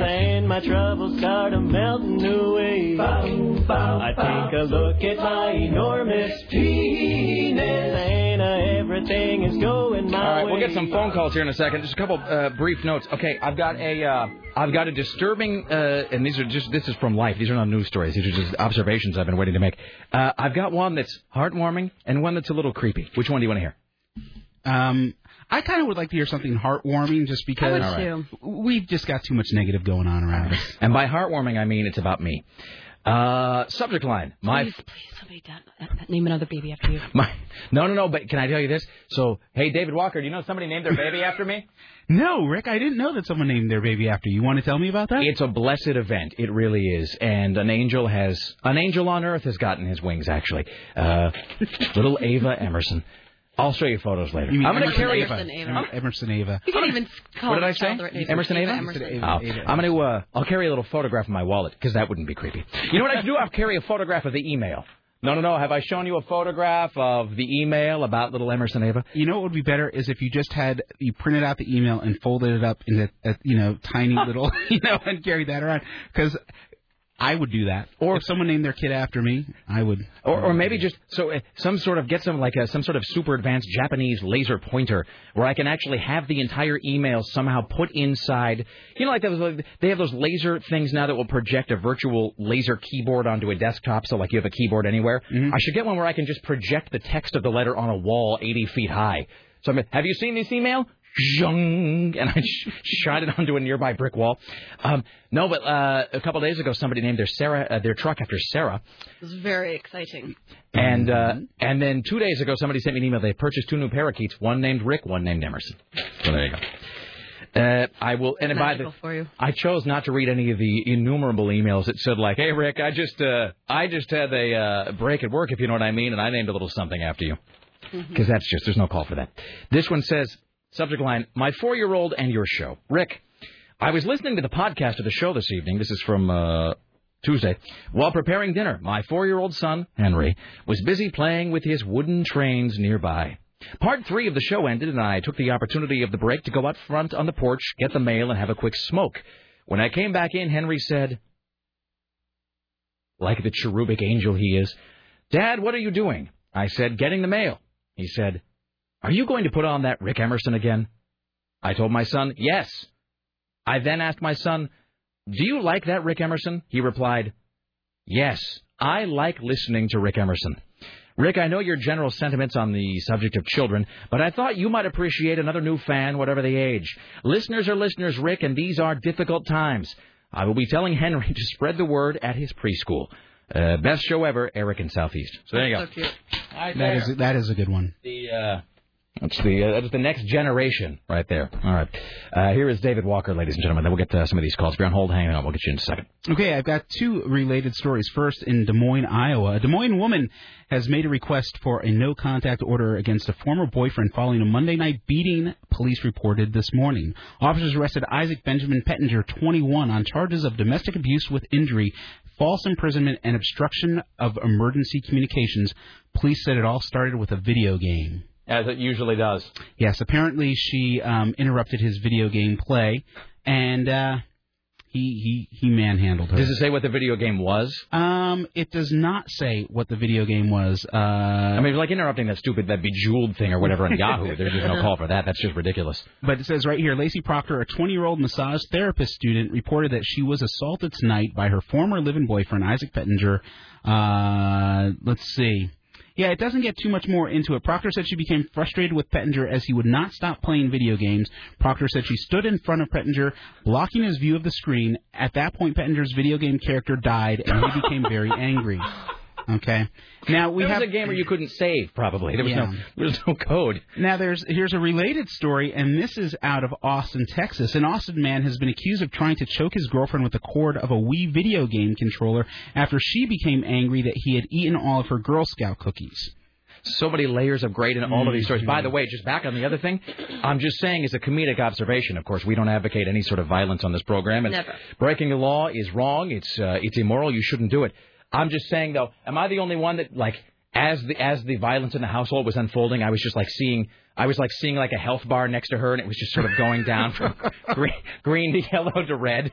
and my troubles start melting away. Bow, bow, I take a look at my enormous penis, and everything is going my way. All right, we'll get some phone calls here in a second. Just a couple brief notes. Okay, I've got a disturbing, and this is from life. These are not news stories. These are just observations I've been waiting to make. I've got one that's heartwarming and one that's a little creepy. Which one do you want to hear? I kind of would like to hear something heartwarming, just because we've just got too much negative going on around us. And by heartwarming, I mean it's about me. Subject line. Please, somebody name another baby after you. No, but can I tell you this? So, hey, David Walker, do you know somebody named their baby after me? No, Rick, I didn't know that someone named their baby after you. You want to tell me about that? It's a blessed event. It really is. And an angel on earth has gotten his wings, actually. Little Ava Emerson. I'll show you photos later. You mean Emerson Ava. You can't even call it. What did I say? Emerson Ava? Emerson Ava. I'll carry a little photograph in my wallet, because that wouldn't be creepy. You know what I do? I'll carry a photograph of the email. No. Have I shown you a photograph of the email about little Emerson Ava? You know what would be better is if you just you printed out the email and folded it up in a tiny little, and carried that around. Because... I would do that. Or if someone named their kid after me, I would. Or maybe just some sort of super advanced Japanese laser pointer where I can actually have the entire email somehow put inside. They have those laser things now that will project a virtual laser keyboard onto a desktop. So you have a keyboard anywhere. Mm-hmm. I should get one where I can just project the text of the letter on a wall 80 feet high. So have you seen this email? Zhung, and I shot it onto a nearby brick wall. A couple days ago, somebody named their truck after Sarah. It was very exciting. And then 2 days ago, somebody sent me an email. They purchased two new parakeets, one named Rick, one named Emerson. So there you go. I will, and by the for you. I chose not to read any of the innumerable emails that said "Hey Rick, I just had a break at work, if you know what I mean, and I named a little something after you," because that's just there's no call for that. This one says. Subject line, my 4-year-old and your show. Rick, I was listening to the podcast of the show this evening. This is from Tuesday. While preparing dinner, my 4-year-old son, Henry, was busy playing with his wooden trains nearby. Part 3 of the show ended, and I took the opportunity of the break to go out front on the porch, get the mail, and have a quick smoke. When I came back in, Henry said, like the cherubic angel he is, "Dad, what are you doing?" I said, "Getting the mail." He said, "Are you going to put on that Rick Emerson again?" I told my son, "Yes." I then asked my son, "Do you like that Rick Emerson?" He replied, "Yes, I like listening to Rick Emerson. Rick, I know your general sentiments on the subject of children, but I thought you might appreciate another new fan, whatever the age. Listeners are listeners, Rick, and these are difficult times. I will be telling Henry to spread the word at his preschool. Best show ever, Eric in Southeast." So there you go. So cute. Right, that is a good one. That's the next generation right there. All right. Here is David Walker, ladies and gentlemen. Then we'll get to some of these calls. If you're on hold, hang on. We'll get you in a second. Okay, I've got two related stories. First, in Des Moines, Iowa. A Des Moines woman has made a request for a no-contact order against a former boyfriend following a Monday night beating, police reported this morning. Officers arrested Isaac Benjamin Pettinger, 21, on charges of domestic abuse with injury, false imprisonment, and obstruction of emergency communications. Police said it all started with a video game. As it usually does. Yes, apparently she interrupted his video game play, and he manhandled her. Does it say what the video game was? It does not say what the video game was. I mean, like interrupting that Bejeweled thing or whatever on Yahoo. There's no call for that. That's just ridiculous. But it says right here, Lacey Proctor, a 20-year-old massage therapist student, reported that she was assaulted tonight by her former live-in boyfriend, Isaac Pettinger. Let's see. Yeah, it doesn't get too much more into it. Proctor said she became frustrated with Pettinger as he would not stop playing video games. Proctor said she stood in front of Pettinger, blocking his view of the screen. At that point, Pettinger's video game character died, and he became very angry. Okay. Now there was a game where you couldn't save, probably. There was no code. Now here's a related story, and this is out of Austin, Texas. An Austin man has been accused of trying to choke his girlfriend with the cord of a Wii video game controller after she became angry that he had eaten all of her Girl Scout cookies. So many layers of grade in all of these stories. By the way, just back on the other thing, I'm just saying it's a comedic observation. Of course, we don't advocate any sort of violence on this program. Never. Breaking the law is wrong. It's immoral. You shouldn't do it. I'm just saying, though, am I the only one that, like, as the violence in the household was unfolding, I was just, like, seeing, like, a health bar next to her, and it was just sort of going down from green to yellow to red?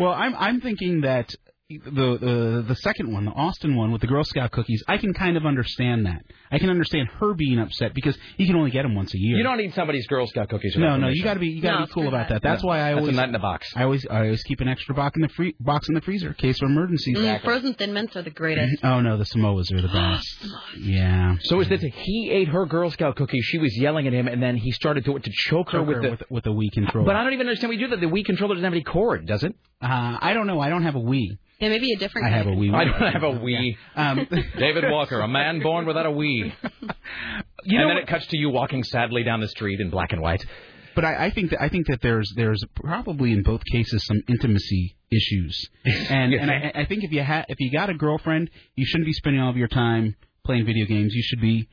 Well, I'm thinking that the second one, the Austin one with the Girl Scout cookies, I can kind of understand that. I can understand her being upset because you can only get them once a year. You don't need somebody's Girl Scout cookies. No, you got to be cool about that. That's why I always that's a nut in a box. I always keep an extra box in the freezer in case of emergencies. Frozen Thin Mints are the greatest. Oh no, the Samoas are the best. Yeah. So is this? He ate her Girl Scout cookie. She was yelling at him, and then he started to choke her with the Wii controller. But I don't even understand why we do that. The Wii controller doesn't have any cord, does it? I don't know. I don't have a Wii. Yeah, maybe a different kind. I don't have a Wii. David Walker, a man born without a Wii. It cuts to you walking sadly down the street in black and white. But I think that there's probably in both cases some intimacy issues, and I think if you got a girlfriend, you shouldn't be spending all of your time playing video games. You should be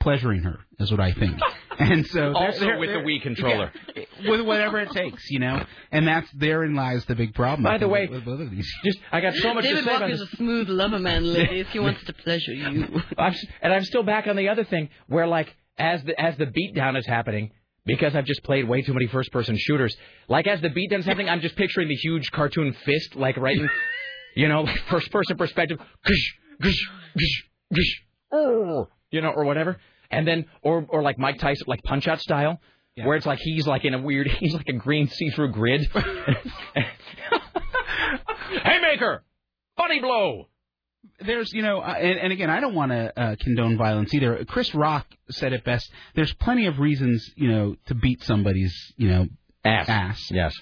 pleasuring her, is what I think. And so also with the Wii controller, yeah, with whatever it takes, you know. And therein lies the big problem. By the way, with both of these. I got so much to say. David Walker's a smooth lover man, ladies. He wants to pleasure you. I'm still back on the other thing, where like as the beatdown is happening, because I've just played way too many first person shooters. Like as the beatdown is happening, I'm just picturing the huge cartoon fist, like right in, you know, like first person perspective, oh, you know, or whatever. And then, or like Mike Tyson, like Punch-Out style, yeah, where it's like he's like in a weird, he's like a green see-through grid. Haymaker! Bunny blow! There's, you know, and again, I don't want to condone violence either. Chris Rock said it best. There's plenty of reasons, you know, to beat somebody's, you know, ass. Yes.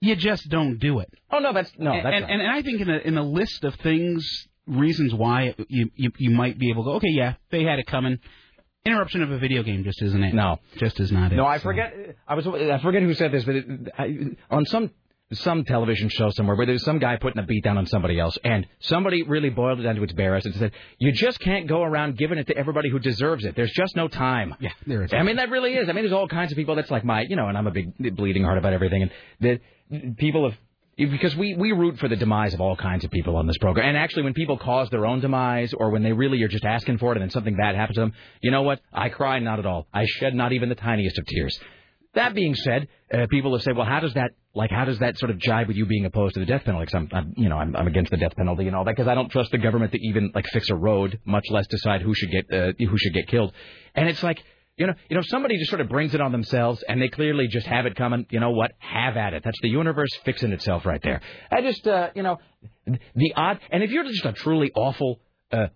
You just don't do it. Oh, no, that's and I think in a list of things, reasons why you might be able to go, okay, yeah, they had it coming. Interruption of a video game just isn't it. No, just is not it. No, I forget. I forget who said this, but on some television show somewhere, where there's some guy putting a beat down on somebody else, and somebody really boiled it down to its bare essence and said, "You just can't go around giving it to everybody who deserves it. There's just no time." Yeah, there is. I mean, that really is. I mean, there's all kinds of people. That's like my, you know, and I'm a big bleeding heart about everything, and that people have Because we root for the demise of all kinds of people on this program. And actually, when people cause their own demise or when they really are just asking for it and then something bad happens to them, you know what? I cry not at all. I shed not even the tiniest of tears. That being said, people have said, well, how does that sort of jibe with you being opposed to the death penalty? Because I'm against the death penalty and all that because I don't trust the government to even like fix a road, much less decide who should get killed. And it's like, you know, somebody just sort of brings it on themselves and they clearly just have it coming. You know what? Have at it. That's the universe fixing itself right there. I just, the odd. And if you're just a truly awful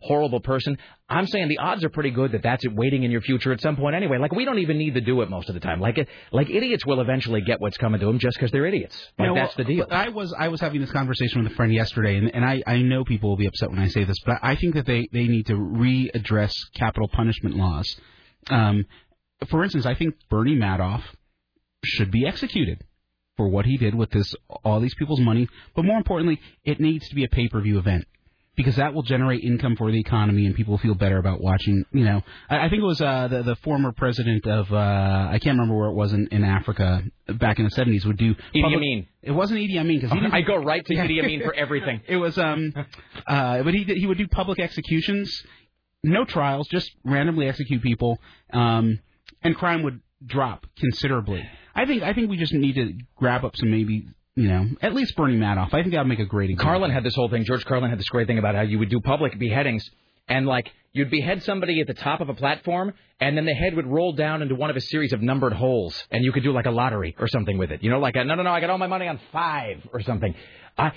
horrible person, I'm saying the odds are pretty good that that's it waiting in your future at some point anyway. Like, we don't even need to do it most of the time. Like idiots will eventually get what's coming to them just because they're idiots. Like, that's the deal. I was having this conversation with a friend yesterday, and I know people will be upset when I say this, but I think that they need to readdress capital punishment laws. For instance, I think Bernie Madoff should be executed for what he did with this all these people's money. But more importantly, it needs to be a pay-per-view event, because that will generate income for the economy and people will feel better about watching, you know. I think it was the former president of, I can't remember where it was in Africa back in the 70s, would do... Idi Amin. It wasn't Idi Amin. I go right to Idi Amin for everything. It was, but he would do public executions, no trials, just randomly execute people, and crime would drop considerably. I think we just need to grab up some maybe... You know, at least Bernie Madoff. I think that would make a great example. Carlin had this whole thing. George Carlin had this great thing about how you would do public beheadings and, like, you'd behead somebody at the top of a platform and then the head would roll down into one of a series of numbered holes and you could do, like, a lottery or something with it. You know, like, no, I got all my money on 5 or something.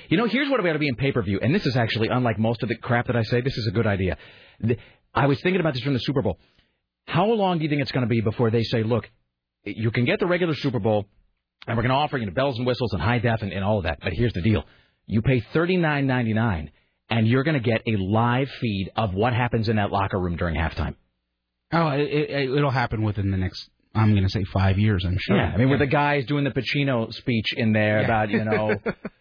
You know, here's what we ought to be in pay-per-view. And this is actually, unlike most of the crap that I say, this is a good idea. I was thinking about this during the Super Bowl. How long do you think it's going to be before they say, look, you can get the regular Super Bowl, and we're going to offer, you know, bells and whistles and high def and all of that. But here's the deal. You pay $39.99, and you're going to get a live feed of what happens in that locker room during halftime. Oh, it'll happen within the next, I'm going to say, 5 years, I'm sure. Yeah, I mean, where the guy's doing the Pacino speech in there about, you know,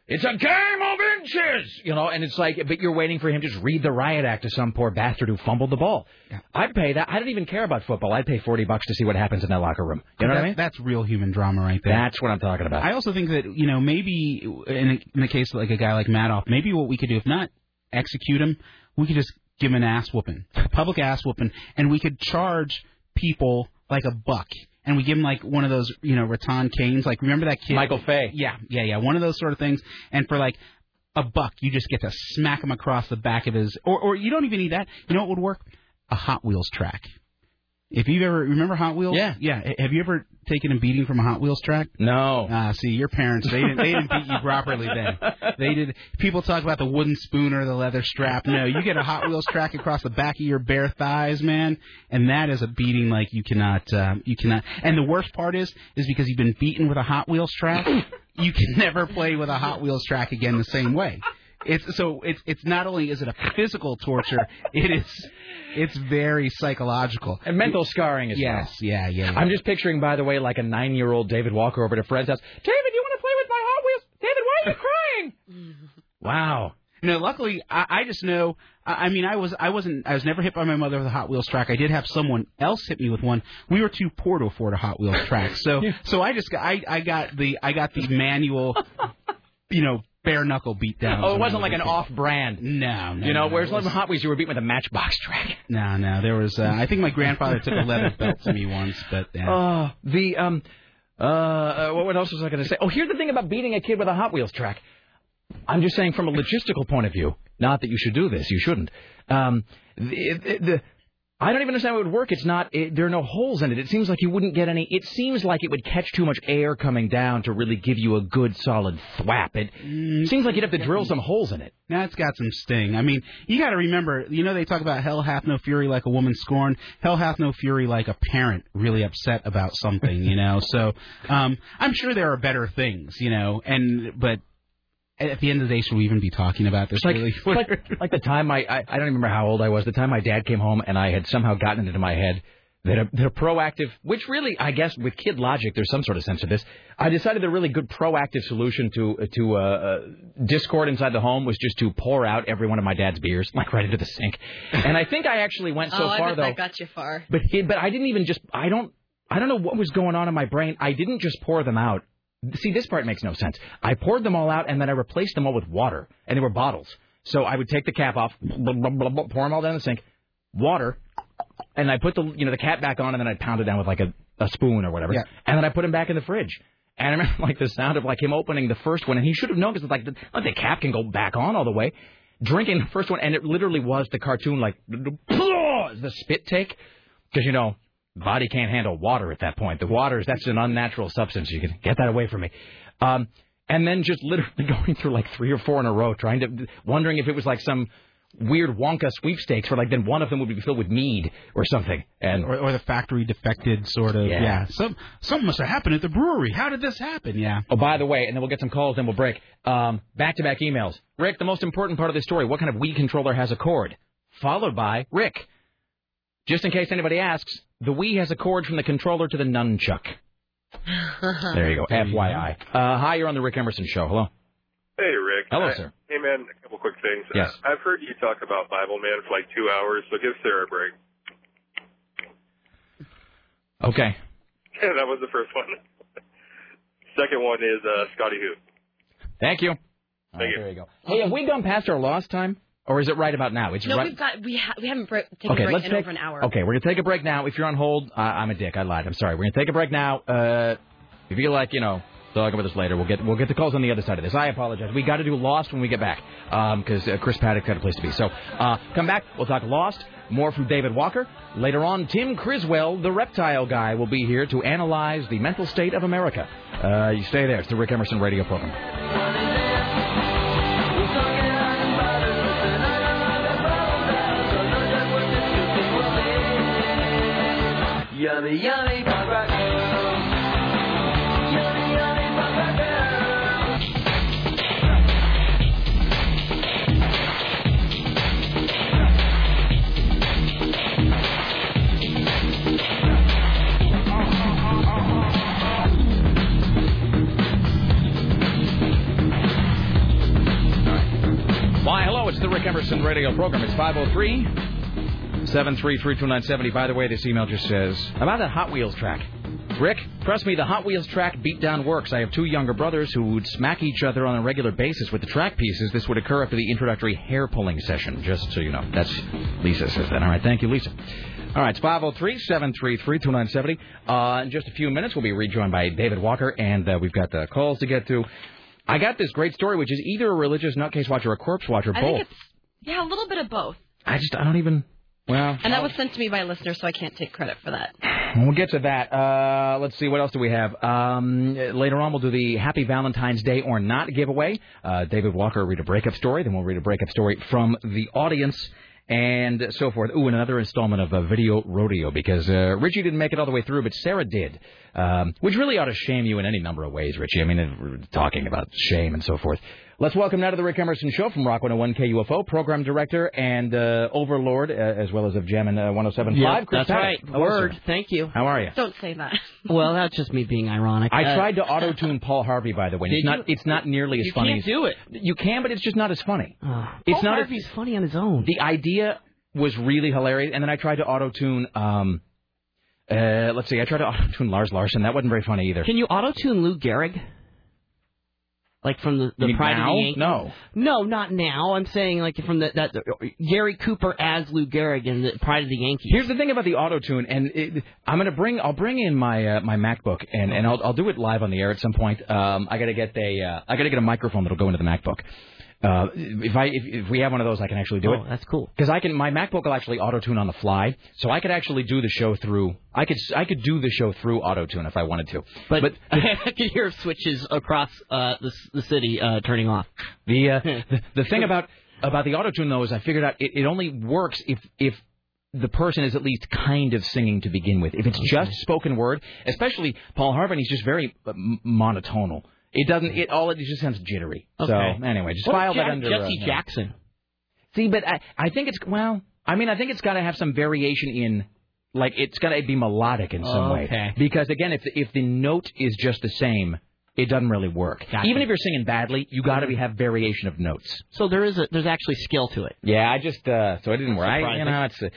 it's a game of inches, you know, and it's like, but you're waiting for him to just read the riot act to some poor bastard who fumbled the ball. Yeah. I'd pay that. I don't even care about football. I'd pay $40 to see what happens in that locker room. You know what I mean? That's real human drama right there. That's what I'm talking about. I also think that, you know, maybe in the case of like a guy like Madoff, maybe what we could do, if not execute him, we could just give him an ass whooping, a public ass whooping, and we could charge people like $1, and we give him like one of those, you know, rattan canes. Like, remember that kid? Michael Fay. Yeah. One of those sort of things. And for like $1, you just get to smack him across the back of his, or you don't even need that. You know what would work? A Hot Wheels track. If you've ever, remember Hot Wheels? Yeah. Have you ever taken a beating from a Hot Wheels track? No. See, your parents, they didn't beat you properly then. They did. People talk about the wooden spoon or the leather strap. No, you get a Hot Wheels track across the back of your bare thighs, man, and that is a beating like you cannot. And the worst part is because you've been beaten with a Hot Wheels track, you can never play with a Hot Wheels track again the same way. It's not only is it a physical torture, it's very psychological. And mental scarring as well. Yes. I'm just picturing, by the way, like a 9-year-old David Walker over to Fred's house. David, you want to play with my Hot Wheels? David, why are you crying? Wow. No, luckily, I just know. I mean, I was never hit by my mother with a Hot Wheels track. I did have someone else hit me with one. We were too poor to afford a Hot Wheels track, so yeah. So I got the manual, you know, bare knuckle beat down. Oh, it wasn't like an off brand. No. You know, whereas the Hot Wheels you were beat with a matchbox track. No. There was. I think my grandfather took a leather belt to me once, but. Yeah. What else was I going to say? Oh, here's the thing about beating a kid with a Hot Wheels track. I'm just saying, from a logistical point of view, not that you should do this, you shouldn't. I don't even understand how it would work. It's not. There are no holes in it. It seems like you wouldn't get any. It seems like it would catch too much air coming down to really give you a good solid thwap. It seems like you'd have to drill some holes in it. Now it's got some sting. I mean, you got to remember. You know, they talk about hell hath no fury like a woman scorned. Hell hath no fury like a parent really upset about something. You know, so I'm sure there are better things. You know, but. At the end of the day, should we even be talking about this? Like the time I don't remember how old I was. The time my dad came home and I had somehow gotten it into my head that a proactive, which really, I guess, with kid logic, there's some sort of sense of this. I decided the really good proactive solution to discord inside the home was just to pour out every one of my dad's beers, like right into the sink. And I think I actually went so far, though. Oh, I got you far. But I didn't even just. I don't know what was going on in my brain. I didn't just pour them out. See, this part makes no sense. I poured them all out, and then I replaced them all with water, and they were bottles. So I would take the cap off, pour them all down the sink, water, and I put the cap back on, and then I'd pound it down with like a spoon or whatever. Yeah. And then I put them back in the fridge. And I remember like the sound of like him opening the first one, and he should have known because it's like the cap can go back on all the way. Drinking the first one, and it literally was the cartoon like the spit take, because body can't handle water at that point. The water that's an unnatural substance. You can get that away from me. And then just literally going through like three or four in a row, wondering if it was like some weird Wonka sweepstakes where like then one of them would be filled with mead or something, and or the factory defected sort of. Yeah. Something must have happened at the brewery. How did this happen? Yeah. Oh, by the way, and then we'll get some calls, then we'll break. Back-to-back emails. Rick, the most important part of this story: what kind of Wii controller has a cord? Followed by Rick. Just in case anybody asks, the Wii has a cord from the controller to the nunchuck. There you go. FYI. Hi, you're on the Rick Emerson Show. Hello. Hey, Rick. Hello, sir. Hey, man, a couple quick things. Yes. I've heard you talk about Bible Man for like 2 hours, so give Sarah a break. Okay. Yeah, that was the first one. Second one is Scotty Who. Thank you. Thank you. There you go. Hey, have we gone past our lost time, or is it right about now? We haven't taken a break in over an hour. Okay, we're going to take a break now. If you're on hold, I'm a dick. I lied. I'm sorry. We're going to take a break now. If you like, talk about this later. We'll get the calls on the other side of this. I apologize. We got to do Lost when we get back because Chris Paddock had a place to be. So come back. We'll talk Lost. More from David Walker. Later on, Tim Criswell, the reptile guy, will be here to analyze the mental state of America. You stay there. It's the Rick Emerson radio program. Yummy, yummy, pop Why, hello, it's the Rick Emerson radio program. It's 503-733-2970. By the way, this email just says, about that Hot Wheels track. Rick, trust me, the Hot Wheels track beatdown works. I have two younger brothers who would smack each other on a regular basis with the track pieces. This would occur after the introductory hair-pulling session, just so you know. That's Lisa says that. All right, thank you, Lisa. All right, it's 503-733-2970. In just a few minutes, we'll be rejoined by David Walker, and we've got the calls to get to. I got this great story, which is either a religious nutcase watcher or a corpse watcher, both. I think it's, a little bit of both. And that was sent to me by a listener, so I can't take credit for that. We'll get to that. Let's see, what else do we have? Later on, we'll do the Happy Valentine's Day or Not giveaway. David Walker read a breakup story. Then we'll read a breakup story from the audience and so forth. Ooh, and another installment of Video Rodeo, because Richie didn't make it all the way through, but Sarah did, which really ought to shame you in any number of ways, Richie. I mean, we're talking about shame and so forth. Let's welcome now to the Rick Emerson Show from Rock 101 KUFO, program director and overlord, as well as of Gem and 107.5. Yeah, Chris Paddock. Right. Word. Thank you. How are you? Don't say that. Well, that's just me being ironic. I tried to auto-tune Paul Harvey, by the way. It's not nearly as funny. You can't do it. You can, but it's just not as funny. Paul Harvey's funny on his own. The idea was really hilarious, and then I tried to auto-tune... I tried to auto-tune Lars Larson. That wasn't very funny either. Can you auto-tune Lou Gehrig? Like from the Pride now? Of the Yankees? No, not now. I'm saying like from that Gary Cooper as Lou Gehrig in the Pride of the Yankees. Here's the thing about the auto tune, and I'll bring in my MacBook, and I'll do it live on the air at some point. I gotta get a microphone that'll go into the MacBook. If we have one of those, I can actually do it. Oh, that's cool. Because my MacBook will actually auto tune on the fly, so I could actually do the show through. I could do the show through auto tune if I wanted to. But I could hear switches across the city turning off. The thing about the auto tune though is I figured out it only works if the person is at least kind of singing to begin with. If it's just spoken word, especially Paul Harvey, he's just very monotonal. It doesn't. It just sounds jittery. Okay. So anyway, just file that under Jesse Jackson. See, but I think it's I think it's got to have some variation in, like it's got to be melodic in some way. Because again, if the note is just the same, it doesn't really work. Gotcha. Even if you're singing badly, you got to have variation of notes. So there's actually skill to it. Yeah, I just so it didn't work.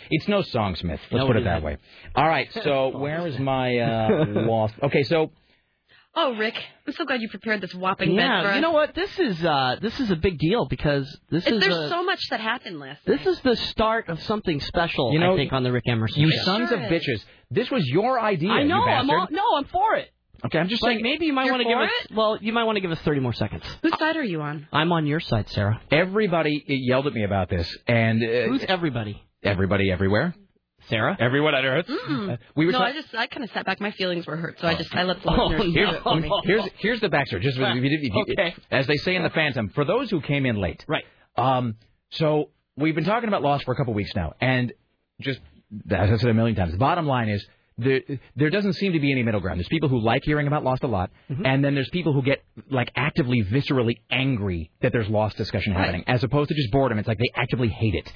It's no songsmith. Let's put it that way. All right. So where is my lost? Okay, so. Oh, Rick, I'm so glad you prepared this whopping bed for us. You know what? This is a big deal because there's so much that happened last night. This is the start of something special, I think, on the Rick Emerson show. You sons of bitches. This was your idea, I know, you bastard. I'm for it. Okay, I'm just saying. Maybe you might want to give us 30 more seconds. Whose side are you on? I'm on your side, Sarah. Everybody yelled at me about this. And who's everybody? Everybody everywhere. Sarah? Everyone on Earth? I kind of sat back. My feelings were hurt, so I let the listeners do it. Here's the backstory. Just as they say in The Phantom, for those who came in late. Right. So we've been talking about Lost for a couple weeks now, and just, as I said a million times, the bottom line is there doesn't seem to be any middle ground. There's people who like hearing about Lost a lot, and then there's people who get, actively, viscerally angry that there's Lost discussion happening, as opposed to just boredom. It's like they actively hate it.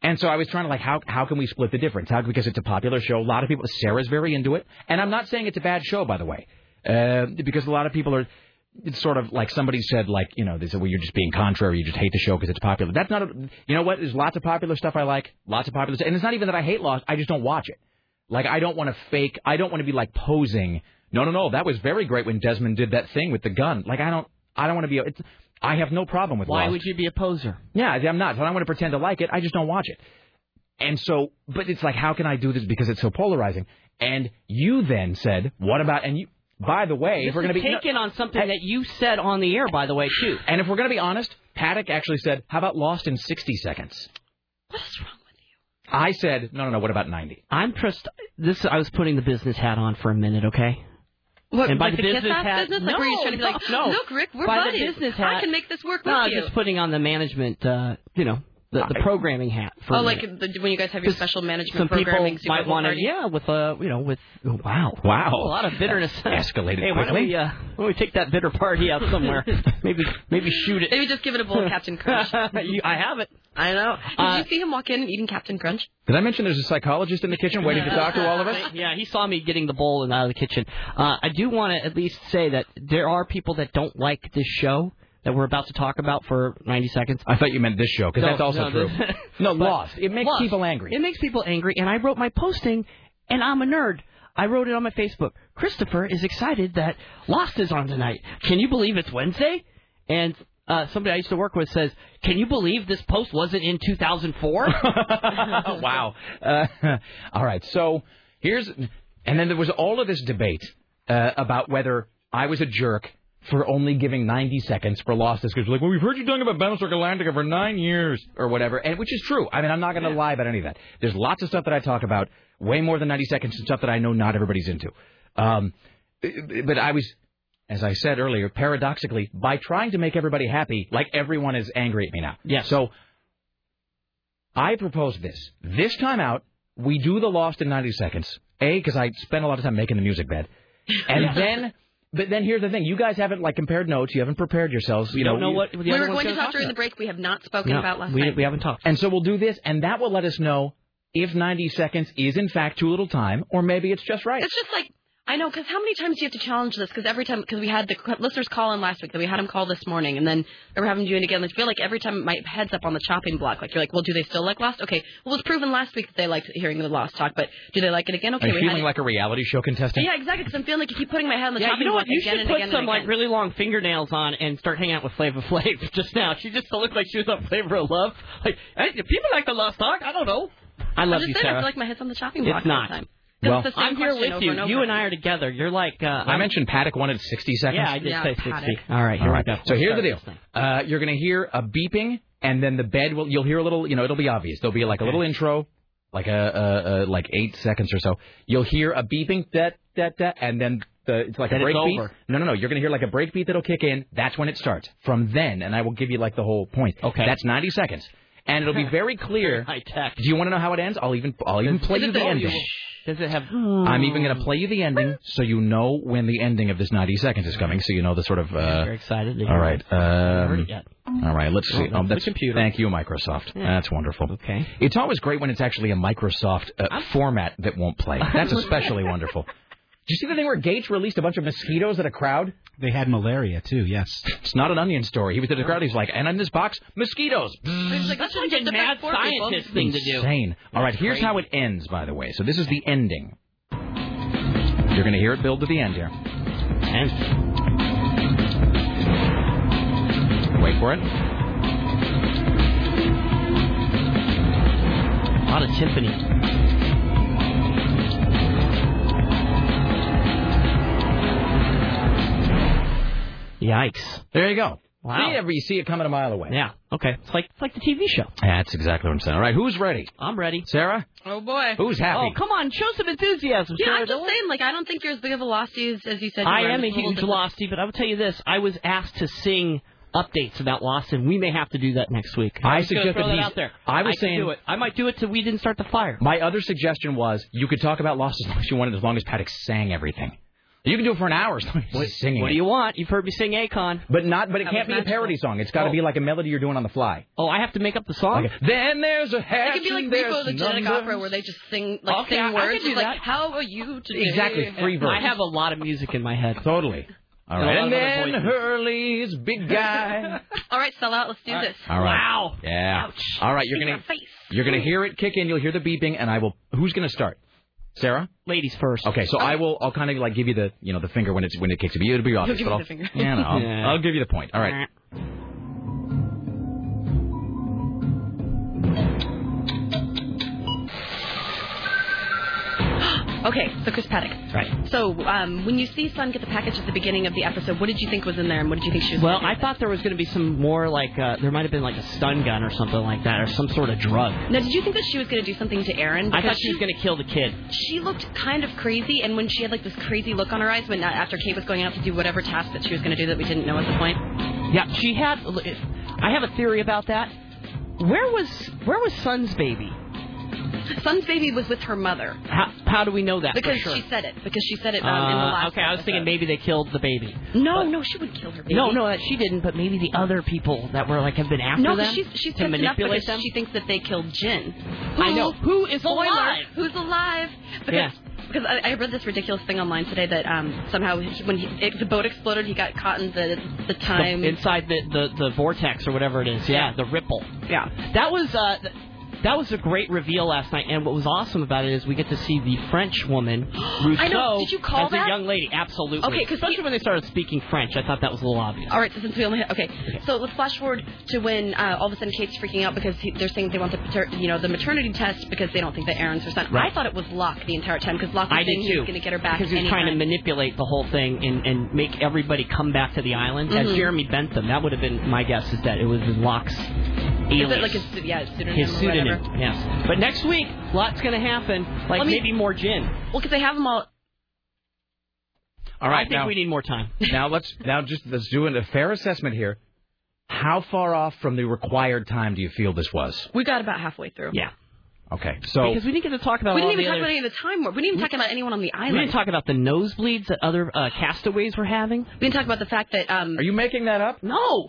And so I was trying to how can we split the difference? Because it's a popular show. A lot of people, Sarah's very into it. And I'm not saying it's a bad show, by the way, because a lot of people are, it's sort of like somebody said, they said, well, you're just being contrary. You just hate the show because it's popular. That's not, you know what? There's lots of popular stuff I like, lots of popular stuff. And it's not even that I hate Lost. I just don't watch it. I don't want to fake. I don't want to be posing. No. That was very great when Desmond did that thing with the gun. I don't want to be. I have no problem with Lost. Why would you be a poser? Yeah, I'm not. I don't want to pretend to like it. I just don't watch it. And so, but it's how can I do this because it's so polarizing? And you then said, what about, and you, by the way, if we're going to be taken on something that you said on the air, by the way, too. And if we're going to be honest, Paddock actually said, how about Lost in 60 seconds? What is wrong with you? I said, no, what about 90? I was putting the business hat on for a minute, okay? What, and by the business hat, where you're trying to be look, Rick, we're buddies. The business hat, I can make this work with you. No, just putting on the management, the programming hat. For when you guys have your special management programming. Some people might want to, wow. A lot of bitterness. Escalated quickly. Why don't we take that bitter party out somewhere? maybe shoot it. Maybe just give it a bowl of Captain Crunch. I have it. I know. Did you see him walk in and eating Captain Crunch? Did I mention there's a psychologist in the kitchen waiting to talk to all of us? Yeah, he saw me getting the bowl and out of the kitchen. I do want to at least say that there are people that don't like this show that we're about to talk about for 90 seconds. I thought you meant this show, because that's also true. Lost. It makes people angry. It makes people angry, and I wrote my posting, and I'm a nerd. I wrote it on my Facebook. Christopher is excited that Lost is on tonight. Can you believe it's Wednesday? And somebody I used to work with says, can you believe this post wasn't in 2004? Wow. All right. So and then there was all of this debate about whether I was a jerk for only giving 90 seconds for Lost. Because we've heard you talking about Battlestar Galactica for 9 years or whatever, and which is true. I mean, I'm not going to lie about any of that. There's lots of stuff that I talk about, way more than 90 seconds, and stuff that I know not everybody's into. But I was, as I said earlier, paradoxically, by trying to make everybody happy, everyone is angry at me now. Yes. So I propose this. This time out, we do the Lost in 90 seconds. A, because I spent a lot of time making the music bed. And then, but then here's the thing. You guys haven't, compared notes. You haven't prepared yourselves. You don't know what the other one's going to talk during the break. We have not spoken about last night. We haven't talked. And so we'll do this, and that will let us know if 90 seconds is, in fact, too little time, or maybe it's just right. It's just I know, because how many times do you have to challenge this? Because every time, because we had the listeners call in last week, then we had them call this morning, and then we're having them do it again. I feel every time my head's up on the chopping block. You're well, do they still like Lost? Okay, well, it was proven last week that they liked hearing the Lost talk, but do they like it again? Okay, are you feeling like a reality show contestant? Yeah, exactly, because I'm feeling like I keep putting my head on the chopping block again and again. You should put some really long fingernails on and start hanging out with Flavor Flav just now. She just looked like she was on Flavor of Love. If people like the Lost talk, I don't know. I love you, Sarah. I'm just saying, I feel like my head's on the chopping block all the time. Well, I'm here with you. You and I are together. You're I mentioned Paddock wanted 60 seconds. Yeah, I did say 60. Paddock. All right, here we go. So here's the deal. You're going to hear a beeping, and then the bed will. You'll hear a little. It'll be obvious. There'll be a little intro, like 8 seconds or so. You'll hear a beeping, da, and then it's a break beat. No. You're going to hear a break beat that'll kick in. That's when it starts. From then, and I will give you the whole point. Okay. That's 90 seconds, and it'll be very clear. High tech. Do you want to know how it ends? I'll even play you the ending. Does it have? I'm even going to play you the ending so you know when the ending of this 90 seconds is coming, so you know the sort of... You're excited. All right. All right, let's see. Oh, that's the computer. Thank you, Microsoft. Yeah. That's wonderful. Okay. It's always great when it's actually a Microsoft format that won't play. That's especially wonderful. Did you see the thing where Gates released a bunch of mosquitoes at a crowd? They had malaria, too, yes. It's not an Onion story. He was at the crowd, he's and in this box, mosquitoes. That's like a mad scientist thing to do. Insane. All right, here's how it ends, by the way. So this is the ending. You're going to hear it build to the end here. And wait for it. A lot of timpani. Yikes. There you go. Wow. You see it coming a mile away. Yeah. Okay. It's like the TV show. That's exactly what I'm saying. All right. Who's ready? I'm ready. Sarah? Oh, boy. Who's happy? Oh, come on. Show some enthusiasm. Yeah, Sarah, I'm just saying, I don't think you're as big of a lossie as you said you were. I am a huge lossie, but I will tell you this. I was asked to sing updates about Lost, and we may have to do that next week. I suggest throw that out there. I was saying do it. I might do it till we didn't start the fire. My other suggestion was you could talk about Lost as long as you wanted, as long as Paddock sang everything. You can do it for an hour. Singing. What do you want? You've heard me sing Akon. But it can't be a parody song. It's got to be like a melody you're doing on the fly. Oh, I have to make up the song? Then there's a hash. It could be like Repo the Genetic Opera where they just sing, sing words. It's like, how are you today? Exactly, free verse. I have a lot of music in my head. Totally. All right. And then Hurley's big guy. All right, sell out. Let's do this. All right. Wow. Yeah. Ouch. All right, you're gonna hear it kick in. You'll hear the beeping, and I will. Who's gonna start? Sarah? Ladies first. Okay, so I'll kind of give you the the finger when it kicks. It'll be obvious. You'll give me the finger. Yeah, no, yeah. I'll give you the point. All right. Okay, so Chris Paddock. Right. So when you see Sun get the package at the beginning of the episode, what did you think was in there, and what did you think she was? Well, I thought there was going to be some more there might have been a stun gun or something like that, or some sort of drug. Now, did you think that she was going to do something to Aaron? I thought she was going to kill the kid. She looked kind of crazy, and when she had this crazy look on her eyes, when after Kate was going out to do whatever task that she was going to do that we didn't know at the point. Yeah, she had. I have a theory about that. Where was Sun's baby? Sun's baby was with her mother. How do we know that? Because for sure? She said it. Because she said it in the last episode. I was thinking maybe they killed the baby. No, no, she wouldn't kill her baby. No, she didn't. But maybe the other people that were have been after them. No, she's to manipulate them. She thinks that they killed Jin. I know. Who is alive? Who's alive? Because I read this ridiculous thing online today that somehow when the boat exploded, he got caught in the time inside the vortex or whatever it is. Yeah, the ripple. Yeah, that was. That was a great reveal last night, and what was awesome about it is we get to see the French woman, Rousseau, I know. Did you call as a young lady. Absolutely. Okay, especially when they started speaking French. I thought that was a little obvious. All right, so since we only okay. So let's flash forward to when all of a sudden Kate's freaking out because they're saying they want the maternity test because they don't think that Aaron's her son. Right. I thought it was Locke the entire time because Locke was saying he was going to get her back because he was trying to manipulate the whole thing and make everybody come back to the island. Mm-hmm. As Jeremy Bentham, that would have been my guess is that it was Locke's alias. Is it his pseudonym? His pseudonym. Yes. But next week, lots going to happen. Maybe more gin. Well, because they have them all. All right. I think we need more time. Now let's do a fair assessment here. How far off from the required time do you feel this was? We got about halfway through. Yeah. Okay. So because we didn't get to talk about. We didn't even talk about any of the time warp. We didn't even talk about anyone on the island. We didn't talk about the nosebleeds that other castaways were having. We didn't talk about the fact that. Are you making that up? No.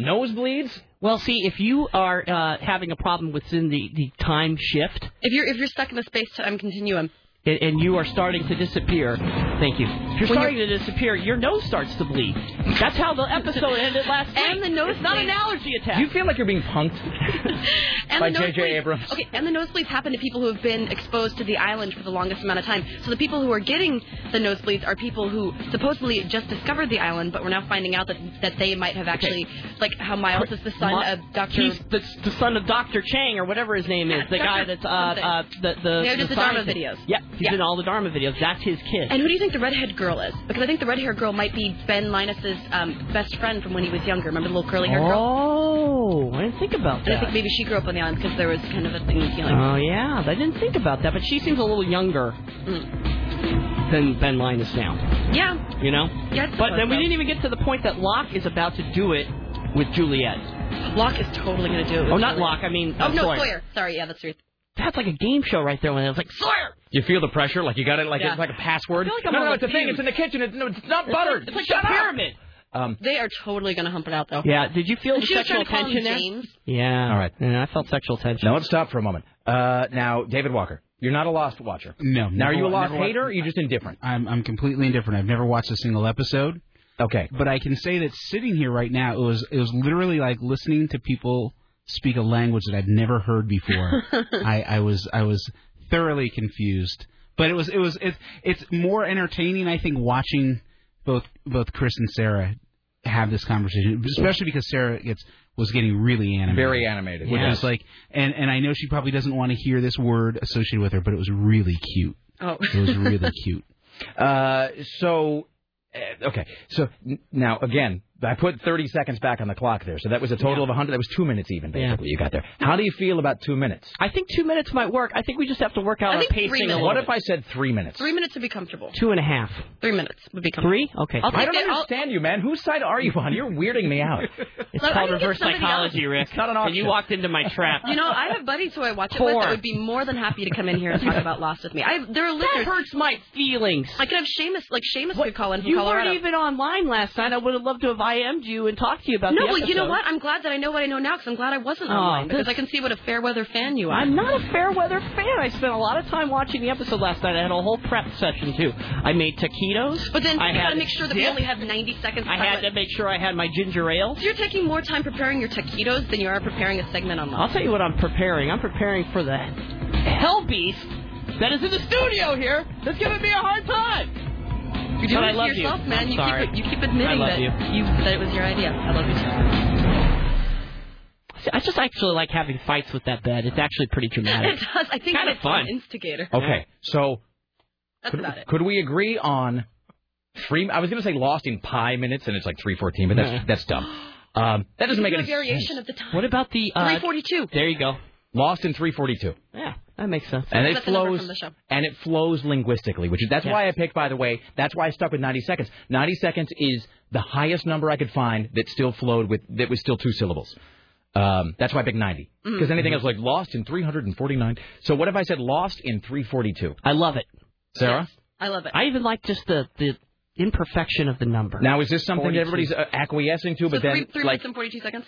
Nosebleeds? Well, see, if you are having a problem within the time shift... If you're stuck in the space-time continuum... And you are starting to disappear... Thank you. If you're starting to disappear, your nose starts to bleed. That's how the episode ended last week. And the nose It's not an allergy attack. You feel like you're being punked by J.J. Abrams. Okay, and the nosebleeds happen to people who have been exposed to the island for the longest amount of time. So the people who are getting the nosebleeds are people who supposedly just discovered the island, but we're now finding out that they might have actually... Okay. Like how Miles is the son of Dr. He's the son of Dr. Chang or whatever his name is. The guy that's... They're just the Dharma videos. Yeah, he's in all the Dharma videos. That's his kid. And who do you think the red-haired girl is? Because I think the red-haired girl might be Ben Linus's best friend from when he was younger. Remember the little curly-haired girl? Oh, I didn't think about that. And I think maybe she grew up on the island because there was kind of a thing with healing. Oh, yeah. I didn't think about that. But she seems a little younger than Ben Linus now. Yeah. You know? Yeah, but then we didn't even get to the point that Locke is about to do it with Juliet. Locke is totally going to do it with Juliet. Not Locke. I mean, Sawyer. Sawyer. Sorry, yeah, that's right. That's like a game show right there when it was like, Sawyer! You feel the pressure? Like you got it it's like a password? I feel like no, it's a thing. It's in the kitchen. It's not buttered. It's like shut a pyramid. They are totally going to hump it out, though. Yeah. Did you feel the sexual tension there? Yeah. All right. Yeah, I felt sexual tension. Now, let's stop for a moment. Now, David Walker, you're not a Lost watcher. No. Now, are you a Lost hater or are you just indifferent? I'm completely indifferent. I've never watched a single episode. Okay. But I can say that sitting here right now, it was literally like listening to people... speak a language that I'd never heard before. I was thoroughly confused, but it's more entertaining, I think, watching both Chris and Sarah have this conversation, especially because Sarah was getting really animated. Very animated. Which is like, and I know she probably doesn't want to hear this word associated with her, but it was really cute. Oh. It was really cute. Okay. So now, again, I put 30 seconds back on the clock there. So that was a total of 100. That was 2 minutes even, basically, you got there. How do you feel about 2 minutes? I think 2 minutes might work. I think we just have to work out our pacing. What if I said 3 minutes? 3 minutes would be comfortable. 2.5. 3 3 minutes would be comfortable. Three? Okay. I don't understand you, man. Whose side are you on? You're weirding me out. It's called reverse psychology, Rick. It's not an option. And you walked into my trap. You know, I have buddies who I watch it with that would be more than happy to come in here and talk about Lost with me. There are listeners. That hurts my feelings. I could have Seamus. Like, Seamus could call in from Colorado. You weren't even online last night. I would have loved to have IM'd you and talked to you about the episode. No, well, you know what? I'm glad that I know what I know now, because I'm glad I wasn't online, because I can see what a fair-weather fan you are. I'm not a fair-weather fan. I spent a lot of time watching the episode last night. I had a whole prep session, too. I made taquitos. But then you got to make sure that we only have 90 seconds. I had to make sure I had my ginger ale. So you're taking more time preparing your taquitos than you are preparing a segment online. I'll tell you what I'm preparing. I'm preparing for the hell beast that is in the studio here that's giving me a hard time. You're doing it to yourself, man. You keep admitting that it was your idea. I love you too. I just actually like having fights with that bed. It's actually pretty dramatic. It does. I think it's fun. An instigator. Okay, so that's about it. Could we agree on 3? I was going to say Lost in Pi minutes, and it's like 3:14, but that's dumb. That doesn't make any sense. Variation of the time. What about the 3:42? There you go. Lost in 3:42. Yeah. That makes sense. And it flows, linguistically, which is why I picked, by the way, that's why I stuck with 90 seconds. 90 seconds is the highest number I could find that still flowed that was still two syllables. That's why I picked 90. Because anything else, like Lost in 349. So what if I said Lost in 342? I love it. Sarah? Yes, I love it. I even like just the imperfection of the number. Now, is this something that everybody's acquiescing to? So but then, 3 minutes and 42 seconds?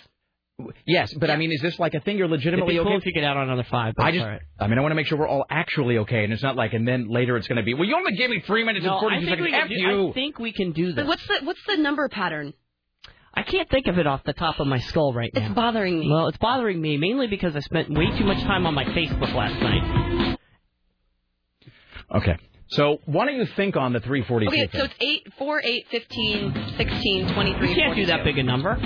Yes, but I mean, is this like a thing you're legitimately okay? It'd be cool if you get out on another 5. But all right. I mean, I want to make sure we're all actually okay, and it's not like, and then later it's going to be, well, you only gave me 3 minutes and 42 seconds. I think we can do this. But what's the number pattern? I can't think of it off the top of my skull right now. It's bothering me. Well, it's bothering me mainly because I spent way too much time on my Facebook last night. Okay. So why don't you think on the 3:42? Okay, so it's 8, 4, 8, 15, 16, 23, you can't 42. Do that big a number.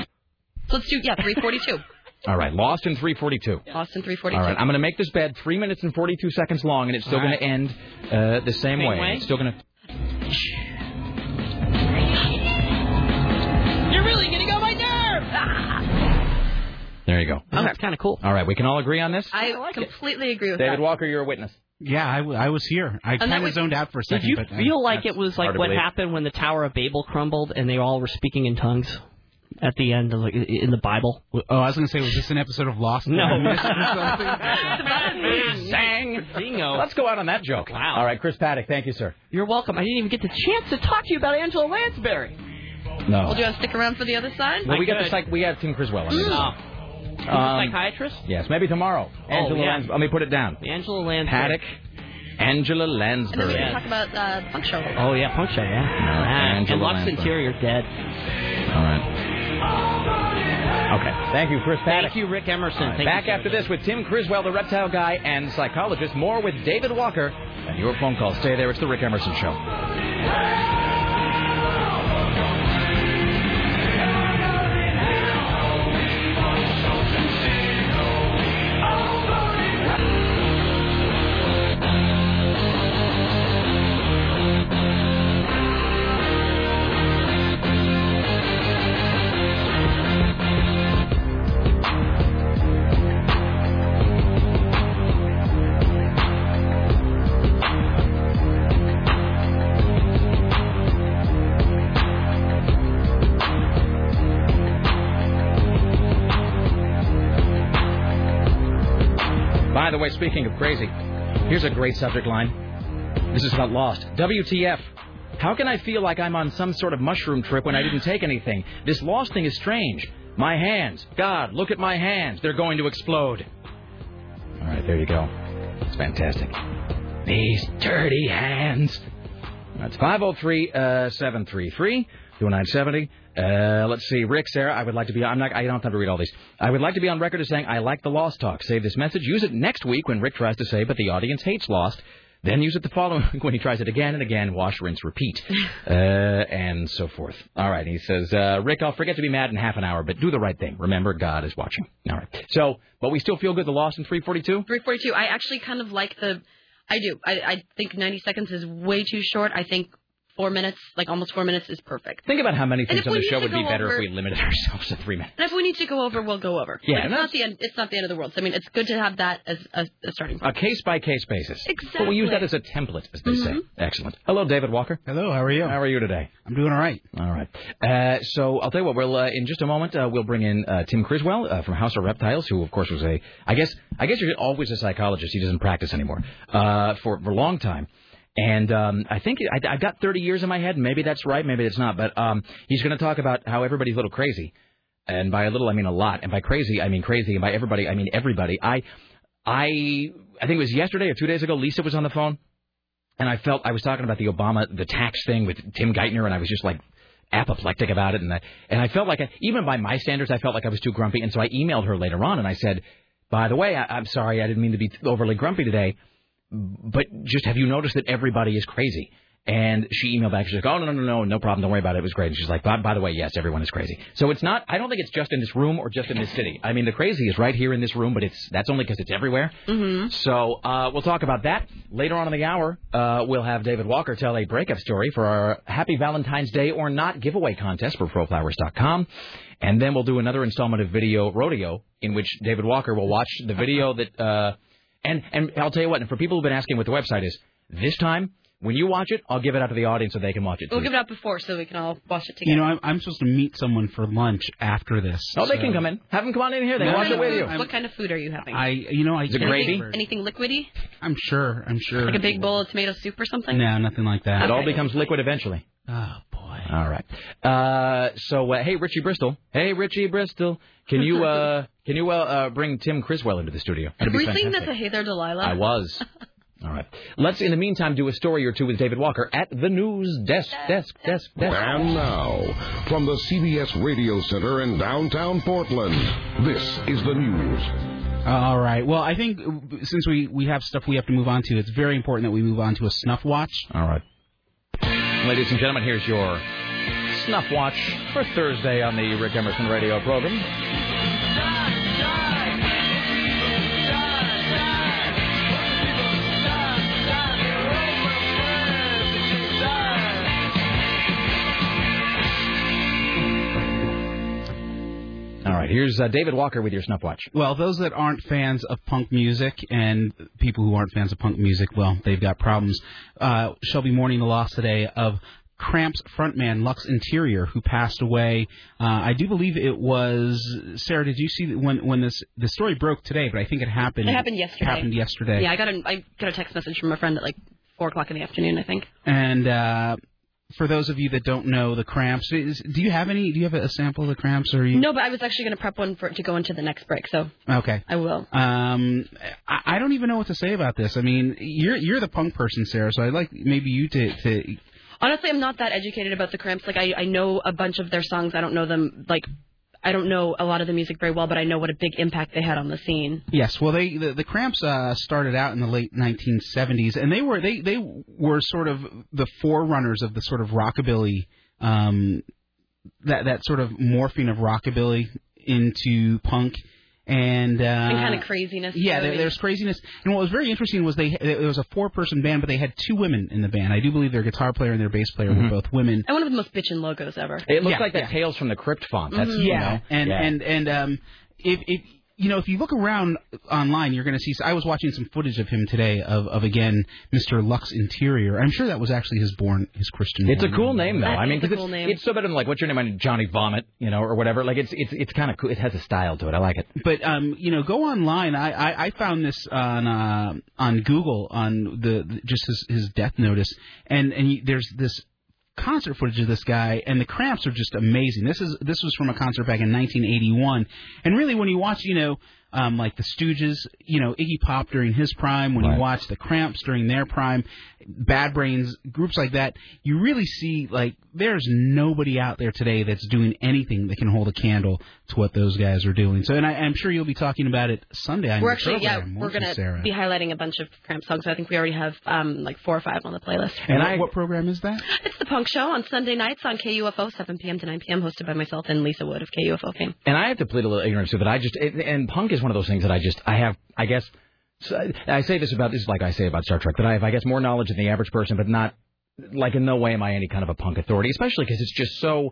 So let's do, 3:42. All right, Lost in 3:42. Lost in 3:42. All right, I'm going to make this bed 3 minutes and 42 seconds long, and it's still going to end the same way. It's still going to... You're really going to go my nerve! Ah! There you go. Okay. That's kind of cool. All right, we can all agree on this? I completely agree with David Walker, you're a witness. Yeah, I was here. I kind of zoned out for a second. Did you feel like it was like what happened when the Tower of Babel crumbled and they all were speaking in tongues? At the end, in the Bible. Oh, I was going to say, was this an episode of Lost? No. Sang. Bingo. Let's go out on that joke. Wow. All right, Chris Paddock, thank you, sir. You're welcome. I didn't even get the chance to talk to you about Angela Lansbury. No. Well, do you want to stick around for the other side? Well, we got Tim Criswell on this. He's a psychiatrist? Yes, maybe tomorrow. Angela Lansbury. Let me put it down. Angela Lansbury. Paddock. Angela Lansbury. And then we can talk about Punk Show. Oh, yeah, Punk Show, yeah. And Lux Interior dead. All right. Okay. Thank you, Chris Paddock. Thank you, Rick Emerson. Right, back after this with Tim Criswell, the reptile guy, and psychologist. More with David Walker and your phone call. Stay there. It's the Rick Emerson Show. By the way, speaking of crazy, here's a great subject line. This is about Lost. WTF. How can I feel like I'm on some sort of mushroom trip when I didn't take anything? This Lost thing is strange. My hands. God, look at my hands. They're going to explode. All right, there you go. It's fantastic. These dirty hands. That's 503-733-2970. Let's see. Rick, Sarah, I don't have to read all these. I would like to be on record as saying I like the Lost talk. Save this message. Use it next week when Rick tries to say, but the audience hates Lost. Then use it the following week when he tries it again and again. Wash, rinse, repeat, and so forth. All right. He says, Rick, I'll forget to be mad in half an hour, but do the right thing. Remember, God is watching. All right. So, but we still feel good. The Lost in 3:42? 3:42. I actually kind of like the... I do. I think 90 seconds is way too short. I think 4 minutes, like almost 4 minutes, is perfect. Think about how many things on the show would be better if we limited ourselves to 3 minutes. And if we need to go over, we'll go over. Yeah, like, it's not the end of the world. So, I mean, it's good to have that as a starting point. A case-by-case basis. Exactly. But we use that as a template, as they say. Excellent. Hello, David Walker. Hello, how are you? How are you today? I'm doing all right. All right. So I'll tell you what, we'll in just a moment, we'll bring in Tim Criswell from House of Reptiles, who, of course, was a, I guess you're always a psychologist. He doesn't practice anymore for a long time. And I think I've got 30 years in my head. Maybe that's right. Maybe it's not. But he's going to talk about how everybody's a little crazy. And by a little, I mean a lot. And by crazy, I mean crazy. And by everybody, I mean everybody. I think it was yesterday or 2 days ago, Lisa was on the phone. And I was talking about the Obama, the tax thing with Tim Geithner. And I was just like apoplectic about it. And I felt like, even by my standards, I felt like I was too grumpy. And so I emailed her later on. And I said, by the way, I'm sorry. I didn't mean to be overly grumpy today. But just have you noticed that everybody is crazy? And she emailed back. She's like, oh, no problem. Don't worry about it. It was great. And she's like, by the way, yes, everyone is crazy. So it's not, I don't think it's just in this room or just in this city. I mean, the crazy is right here in this room, but that's only because it's everywhere. Mm-hmm. So we'll talk about that. Later on in the hour, we'll have David Walker tell a breakup story for our Happy Valentine's Day or Not giveaway contest for ProFlowers.com. And then we'll do another installment of Video Rodeo, in which David Walker will watch the video that... And I'll tell you what, and for people who've been asking what the website is, this time, when you watch it, I'll give it out to the audience so they can watch it too. We'll give it out before so we can all watch it together. You know, I'm supposed to meet someone for lunch after this. Oh, so they can come in. Have them come on in here. They can watch it with you. What kind of food are you having? Is it gravy? Anything liquidy? I'm sure. Like a big bowl of tomato soup or something? No, nothing like that. It all becomes liquid eventually. Oh, boy. All right. Hey, Richie Bristol. Can you bring Tim Criswell into the studio? Were you saying that's a Hey There Delilah? I was. All right. Let's, in the meantime, do a story or two with David Walker at the news desk. And now, from the CBS Radio Center in downtown Portland, this is the news. All right. Well, I think since we have stuff we have to move on to, it's very important that we move on to a snuff watch. All right. Ladies and gentlemen, here's your snuff watch for Thursday on the Rick Emerson radio program. All right, here's David Walker with your snuff watch. Well, those that aren't fans of punk music and people who aren't fans of punk music, well, they've got problems. Shall be mourning the loss today of Cramps frontman Lux Interior, who passed away. I do believe it was Sarah. Did you see when the story broke today? But I think it happened. It happened yesterday. Yeah, I got a text message from a friend at like 4 o'clock in the afternoon, I think. And. For those of you that don't know, the Cramps. Do you have a sample of the Cramps? Or you? No, but I was actually going to prep one to go into the next break. So okay, I will. I don't even know what to say about this. I mean, you're the punk person, Sarah. So I'd like maybe you to. Honestly, I'm not that educated about the Cramps. Like I know a bunch of their songs. I don't know them. Like I don't know a lot of the music very well, but I know what a big impact they had on the scene. Yes, well, the Cramps started out in the late 1970s, and they were sort of the forerunners of the sort of rockabilly, that sort of morphing of rockabilly into punk. And kind of craziness. Yeah, there's craziness. And what was very interesting was it was a four-person band, but they had two women in the band. I do believe their guitar player and their bass player were both women. And one of the most bitchin' logos ever. It looked like that Tales from the Crypt font. That's if you look around online, you're going to see. I was watching some footage of him today of again, Mr. Lux Interior. I'm sure that was actually his Christian name. It's a cool name, though. I mean, it's so better than like what's your name? I mean, Johnny Vomit, or whatever. Like it's kind of cool. It has a style to it. I like it. But go online. I found this on Google on just his death notice, and there's this concert footage of this guy, and the Cramps are just amazing. This was from a concert back in 1981, and really, when you watch, like the Stooges, you know, Iggy Pop during his prime, when you watch the Cramps during their prime, Bad Brains, groups like that, you really see, like, there's nobody out there today that's doing anything that can hold a candle to what those guys are doing. So, and I'm sure you'll be talking about it Sunday. We're going to be highlighting a bunch of Cramp songs. I think we already have like 4 or 5 on the playlist. And what program is that? It's The Punk Show on Sunday nights on KUFO, 7 p.m. to 9 p.m., hosted by myself and Lisa Wood of KUFO fame. And I have to plead a little ignorance too, but and punk is one of those things that I guess. So I say this is like I say about Star Trek, that I have, I guess, more knowledge than the average person, but not, like, in no way am I any kind of a punk authority, especially because it's just so,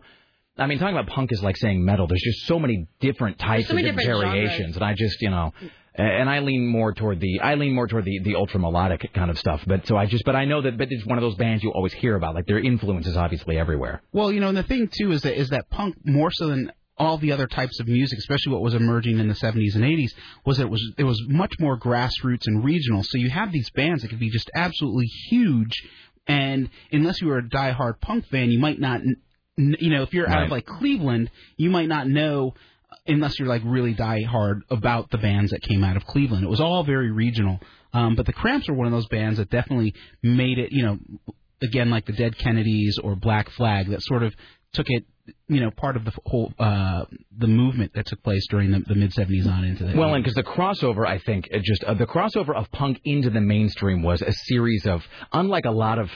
I mean, talking about punk is like saying metal. There's just so many different types of different variations, genres. And I just, you know, and I lean more toward the ultra melodic kind of stuff. But I know that it's one of those bands you always hear about, like, their influence is obviously everywhere. Well, you know, and the thing too is that punk, more so than all the other types of music, especially what was emerging in the 70s and 80s, was much more grassroots and regional. So you have these bands that could be just absolutely huge, and unless you were a diehard punk fan, you might not, you know, if you're out of, like, Cleveland, you might not know, unless you're, like, really diehard, about the bands that came out of Cleveland. It was all very regional. But the Cramps were one of those bands that definitely made it, you know, again, like the Dead Kennedys or Black Flag, that sort of took it, you know, part of the whole the movement that took place during the mid-70s on into that. Well, and because the crossover, I think, the crossover of punk into the mainstream was a series of, unlike a lot of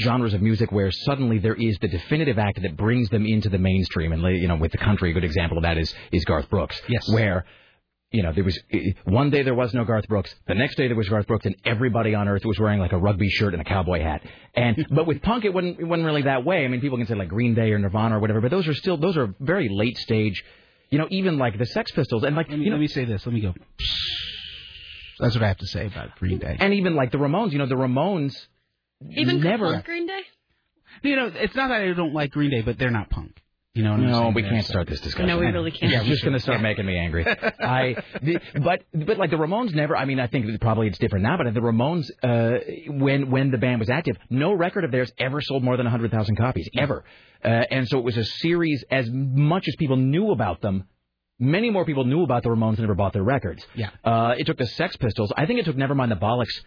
genres of music where suddenly there is the definitive act that brings them into the mainstream. And, you know, with the country, a good example of that is Garth Brooks. Yes. Where, you know, there was one day there was no Garth Brooks, the next day there was Garth Brooks, and everybody on earth was wearing, like, a rugby shirt and a cowboy hat. And but with punk, it wasn't really that way. I mean, people can say, like, Green Day or Nirvana or whatever, but those are very late stage. You know, even like the Sex Pistols, and, like, let me say this. Let me go. That's what I have to say about Green Day. And even like the Ramones. You know, the Ramones. Even never Green Day? You know, it's not that I don't like Green Day, but they're not punk. You know what I'm saying? No, we can't start this discussion. No, we really can't. Yeah, it's just going to start making me angry. But like the Ramones never, I mean, I think probably it's different now, but the Ramones, when the band was active, no record of theirs ever sold more than 100,000 copies, ever. And so it was a series, as much as people knew about them, many more people knew about the Ramones than ever bought their records. Yeah. It took the Sex Pistols, I think it took Nevermind the Bollocks,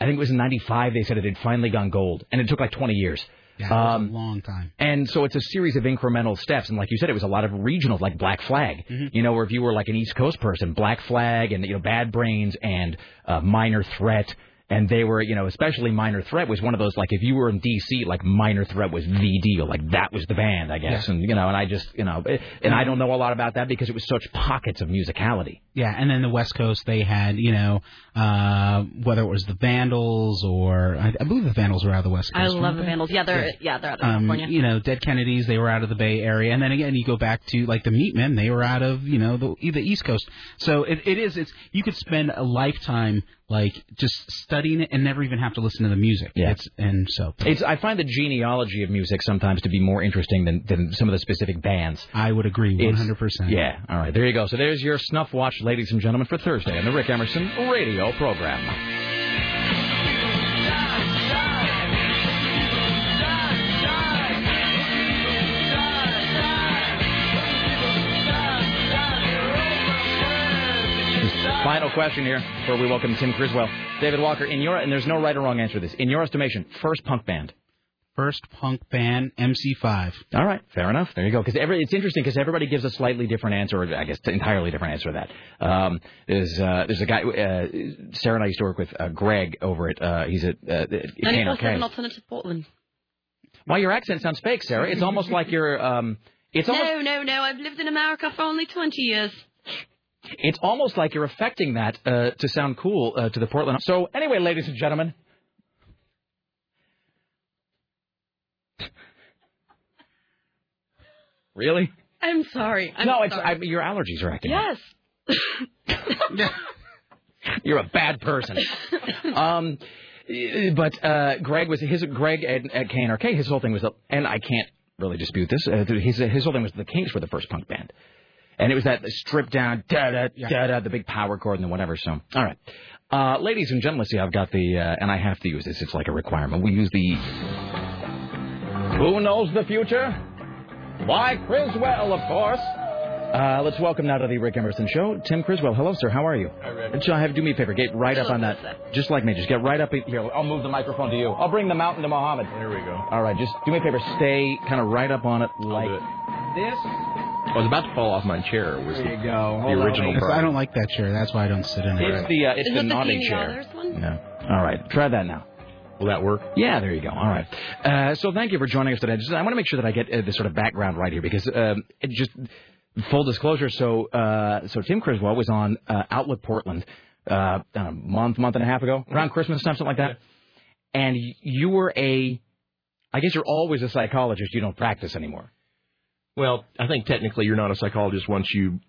I think it was in 95 they said it had finally gone gold, and it took like 20 years. Yeah, that was a long time. And so it's a series of incremental steps, and like you said, it was a lot of regional, like Black Flag, mm-hmm. you know, where if you were like an East Coast person, Black Flag and, you know, Bad Brains and Minor Threat, and they were, you know, especially Minor Threat was one of those, like, if you were in D.C., like, Minor Threat was the deal, like, that was the band, I guess, yeah. And, you know, and I just, you know, and I don't know a lot about that because it was such pockets of musicality. Yeah, and then the West Coast, they had, you know, whether it was the Vandals or I believe the Vandals were out of the West Coast. I love the Vandals. Yeah, they're out of California. You know, Dead Kennedys, they were out of the Bay Area, and then again you go back to like the Meat Men, they were out of, you know, the East Coast. So it's you could spend a lifetime like just studying it and never even have to listen to the music. Yeah. I find the genealogy of music sometimes to be more interesting than some of the specific bands. I would agree 100%. Yeah. All right. There you go. So there's your Snuff Watch, ladies and gentlemen, for Thursday on the Rick Emerson Radio Program. Final question here before we welcome Tim Criswell. David Walker, and there's no right or wrong answer to this. In your estimation, first punk band. First punk band, MC5. All right, fair enough. There you go. Because it's interesting because everybody gives a slightly different answer, or I guess an entirely different answer to that. There's a guy, Sarah and I used to work with Greg over at, he's at K&K. 94.7 Alternative Portland. Well, your accent sounds fake, Sarah. It's almost like you're... No, I've lived in America for only 20 years. It's almost like you're affecting that to sound cool to the Portland. So anyway, ladies and gentlemen... Really? I'm sorry. No, your allergies are acting. Yes. You're a bad person. But Greg at KNRK, his whole thing was, and I can't really dispute this. His whole thing was the Kinks were the first punk band, and it was that stripped down, da da da da, the big power chord and whatever. So, all right, ladies and gentlemen, see, I've got the, and I have to use this. It's like a requirement. We use the Who Knows the Future? By Criswell, of course. Let's welcome now to the Rick Emerson Show, Tim Criswell. Hello, sir. How are you? Hi, Rick. So do me a favor. Get right up on that. Just like me. Just get right up here. I'll move the microphone to you. I'll bring the mountain to Muhammad. There we go. All right. Just do me a favor. Stay kind of right up on it like this. I was about to fall off my chair. There you go. The original part. I don't like that chair. That's why I don't sit in it. It's the nodding chair. No. All right. Try that now. Will that work? Yeah, there you go. All right. So thank you for joining us today. I want to make sure that I get the sort of background right here because it just... Full disclosure, so Tim Criswell was on Outlook Portland a month and a half ago, around Christmas time, something like that. Yeah. And you were I guess you're always a psychologist. You don't practice anymore. Well, I think technically you're not a psychologist once your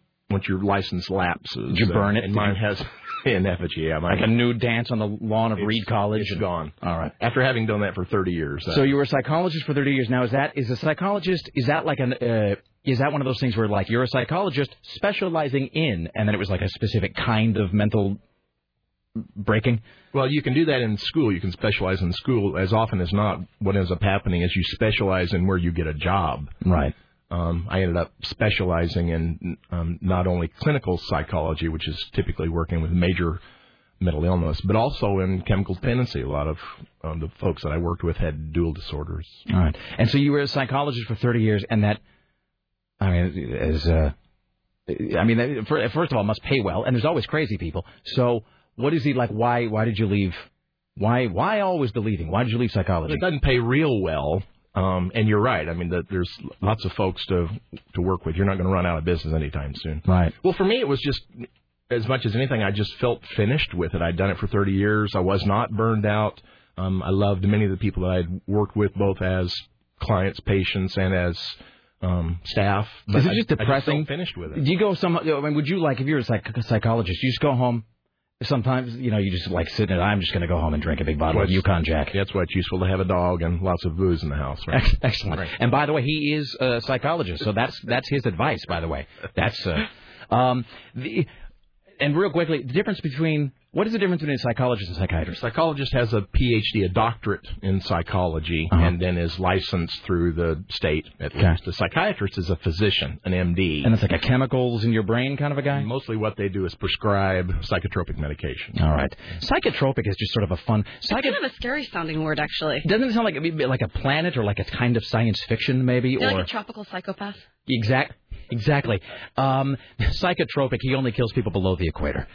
license lapses. Did you burn it? And mine has in effigy. Yeah, mine. Like a nude dance on the lawn of Reed College. It's gone. All right. After having done that for 30 years. So you were a psychologist for 30 years. Now, is that like an... Is that one of those things where, like, you're a psychologist specializing in, and then it was like a specific kind of mental breaking? Well, you can do that in school. You can specialize in school. As often as not, what ends up happening is you specialize in where you get a job. Right. I ended up specializing in not only clinical psychology, which is typically working with major mental illness, but also in chemical dependency. A lot of the folks that I worked with had dual disorders. All right. And so you were a psychologist for 30 years, and that... first of all, it must pay well, and there's always crazy people. So, what is he like? Why did you leave? Why always the leaving? Why did you leave psychology? It doesn't pay real well, and you're right. I mean, there's lots of folks to work with. You're not going to run out of business anytime soon. Right. Well, for me, it was just as much as anything. I just felt finished with it. I'd done it for 30 years. I was not burned out. I loved many of the people that I'd worked with, both as clients, patients, and as staff. But is it just depressing? I just finished with it. Do you go would you, like, if you're a psychologist, you just go home? Sometimes, you just like sit and I'm just going to go home and drink a big bottle of Yukon Jack. That's why it's useful to have a dog and lots of booze in the house, right? Excellent. Right. And by the way, he is a psychologist, so that's his advice, by the way. That's and real quickly, what is the difference between a psychologist and psychiatrist? A psychologist has a PhD, a doctorate in psychology, and then is licensed through the state at least. The psychiatrist is a physician, an MD. And it's like a chemicals in your brain kind of a guy? Mostly what they do is prescribe psychotropic medication. All right. Psychotropic is just sort of a fun... It's kind of a scary-sounding word, actually. Doesn't it sound like a planet or like a kind of science fiction, maybe? Or like a tropical psychopath? Exactly. Psychotropic, he only kills people below the equator.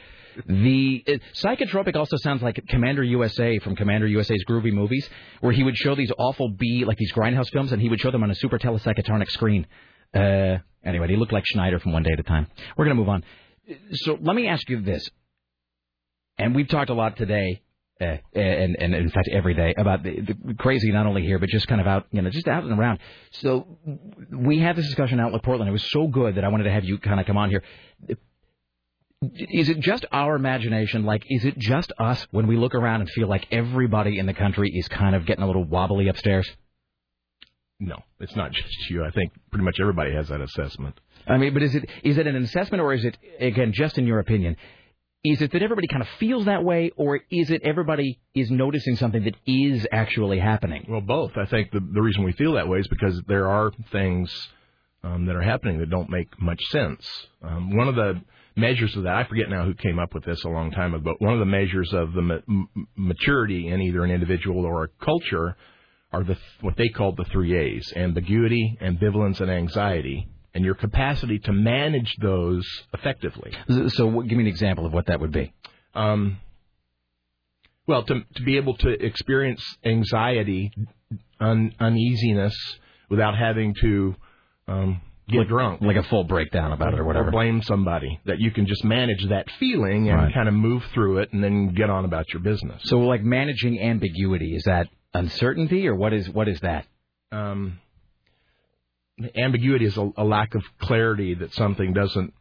Psychotropic also sounds like Commander USA from Commander USA's Groovy Movies, where he would show these awful these grindhouse films, and he would show them on a super telepsychotonic screen. Anyway, he looked like Schneider from One Day at a Time. We're going to move on. So let me ask you this, and we've talked a lot today, and in fact every day, about the crazy not only here, but just kind of out, just out and around. So we had this discussion out with Portland. It was so good that I wanted to have you kind of come on here. Is it just our imagination? Like, is it just us when we look around and feel like everybody in the country is kind of getting a little wobbly upstairs? No, it's not just you. I think pretty much everybody has that assessment. I mean, but is it an assessment, or is it, again, just in your opinion, is it that everybody kind of feels that way, or is it everybody is noticing something that is actually happening? Well, both. I think the reason we feel that way is because there are things that are happening that don't make much sense. One of the measures of that, I forget now who came up with this a long time ago, but one of the measures of the maturity in either an individual or a culture are what they call the three A's, ambiguity, ambivalence, and anxiety, and your capacity to manage those effectively. So give me an example of what that would be. Well, to be able to experience anxiety, uneasiness, without having to... get drunk. Like a full breakdown about it or whatever. Or blame somebody. That you can just manage that feeling and kind of move through it and then get on about your business. So, like, managing ambiguity, is that uncertainty or what is that? Ambiguity is a lack of clarity that something doesn't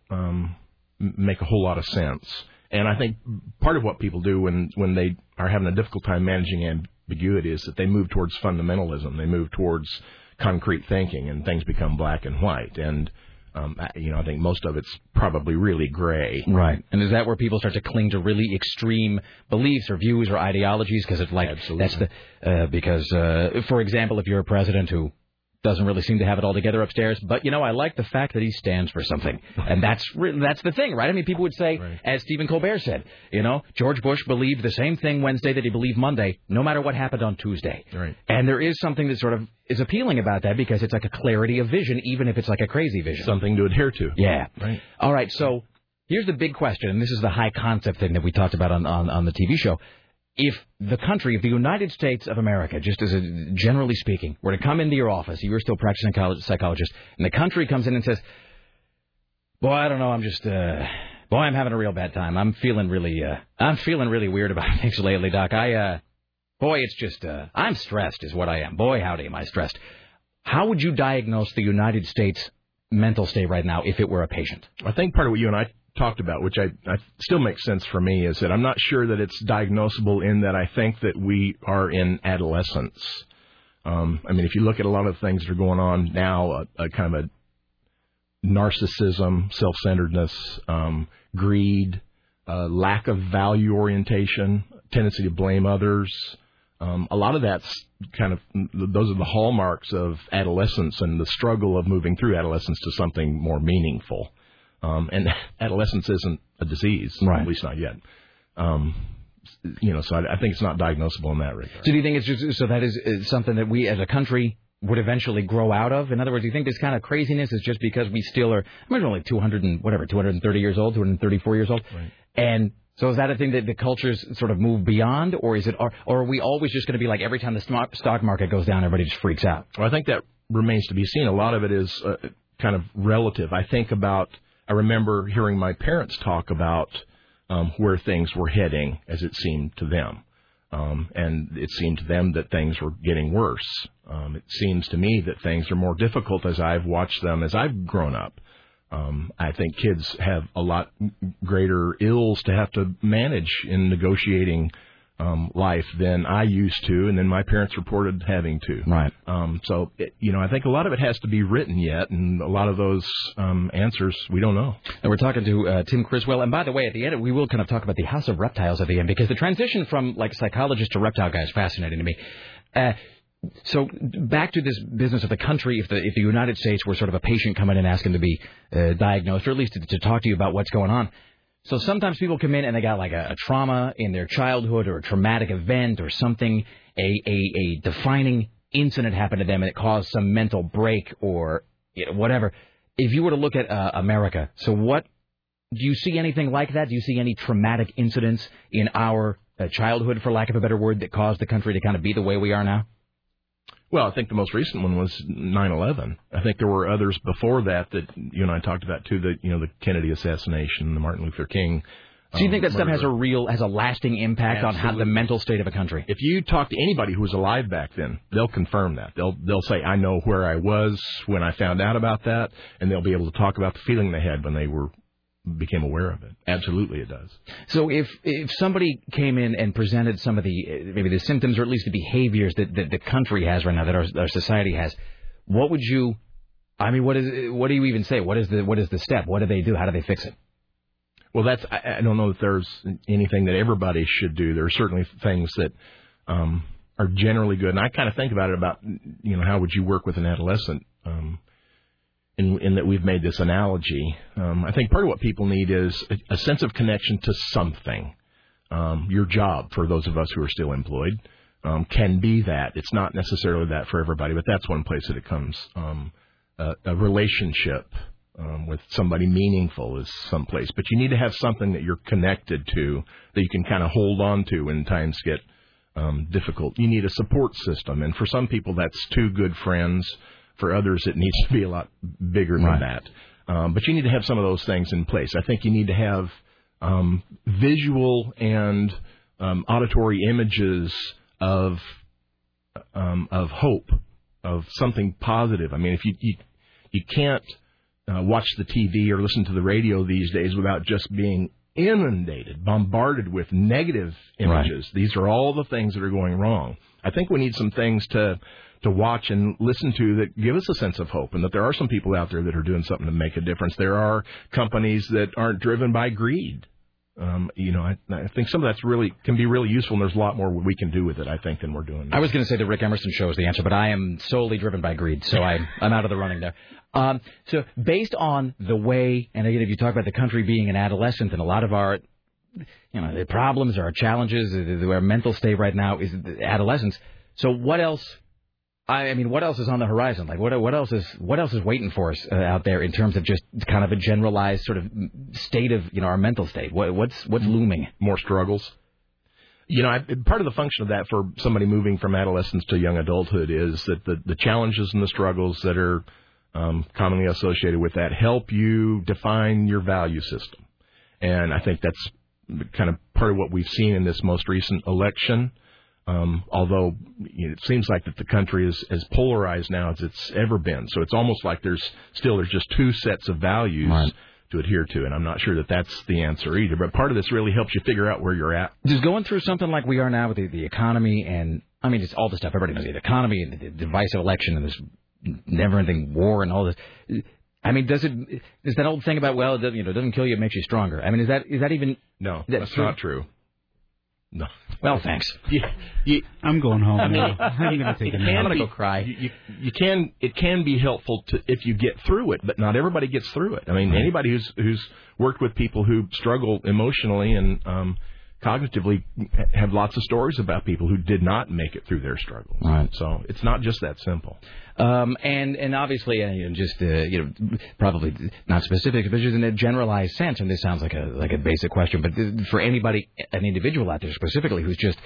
make a whole lot of sense. And I think part of what people do when they are having a difficult time managing ambiguity is that they move towards fundamentalism. They move towards concrete thinking, and things become black and white, and I think most of it's probably really gray. Right. And is that where people start to cling to really extreme beliefs or views or ideologies? Because it's like, Absolutely. That's the for example, if you're a president who Doesn't really seem to have it all together upstairs, but, you know, I like the fact that he stands for something. And that's the thing, right? I mean, people would say, as Stephen Colbert said, you know, George Bush believed the same thing Wednesday that he believed Monday, no matter what happened on Tuesday. Right. And there is something that sort of is appealing about that because it's like a clarity of vision, even if it's like a crazy vision. Something to adhere to. Yeah. Right. All right, so here's the big question, and this is the high concept thing that we talked about on the TV show. If the country, if the United States of America, just as a, generally speaking, were to come into your office, you're still practicing psychologist, and the country comes in and says, boy, I don't know, I'm just, boy, I'm having a real bad time. I'm feeling really weird about things lately, Doc. Boy, it's just, I'm stressed is what I am. Boy, howdy, am I stressed. How would you diagnose the United States mental state right now if it were a patient? I think part of what you and I talked about, which I still makes sense for me, is that I'm not sure that it's diagnosable in that I think that we are in adolescence. I mean, if you look at a lot of the things that are going on now, a kind of a narcissism, self-centeredness, greed, lack of value orientation, tendency to blame others, a lot of that's kind of, those are the hallmarks of adolescence and the struggle of moving through adolescence to something more meaningful. And adolescence isn't a disease, right. At least not yet. You know, so I think it's not diagnosable in that regard. So do you think it's just so that is something that we as a country would eventually grow out of? In other words, do you think this kind of craziness is just because we still are, I mean, only 230 years old, 234 years old? Right. And so is that a thing that the cultures sort of move beyond, or is it, or are we always just going to be like every time the stock market goes down, everybody just freaks out? Well, I think that remains to be seen. A lot of it is kind of relative. I remember hearing my parents talk about where things were heading, as it seemed to them. And it seemed to them that things were getting worse. It seems to me that things are more difficult as I've watched them as I've grown up. I think kids have a lot greater ills to have to manage in negotiating life than I used to, and then my parents reported having to. Right. So, I think a lot of it has to be written yet, and a lot of those answers we don't know. And we're talking to Tim Criswell, and by the way, at the end we will kind of talk about the House of Reptiles at the end, because the transition from like psychologist to reptile guy is fascinating to me. So back to this business of the country, if the United States were sort of a patient coming in asking to be diagnosed, or at least to talk to you about what's going on. So sometimes people come in and they got like a trauma in their childhood or a traumatic event or something, a defining incident happened to them and it caused some mental break or whatever. If you were to look at America, so what do you see anything like that? Do you see any traumatic incidents in our childhood, for lack of a better word, that caused the country to kind of be the way we are now? Well, I think the most recent one was 9/11. I think there were others before that you and I talked about too. The Kennedy assassination, the Martin Luther King. So you think that murder. Stuff has a lasting impact Absolutely. On how the mental state of a country? If you talk to anybody who was alive back then, they'll confirm that. They'll say, I know where I was when I found out about that, and they'll be able to talk about the feeling they had when they became aware of it. Absolutely, it does. So if somebody came in and presented some of the maybe the symptoms or at least the behaviors that the country has right now, that our society has, what would you? I mean, what do you even say? What is the step? What do they do? How do they fix it? Well, I don't know that there's anything that everybody should do. There are certainly things that are generally good, and I kind of think about it about how would you work with an adolescent. In that we've made this analogy, I think part of what people need is a sense of connection to something. Your job, for those of us who are still employed, can be that. It's not necessarily that for everybody, but that's one place that it comes. A relationship with somebody meaningful is someplace. But you need to have something that you're connected to, that you can kind of hold on to when times get difficult. You need a support system, and for some people that's two good friends. For others, it needs to be a lot bigger than that. But you need to have some of those things in place. I think you need to have visual and auditory images of hope, of something positive. I mean, if you can't watch the TV or listen to the radio these days without just being inundated, bombarded with negative images. Right. These are all the things that are going wrong. I think we need some things to watch and listen to that give us a sense of hope, and that there are some people out there that are doing something to make a difference. There are companies that aren't driven by greed. I think some of that's can be really useful, and there's a lot more we can do with it, I think, than we're doing now. I was going to say the Rick Emerson Show is the answer, but I am solely driven by greed, so I'm out of the running there. So based on the way, and again, if you talk about the country being an adolescent and a lot of our, the problems or our challenges, our mental state right now is adolescence. So what else? I mean, what else is on the horizon? Like, what else is waiting for us out there in terms of just kind of a generalized sort of state of our mental state? What's looming? More struggles. Part of the function of that for somebody moving from adolescence to young adulthood is that the challenges and the struggles that are commonly associated with that help you define your value system, and I think that's kind of part of what we've seen in this most recent election. Although it seems like that the country is as polarized now as it's ever been. So it's almost like there's just two sets of values to adhere to, and I'm not sure that that's the answer either. But part of this really helps you figure out where you're at. Just going through something like we are now with the economy and, I mean, it's all the stuff everybody knows, the economy and the divisive election and this never-ending war and all this. I mean, is that old thing about, well, it doesn't kill you, it makes you stronger. I mean, is that even... No, that's not true. No. Well, thanks. I'm going home. I'm going to take a nap. I'm going to go cry. It can be helpful if you get through it, but not everybody gets through it. I mean, anybody who's worked with people who struggle emotionally and cognitively have lots of stories about people who did not make it through their struggles. Right. So it's not just that simple. And obviously, probably not specific, but just in a generalized sense. And this sounds like a basic question, but for anybody, an individual out there specifically who's just,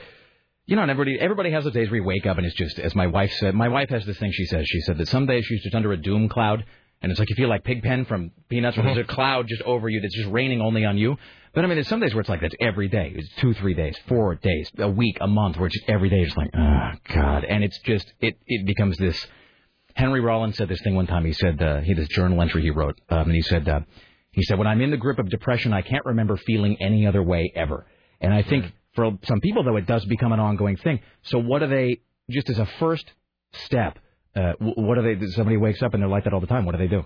and everybody has those days where you wake up and it's just, as my wife said. My wife has this thing. She said that some days she's just under a doom cloud, and it's like you feel like Pigpen from Peanuts, where there's a cloud just over you that's just raining only on you. But I mean, there's some days where it's like that's every day. It's 2-3 days, 4 days, a week, a month, where it's just every day it's like, oh God, and it's just it becomes this. Henry Rollins said this thing one time. He said he had this journal entry he wrote, and he said, when I'm in the grip of depression, I can't remember feeling any other way ever. And I think for some people, though, it does become an ongoing thing. So what are they, just as a first step, what are they, somebody wakes up and they're like that all the time, what do they do?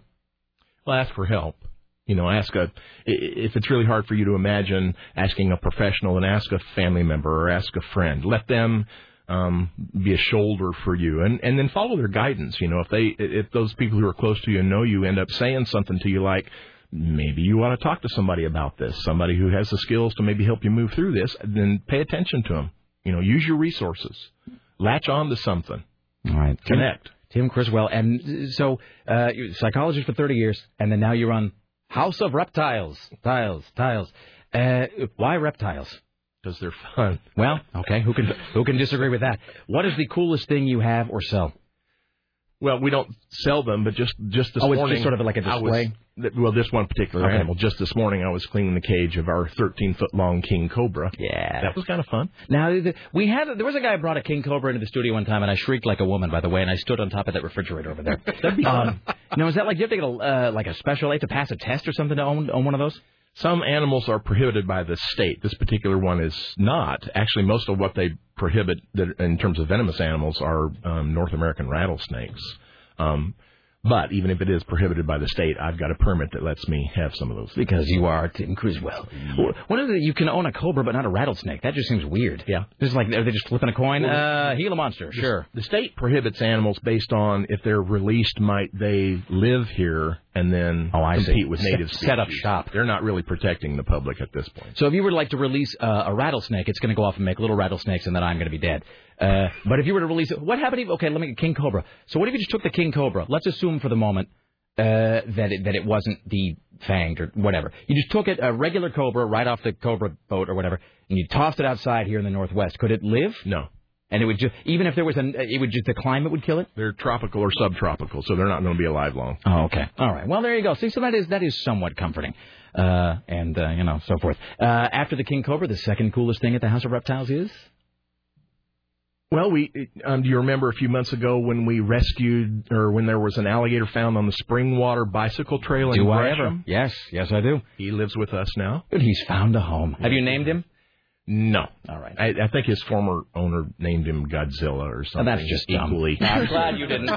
Well, ask for help. If it's really hard for you to imagine, asking a professional and ask a family member or ask a friend. Let them... be a shoulder for you, and then follow their guidance. If those people who are close to you and know you end up saying something to you like, maybe you want to talk to somebody about this, somebody who has the skills to maybe help you move through this, then pay attention to them. Use your resources. Latch on to something. All right. Connect. Tim Criswell, and so you're a psychologist for 30 years, and then now you run House of Reptiles. Tiles. Why reptiles? Because they're fun. Well, okay. Who can disagree with that? What is the coolest thing you have or sell? Well, we don't sell them, but just this morning. Oh, it's just sort of like a display? This one particular animal. Just this morning, I was cleaning the cage of our 13-foot-long king cobra. Yeah. That was kind of fun. Now, there was a guy who brought a king cobra into the studio one time, and I shrieked like a woman, by the way, and I stood on top of that refrigerator over there. That'd be fun. Is that like you have to get a special aid to pass a test or something to own one of those? Some animals are prohibited by the state. This particular one is not. Actually, most of what they prohibit in terms of venomous animals are North American rattlesnakes. But even if it is prohibited by the state, I've got a permit that lets me have some of those. Because you are Tim Criswell. What is it? You can own a cobra but not a rattlesnake. That just seems weird. Yeah. This is like, are they just flipping a coin? Gila monster. Sure. The state prohibits animals based on if they're released, might they live here and then compete with native species. Set up shop. They're not really protecting the public at this point. So if you were to release a rattlesnake, it's going to go off and make little rattlesnakes, and then I'm going to be dead. But if you were to release it, what happened if, king cobra. So what if you just took the king cobra? Let's assume for the moment that it wasn't the fanged or whatever. You just took it, a regular cobra, right off the cobra boat or whatever, and you tossed it outside here in the Northwest. Could it live? No. And it would just, even if there was the climate would kill it? They're tropical or subtropical, so they're not going to be alive long. Oh, okay. All right. Well, there you go. See, so that is somewhat comforting. So forth. After the king cobra, the second coolest thing at the House of Reptiles is? Well, do you remember a few months ago when we rescued, or when there was an alligator found on the Springwater bicycle trail in Gresham? Yes, I do. He lives with us now. He's found a home. Have you named him? No. All right. I think his former owner named him Godzilla or something. No, that's just equally. No, I'm glad you didn't know.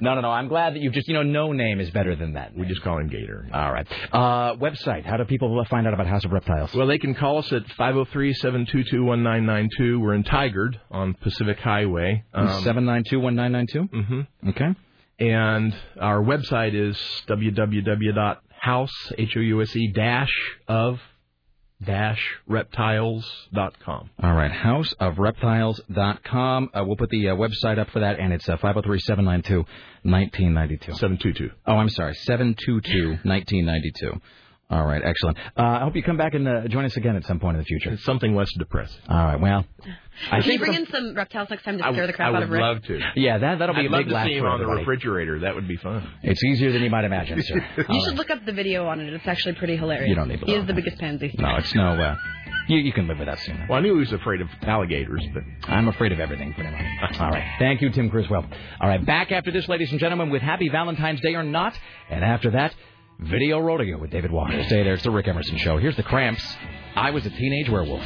No. I'm glad that you've just, no name is better than that name. We just call him Gator. All right. Website. How do people find out about House of Reptiles? Well, they can call us at 503-722-1992. We're in Tigard on Pacific Highway. 792-1992? Mm-hmm. Okay. And our website is www.house-of-reptiles.com. All right, houseofreptiles.com. We'll put the website up for that, and it's 503-792-1992. 722. Oh, I'm sorry, 722-1992. All right, excellent. I hope you come back and join us again at some point in the future. It's something less depressing. All right, well. Can you bring in some reptiles next time to scare the crap out of Rick? I would love to. Yeah, that'll be a big laugh for everybody. I'd love to see him on the refrigerator. That would be fun. It's easier than you might imagine, sir. You should look up the video on it. It's actually pretty hilarious. You don't need to. He is the biggest pansy. No, it's no... You can live with that sooner. Well, I knew he was afraid of alligators, but... I'm afraid of everything, pretty much. All right. Thank you, Tim Criswell. All right, back after this, ladies and gentlemen, with Happy Valentine's Day or Not, and after that... Video Rodeo with David Walker. Stay there. It's the Rick Emerson Show. Here's the Cramps. I Was a Teenage Werewolf.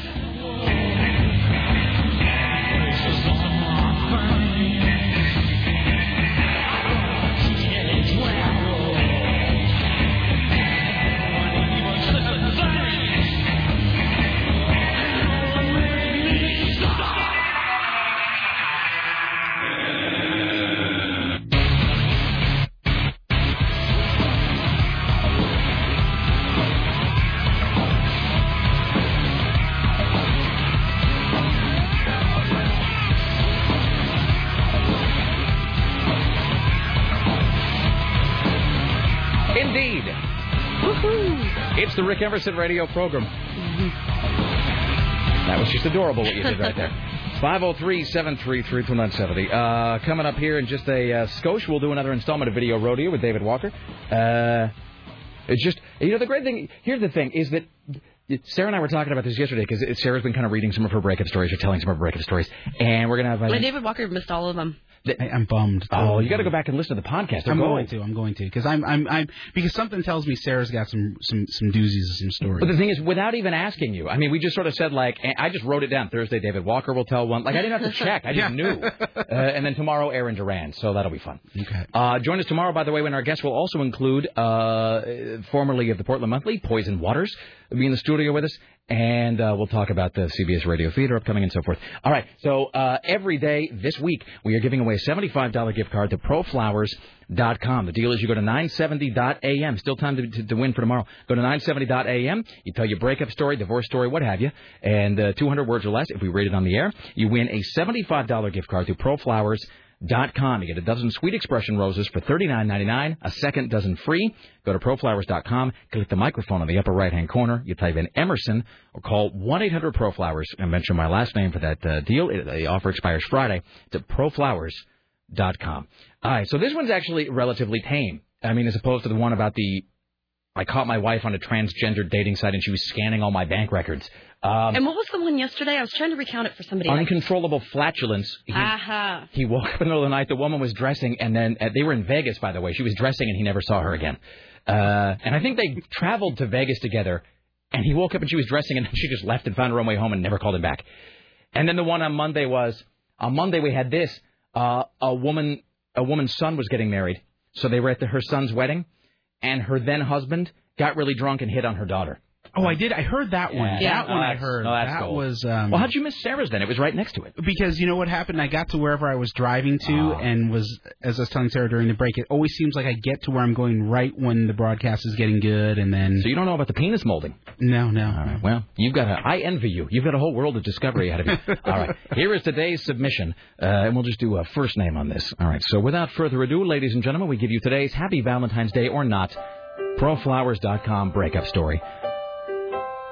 It's the Rick Emerson radio program. Mm-hmm. That was just adorable what you did right there. 503-733-2970. Coming up here in just a skosh, we'll do another installment of Video Rodeo with David Walker. It's just, the great thing, here's the thing, is that Sarah and I were talking about this yesterday because Sarah's been kind of reading some of her breakup stories or telling some of her breakup stories, and we're going to have... David Walker missed all of them. I'm bummed. Oh, you got to go back and listen to the podcast. I'm going to because because something tells me Sarah's got some doozies and some stories. But the thing is, without even asking you, I mean, we just sort of said I just wrote it down. Thursday, David Walker will tell one. I didn't have to check. I just knew. And then tomorrow, Aaron Duran. So that'll be fun. Okay. Join us tomorrow, by the way, when our guests will also include formerly of the Portland Monthly, Poison Waters, will be in the studio with us. And we'll talk about the CBS Radio Theater upcoming and so forth. All right, so every day this week, we are giving away a $75 gift card to ProFlowers.com. The deal is you go to 970.am. Still time to win for tomorrow. Go to 970.am. You tell your breakup story, divorce story, what have you. And 200 words or less, if we read it on the air, you win a $75 gift card to ProFlowers.com. You get a dozen Sweet Expression roses for $39.99, a second dozen free. Go to ProFlowers.com, click the microphone on the upper right-hand corner. You type in Emerson or call 1-800-PROFLOWERS and mention my last name for that deal. The offer expires Friday. It's at ProFlowers.com. All right, so this one's actually relatively tame. I mean, as opposed to the one about I caught my wife on a transgender dating site and she was scanning all my bank records. And what was the one yesterday? I was trying to recount it for somebody. Uncontrollable flatulence. He woke up in the middle of the night. The woman was dressing, and then they were in Vegas, by the way. She was dressing, and he never saw her again. And I think they traveled to Vegas together, and he woke up, and she was dressing, and then she just left and found her own way home and never called him back. And then the one on Monday was, on Monday we had this. A woman's son was getting married, so they were at her son's wedding, and her then-husband got really drunk and hit on her daughter. Oh, I did. I heard that one. Yeah. That one I heard. No, that's cool. Was, well, how'd you miss Sarah's then? It was right next to it. Because you know what happened? I got to wherever I was driving to and was, as I was telling Sarah during the break, it always seems like I get to where I'm going right when the broadcast is getting good. And then. So you don't know about the penis molding? No. All right. Well, I envy you. You've got a whole world of discovery ahead of you. All right. Here is today's submission. And we'll just do a first name on this. All right. So without further ado, ladies and gentlemen, we give you today's Happy Valentine's Day or Not, ProFlowers.com breakup story.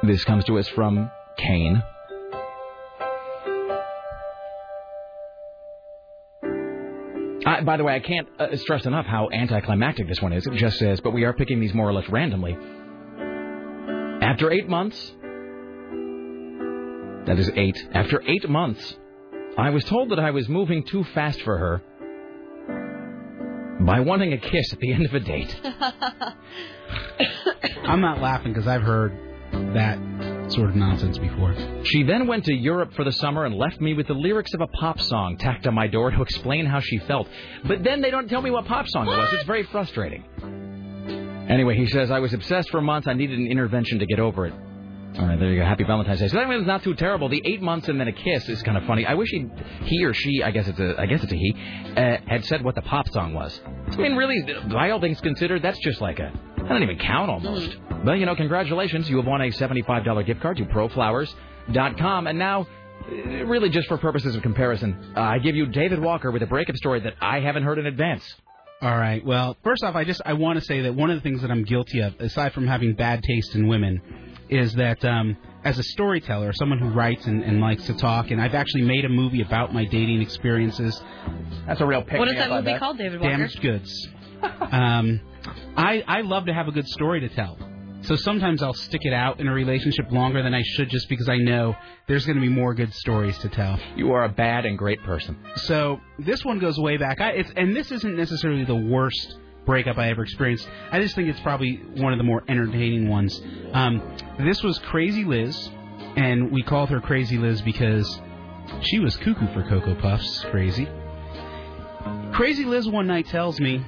This comes to us from Kane. By the way, I can't stress enough how anticlimactic this one is. It just says, but we are picking these more or less randomly. After 8 months, that is eight. After 8 months, I was told that I was moving too fast for her by wanting a kiss at the end of a date. I'm not laughing because I've heard that sort of nonsense before. She then went to Europe for the summer and left me with the lyrics of a pop song tacked on my door to explain how she felt. But then they don't tell me what pop song it was. It's very frustrating. Anyway, he says, I was obsessed for months. I needed an intervention to get over it. All right, there you go. Happy Valentine's Day. So that one's not too terrible. The 8 months and then a kiss is kind of funny. I wish he or she, I guess it's a he, had said what the pop song was. I mean, really, by all things considered, that's just like a, I don't even count almost. But, you know, congratulations. You have won a $75 gift card to ProFlowers.com. And now, really just for purposes of comparison, I give you David Walker with a breakup story that I haven't heard in advance. All right. Well, first off, I want to say that one of the things that I'm guilty of, aside from having bad taste in women, is that as a storyteller, someone who writes and likes to talk, and I've actually made a movie about my dating experiences. That's a real pick. What is that movie called, David Walker? Damaged Goods. I love to have a good story to tell. So sometimes I'll stick it out in a relationship longer than I should just because I know there's going to be more good stories to tell. You are a bad and great person. So this one goes way back. And this isn't necessarily the worst breakup I ever experienced. I just think it's probably one of the more entertaining ones. This was Crazy Liz, and we called her Crazy Liz because she was cuckoo for Cocoa Puffs. Crazy. Crazy Liz one night tells me,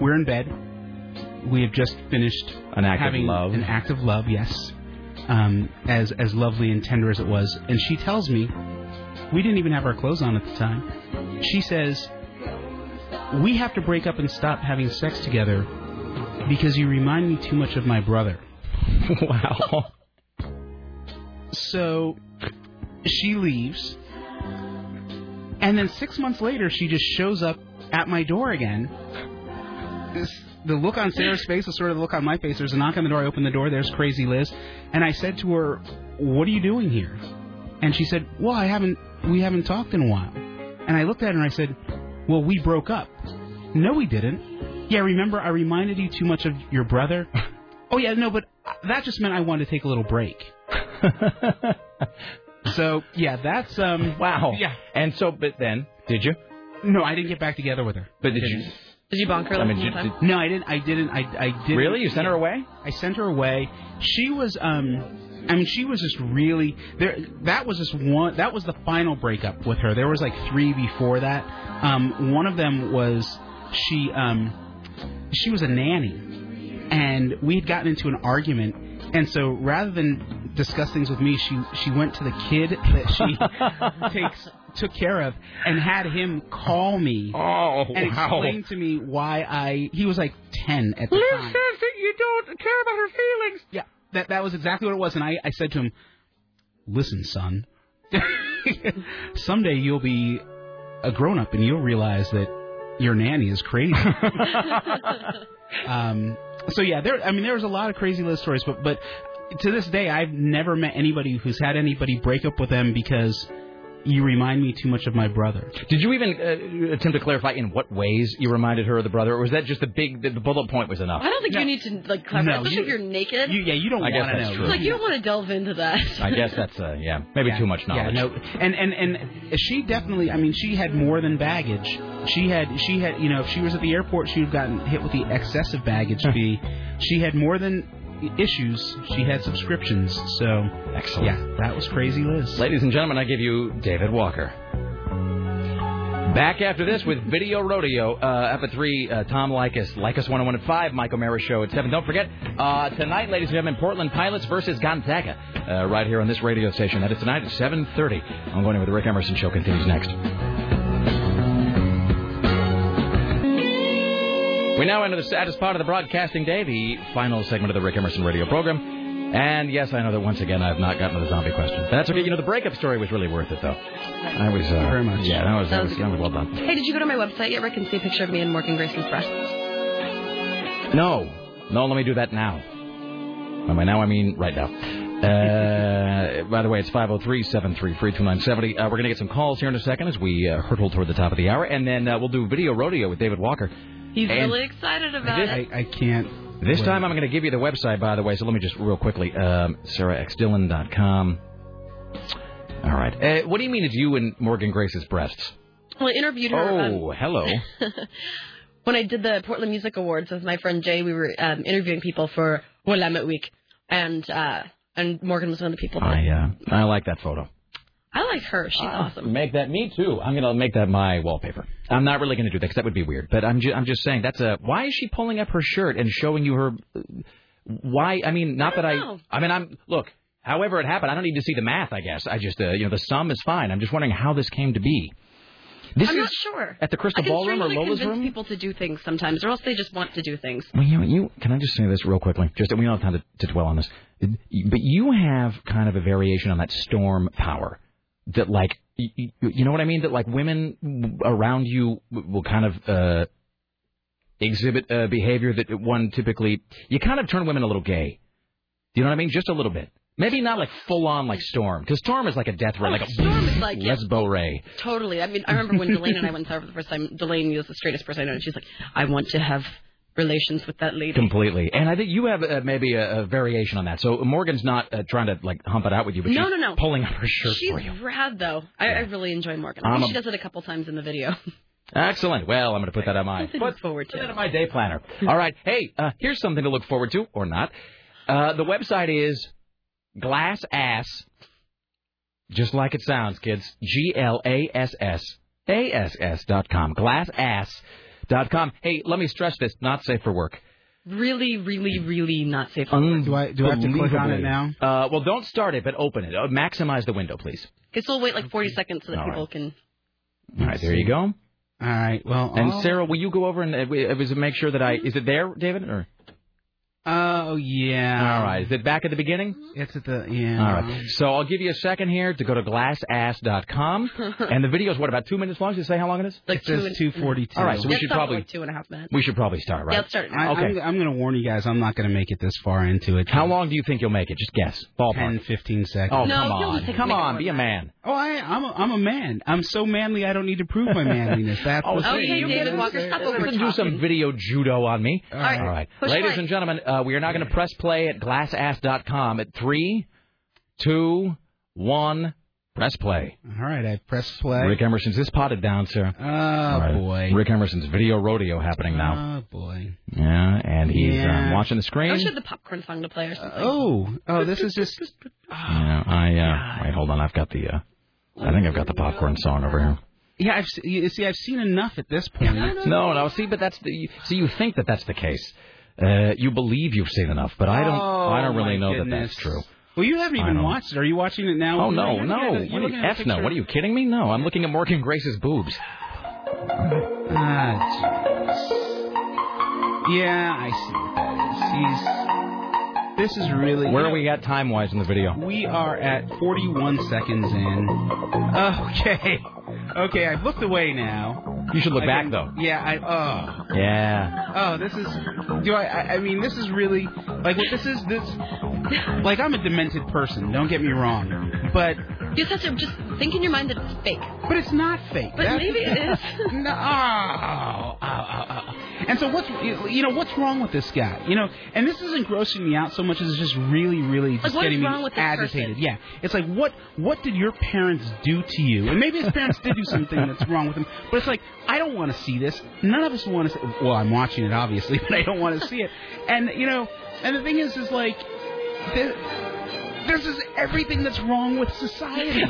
we're in bed. We have just finished an act of love, yes, as lovely and tender as it was. And she tells me, we didn't even have our clothes on at the time. She says, we have to break up and stop having sex together because you remind me too much of my brother. Wow. So she leaves. And then 6 months later, she just shows up at my door again. The look on Sarah's face was sort of the look on my face. There's a knock on the door. I open the door. There's Crazy Liz. And I said to her, what are you doing here? And she said, well, we haven't talked in a while. And I looked at her and I said, well, we broke up. No, we didn't. Yeah, remember, I reminded you too much of your brother. Oh, yeah, no, but that just meant I wanted to take a little break. So, yeah, that's... wow. Yeah. And so, but then, did you? No, I didn't get back together with her. But did you... Did you bonk her? No, I didn't. I didn't. Really? You sent her away? I sent her away. She was, she was just really there. That was just one. That was the final breakup with her. There was like three before that. One of them was she was a nanny, and we had gotten into an argument, and so rather than discuss things with me, she went to the kid that she took care of and had him call me and explain to me why he was like 10 at the time. Liz says that you don't care about her feelings. Yeah, that was exactly what it was. And I said to him, listen, son, someday you'll be a grown-up and you'll realize that your nanny is crazy. So, yeah, there was a lot of Crazy Liz stories, but to this day, I've never met anybody who's had anybody break up with them because... You remind me too much of my brother. Did you even attempt to clarify in what ways you reminded her of the brother, or was that just the bullet point was enough? I don't think you need to clarify, especially if you're naked. You don't want to know. True. You don't want to delve into that. I guess that's too much knowledge. Yeah, no. And she definitely, she had more than baggage. She had if she was at the airport, she would have gotten hit with the excessive baggage fee. She had more than issues. She had subscriptions. So excellent. Yeah, that was Crazy Liz. Ladies and gentlemen, I give you David Walker. Back after this with Video Rodeo up at 3. Tom Likas, Likas 101 at 5. Michael Mara Show at 7. Don't forget tonight, ladies and gentlemen, Portland Pilots versus Gonzaga right here on this radio station. That is tonight at 7:30. I'm going in with the Rick Emerson Show. Continues next. We now enter the saddest part of the broadcasting day, the final segment of the Rick Emerson radio program. And yes, I know that once again I have not gotten to the zombie question. That's okay. The breakup story was really worth it, though. I was thank you very much. Yeah, that was well done. Hey, did you go to my website yet, Rick, and see a picture of me and Morgan Grayson's breasts? No. Let me do that now. By now I mean right now. By the way, it's 503-733-2970. We're going to get some calls here in a second as we hurtle toward the top of the hour, and then we'll do Video Rodeo with David Walker. He's really excited about it. I can't. This time I'm going to give you the website, by the way, so let me just real quickly. SarahXDillon.com. All right. What do you mean it's you and Morgan Grace's breasts? Well, I interviewed her. Oh, hello. When I did the Portland Music Awards with my friend Jay, we were interviewing people for Willamette Week. And And Morgan was one of the people. I like that photo. I like her. She's awesome. Make that me too. I'm gonna make that my wallpaper. I'm not really gonna do that because that would be weird. But I'm just saying that's a. Why is she pulling up her shirt and showing you her? Why? I mean, not I that know. I mean, I'm look. However it happened, I don't need to see the math. I guess I just the sum is fine. I'm just wondering how this came to be. I'm not sure. At the Crystal Ballroom or Lola's room? I convince people to do things sometimes, or else they just want to do things. Well, can I just say this real quickly? We don't have time to dwell on this. But you have kind of a variation on that storm power that, like, you know what I mean? That, like, women around you will kind of exhibit behavior that one typically... You kind of turn women a little gay. Do you know what I mean? Just a little bit. Maybe not like full on like Storm, because Storm is like a death ray, like Lesbo Ray. Totally. I mean, I remember when Delane and I went there for the first time. Delane was the straightest person I know, and she's like, "I want to have relations with that lady." Completely. And I think you have maybe a variation on that. So Morgan's not trying to like hump it out with you, but she's pulling up her shirt for you. She's rad though. I really enjoy Morgan. I think she does it a couple times in the video. Excellent. Well, I'm going to put that on my day planner. All right. Hey, here's something to look forward to or not. The website is. Glass ass, just like it sounds, kids. GLASSASS.com. GlassAss.com. Hey, let me stress this: not safe for work. Really, really, really not safe for work. Do I have to click on it now? Well, don't start it, but open it. Maximize the window, please. Guess we'll wait like 40 seconds so that people can. All right, there you go. All right. Well, and Sarah, will you go over and make sure that I is it there, David, or? Oh, yeah. All right. Is it back at the beginning? It's at the... Yeah. All right. So I'll give you a second here to go to glassass.com. And the video is, what, about 2 minutes long? Did you say how long it is? Like it says 2:42. All right. So we should probably... Like 2.5 minutes. We should probably start, right? Yeah, let's start. Okay. I'm going to warn you guys, I'm not going to make it this far into it. How long do you think you'll make it? Just guess. Ballpark. 15 seconds. Oh, come on. Be a man. Oh, I'm a man. I'm so manly I don't need to prove my manliness. That's the thing. Okay, David Walker, stop over talking. Do some video judo on me. All right. All right. Ladies and gentlemen... we are now going to press play at glassass.com at 3, 2, 1, press play. All right, I press play. Rick Emerson's this potted down, sir. Oh, boy. Rick Emerson's video rodeo happening now. Oh, boy. Yeah, and he's watching the screen. I should the popcorn song to play or something. Oh, this is just... wait, hold on, I've got the... I think I've got the popcorn song over here. Yeah, I've seen enough at this point. No, see, but that's the... See, you think that's the case. You believe you've seen enough, but I don't really know that that's true. Well, you haven't even watched it. Are you watching it now? Oh, no. What, are you kidding me? No, I'm looking at Morgan Grace's boobs. Yeah, I see what that is. This is really... Where are we at time-wise in the video? We are at 41 seconds in. Okay, I've looked away now. You should look back, though. Yeah, this is... I mean, this is really... Like, what this is... Like, I'm a demented person. Don't get me wrong. But... You have to just think in your mind that it's fake. But it's not fake. But maybe it is. No. And so what's wrong with this guy? And this isn't grossing me out so much as it's just really, really just getting me agitated. Yeah. It's like, what did your parents do to you? And maybe his parents did do something that's wrong with him. But it's like, I don't want to see this. None of us want to see it. Well, I'm watching it, obviously, but I don't want to see it. And, and the thing is like... This is everything that's wrong with society,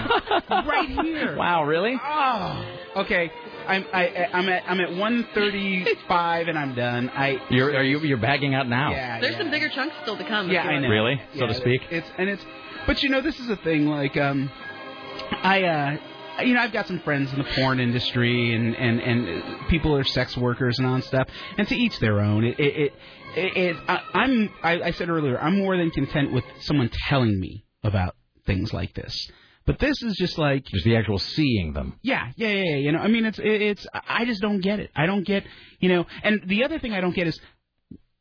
right here. Wow, really? Oh, okay. I'm at 1:35 and I'm done. You're bagging out now. Yeah, there's some bigger chunks still to come. Yeah, I know. Really, so to speak. But this is a thing. Like, I've got some friends in the porn industry, and people are sex workers and on stuff. And to each their own. I said earlier, I'm more than content with someone telling me about things like this. But this is just like... Just the actual seeing them. Yeah. I mean, I just don't get it. I don't get, And the other thing I don't get is...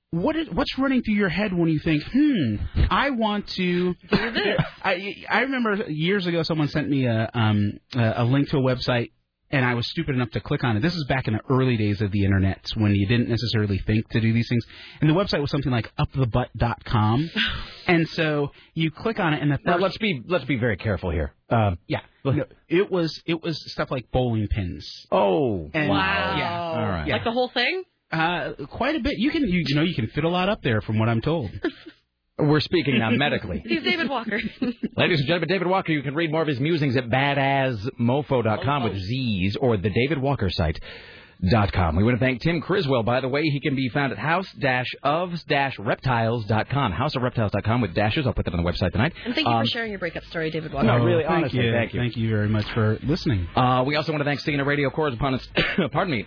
What's running through your head when you think, I want to... I remember years ago someone sent me a link to a website, and I was stupid enough to click on it. This is back in the early days of the Internet when you didn't necessarily think to do these things. And the website was something like upthebutt.com. And so you click on it, and now let's be very careful here. Yeah. No, it was stuff like bowling pins. Oh, and, wow. Yeah. All right. Yeah. Like the whole thing? Quite a bit. You can fit a lot up there, from what I'm told. We're speaking now medically. He's David Walker. Ladies and gentlemen, David Walker, you can read more of his musings at badassmofo.com with Z's or the David Walker site.com. We want to thank Tim Criswell, by the way. He can be found at house-of-reptiles.com. Houseofreptiles.com with dashes. I'll put that on the website tonight. And thank you for sharing your breakup story, David Walker. No, really, honestly, thank you. Thank you very much for listening. We also want to thank CNN radio correspondents,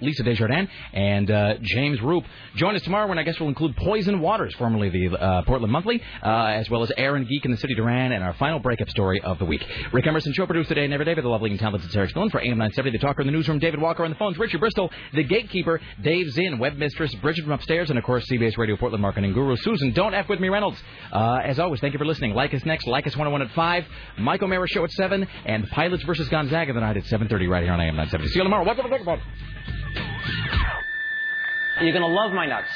Lisa Desjardins and James Roop. Join us tomorrow when I guess we'll include Poison Waters, formerly the Portland Monthly, as well as Aaron Geek in the City Duran and our final breakup story of the week. Rick Emerson Show produced today and every day with the lovely and talented Sarah Dillon for AM 970, The Talker in the Newsroom, David Walker on the phones, Richie Bristol, The Gatekeeper, Dave Zinn, Web Mistress, Bridget from upstairs, and, of course, CBS Radio Portland marketing guru, Susan, don't F with me, Reynolds. As always, thank you for listening. Like Us Next, Like Us 101 at 5, Mike O'Mara Show at 7, and Pilots versus Gonzaga tonight at 7:30 right here on AM 970. See you tomorrow. What's up to think about? You're going to love my nuts.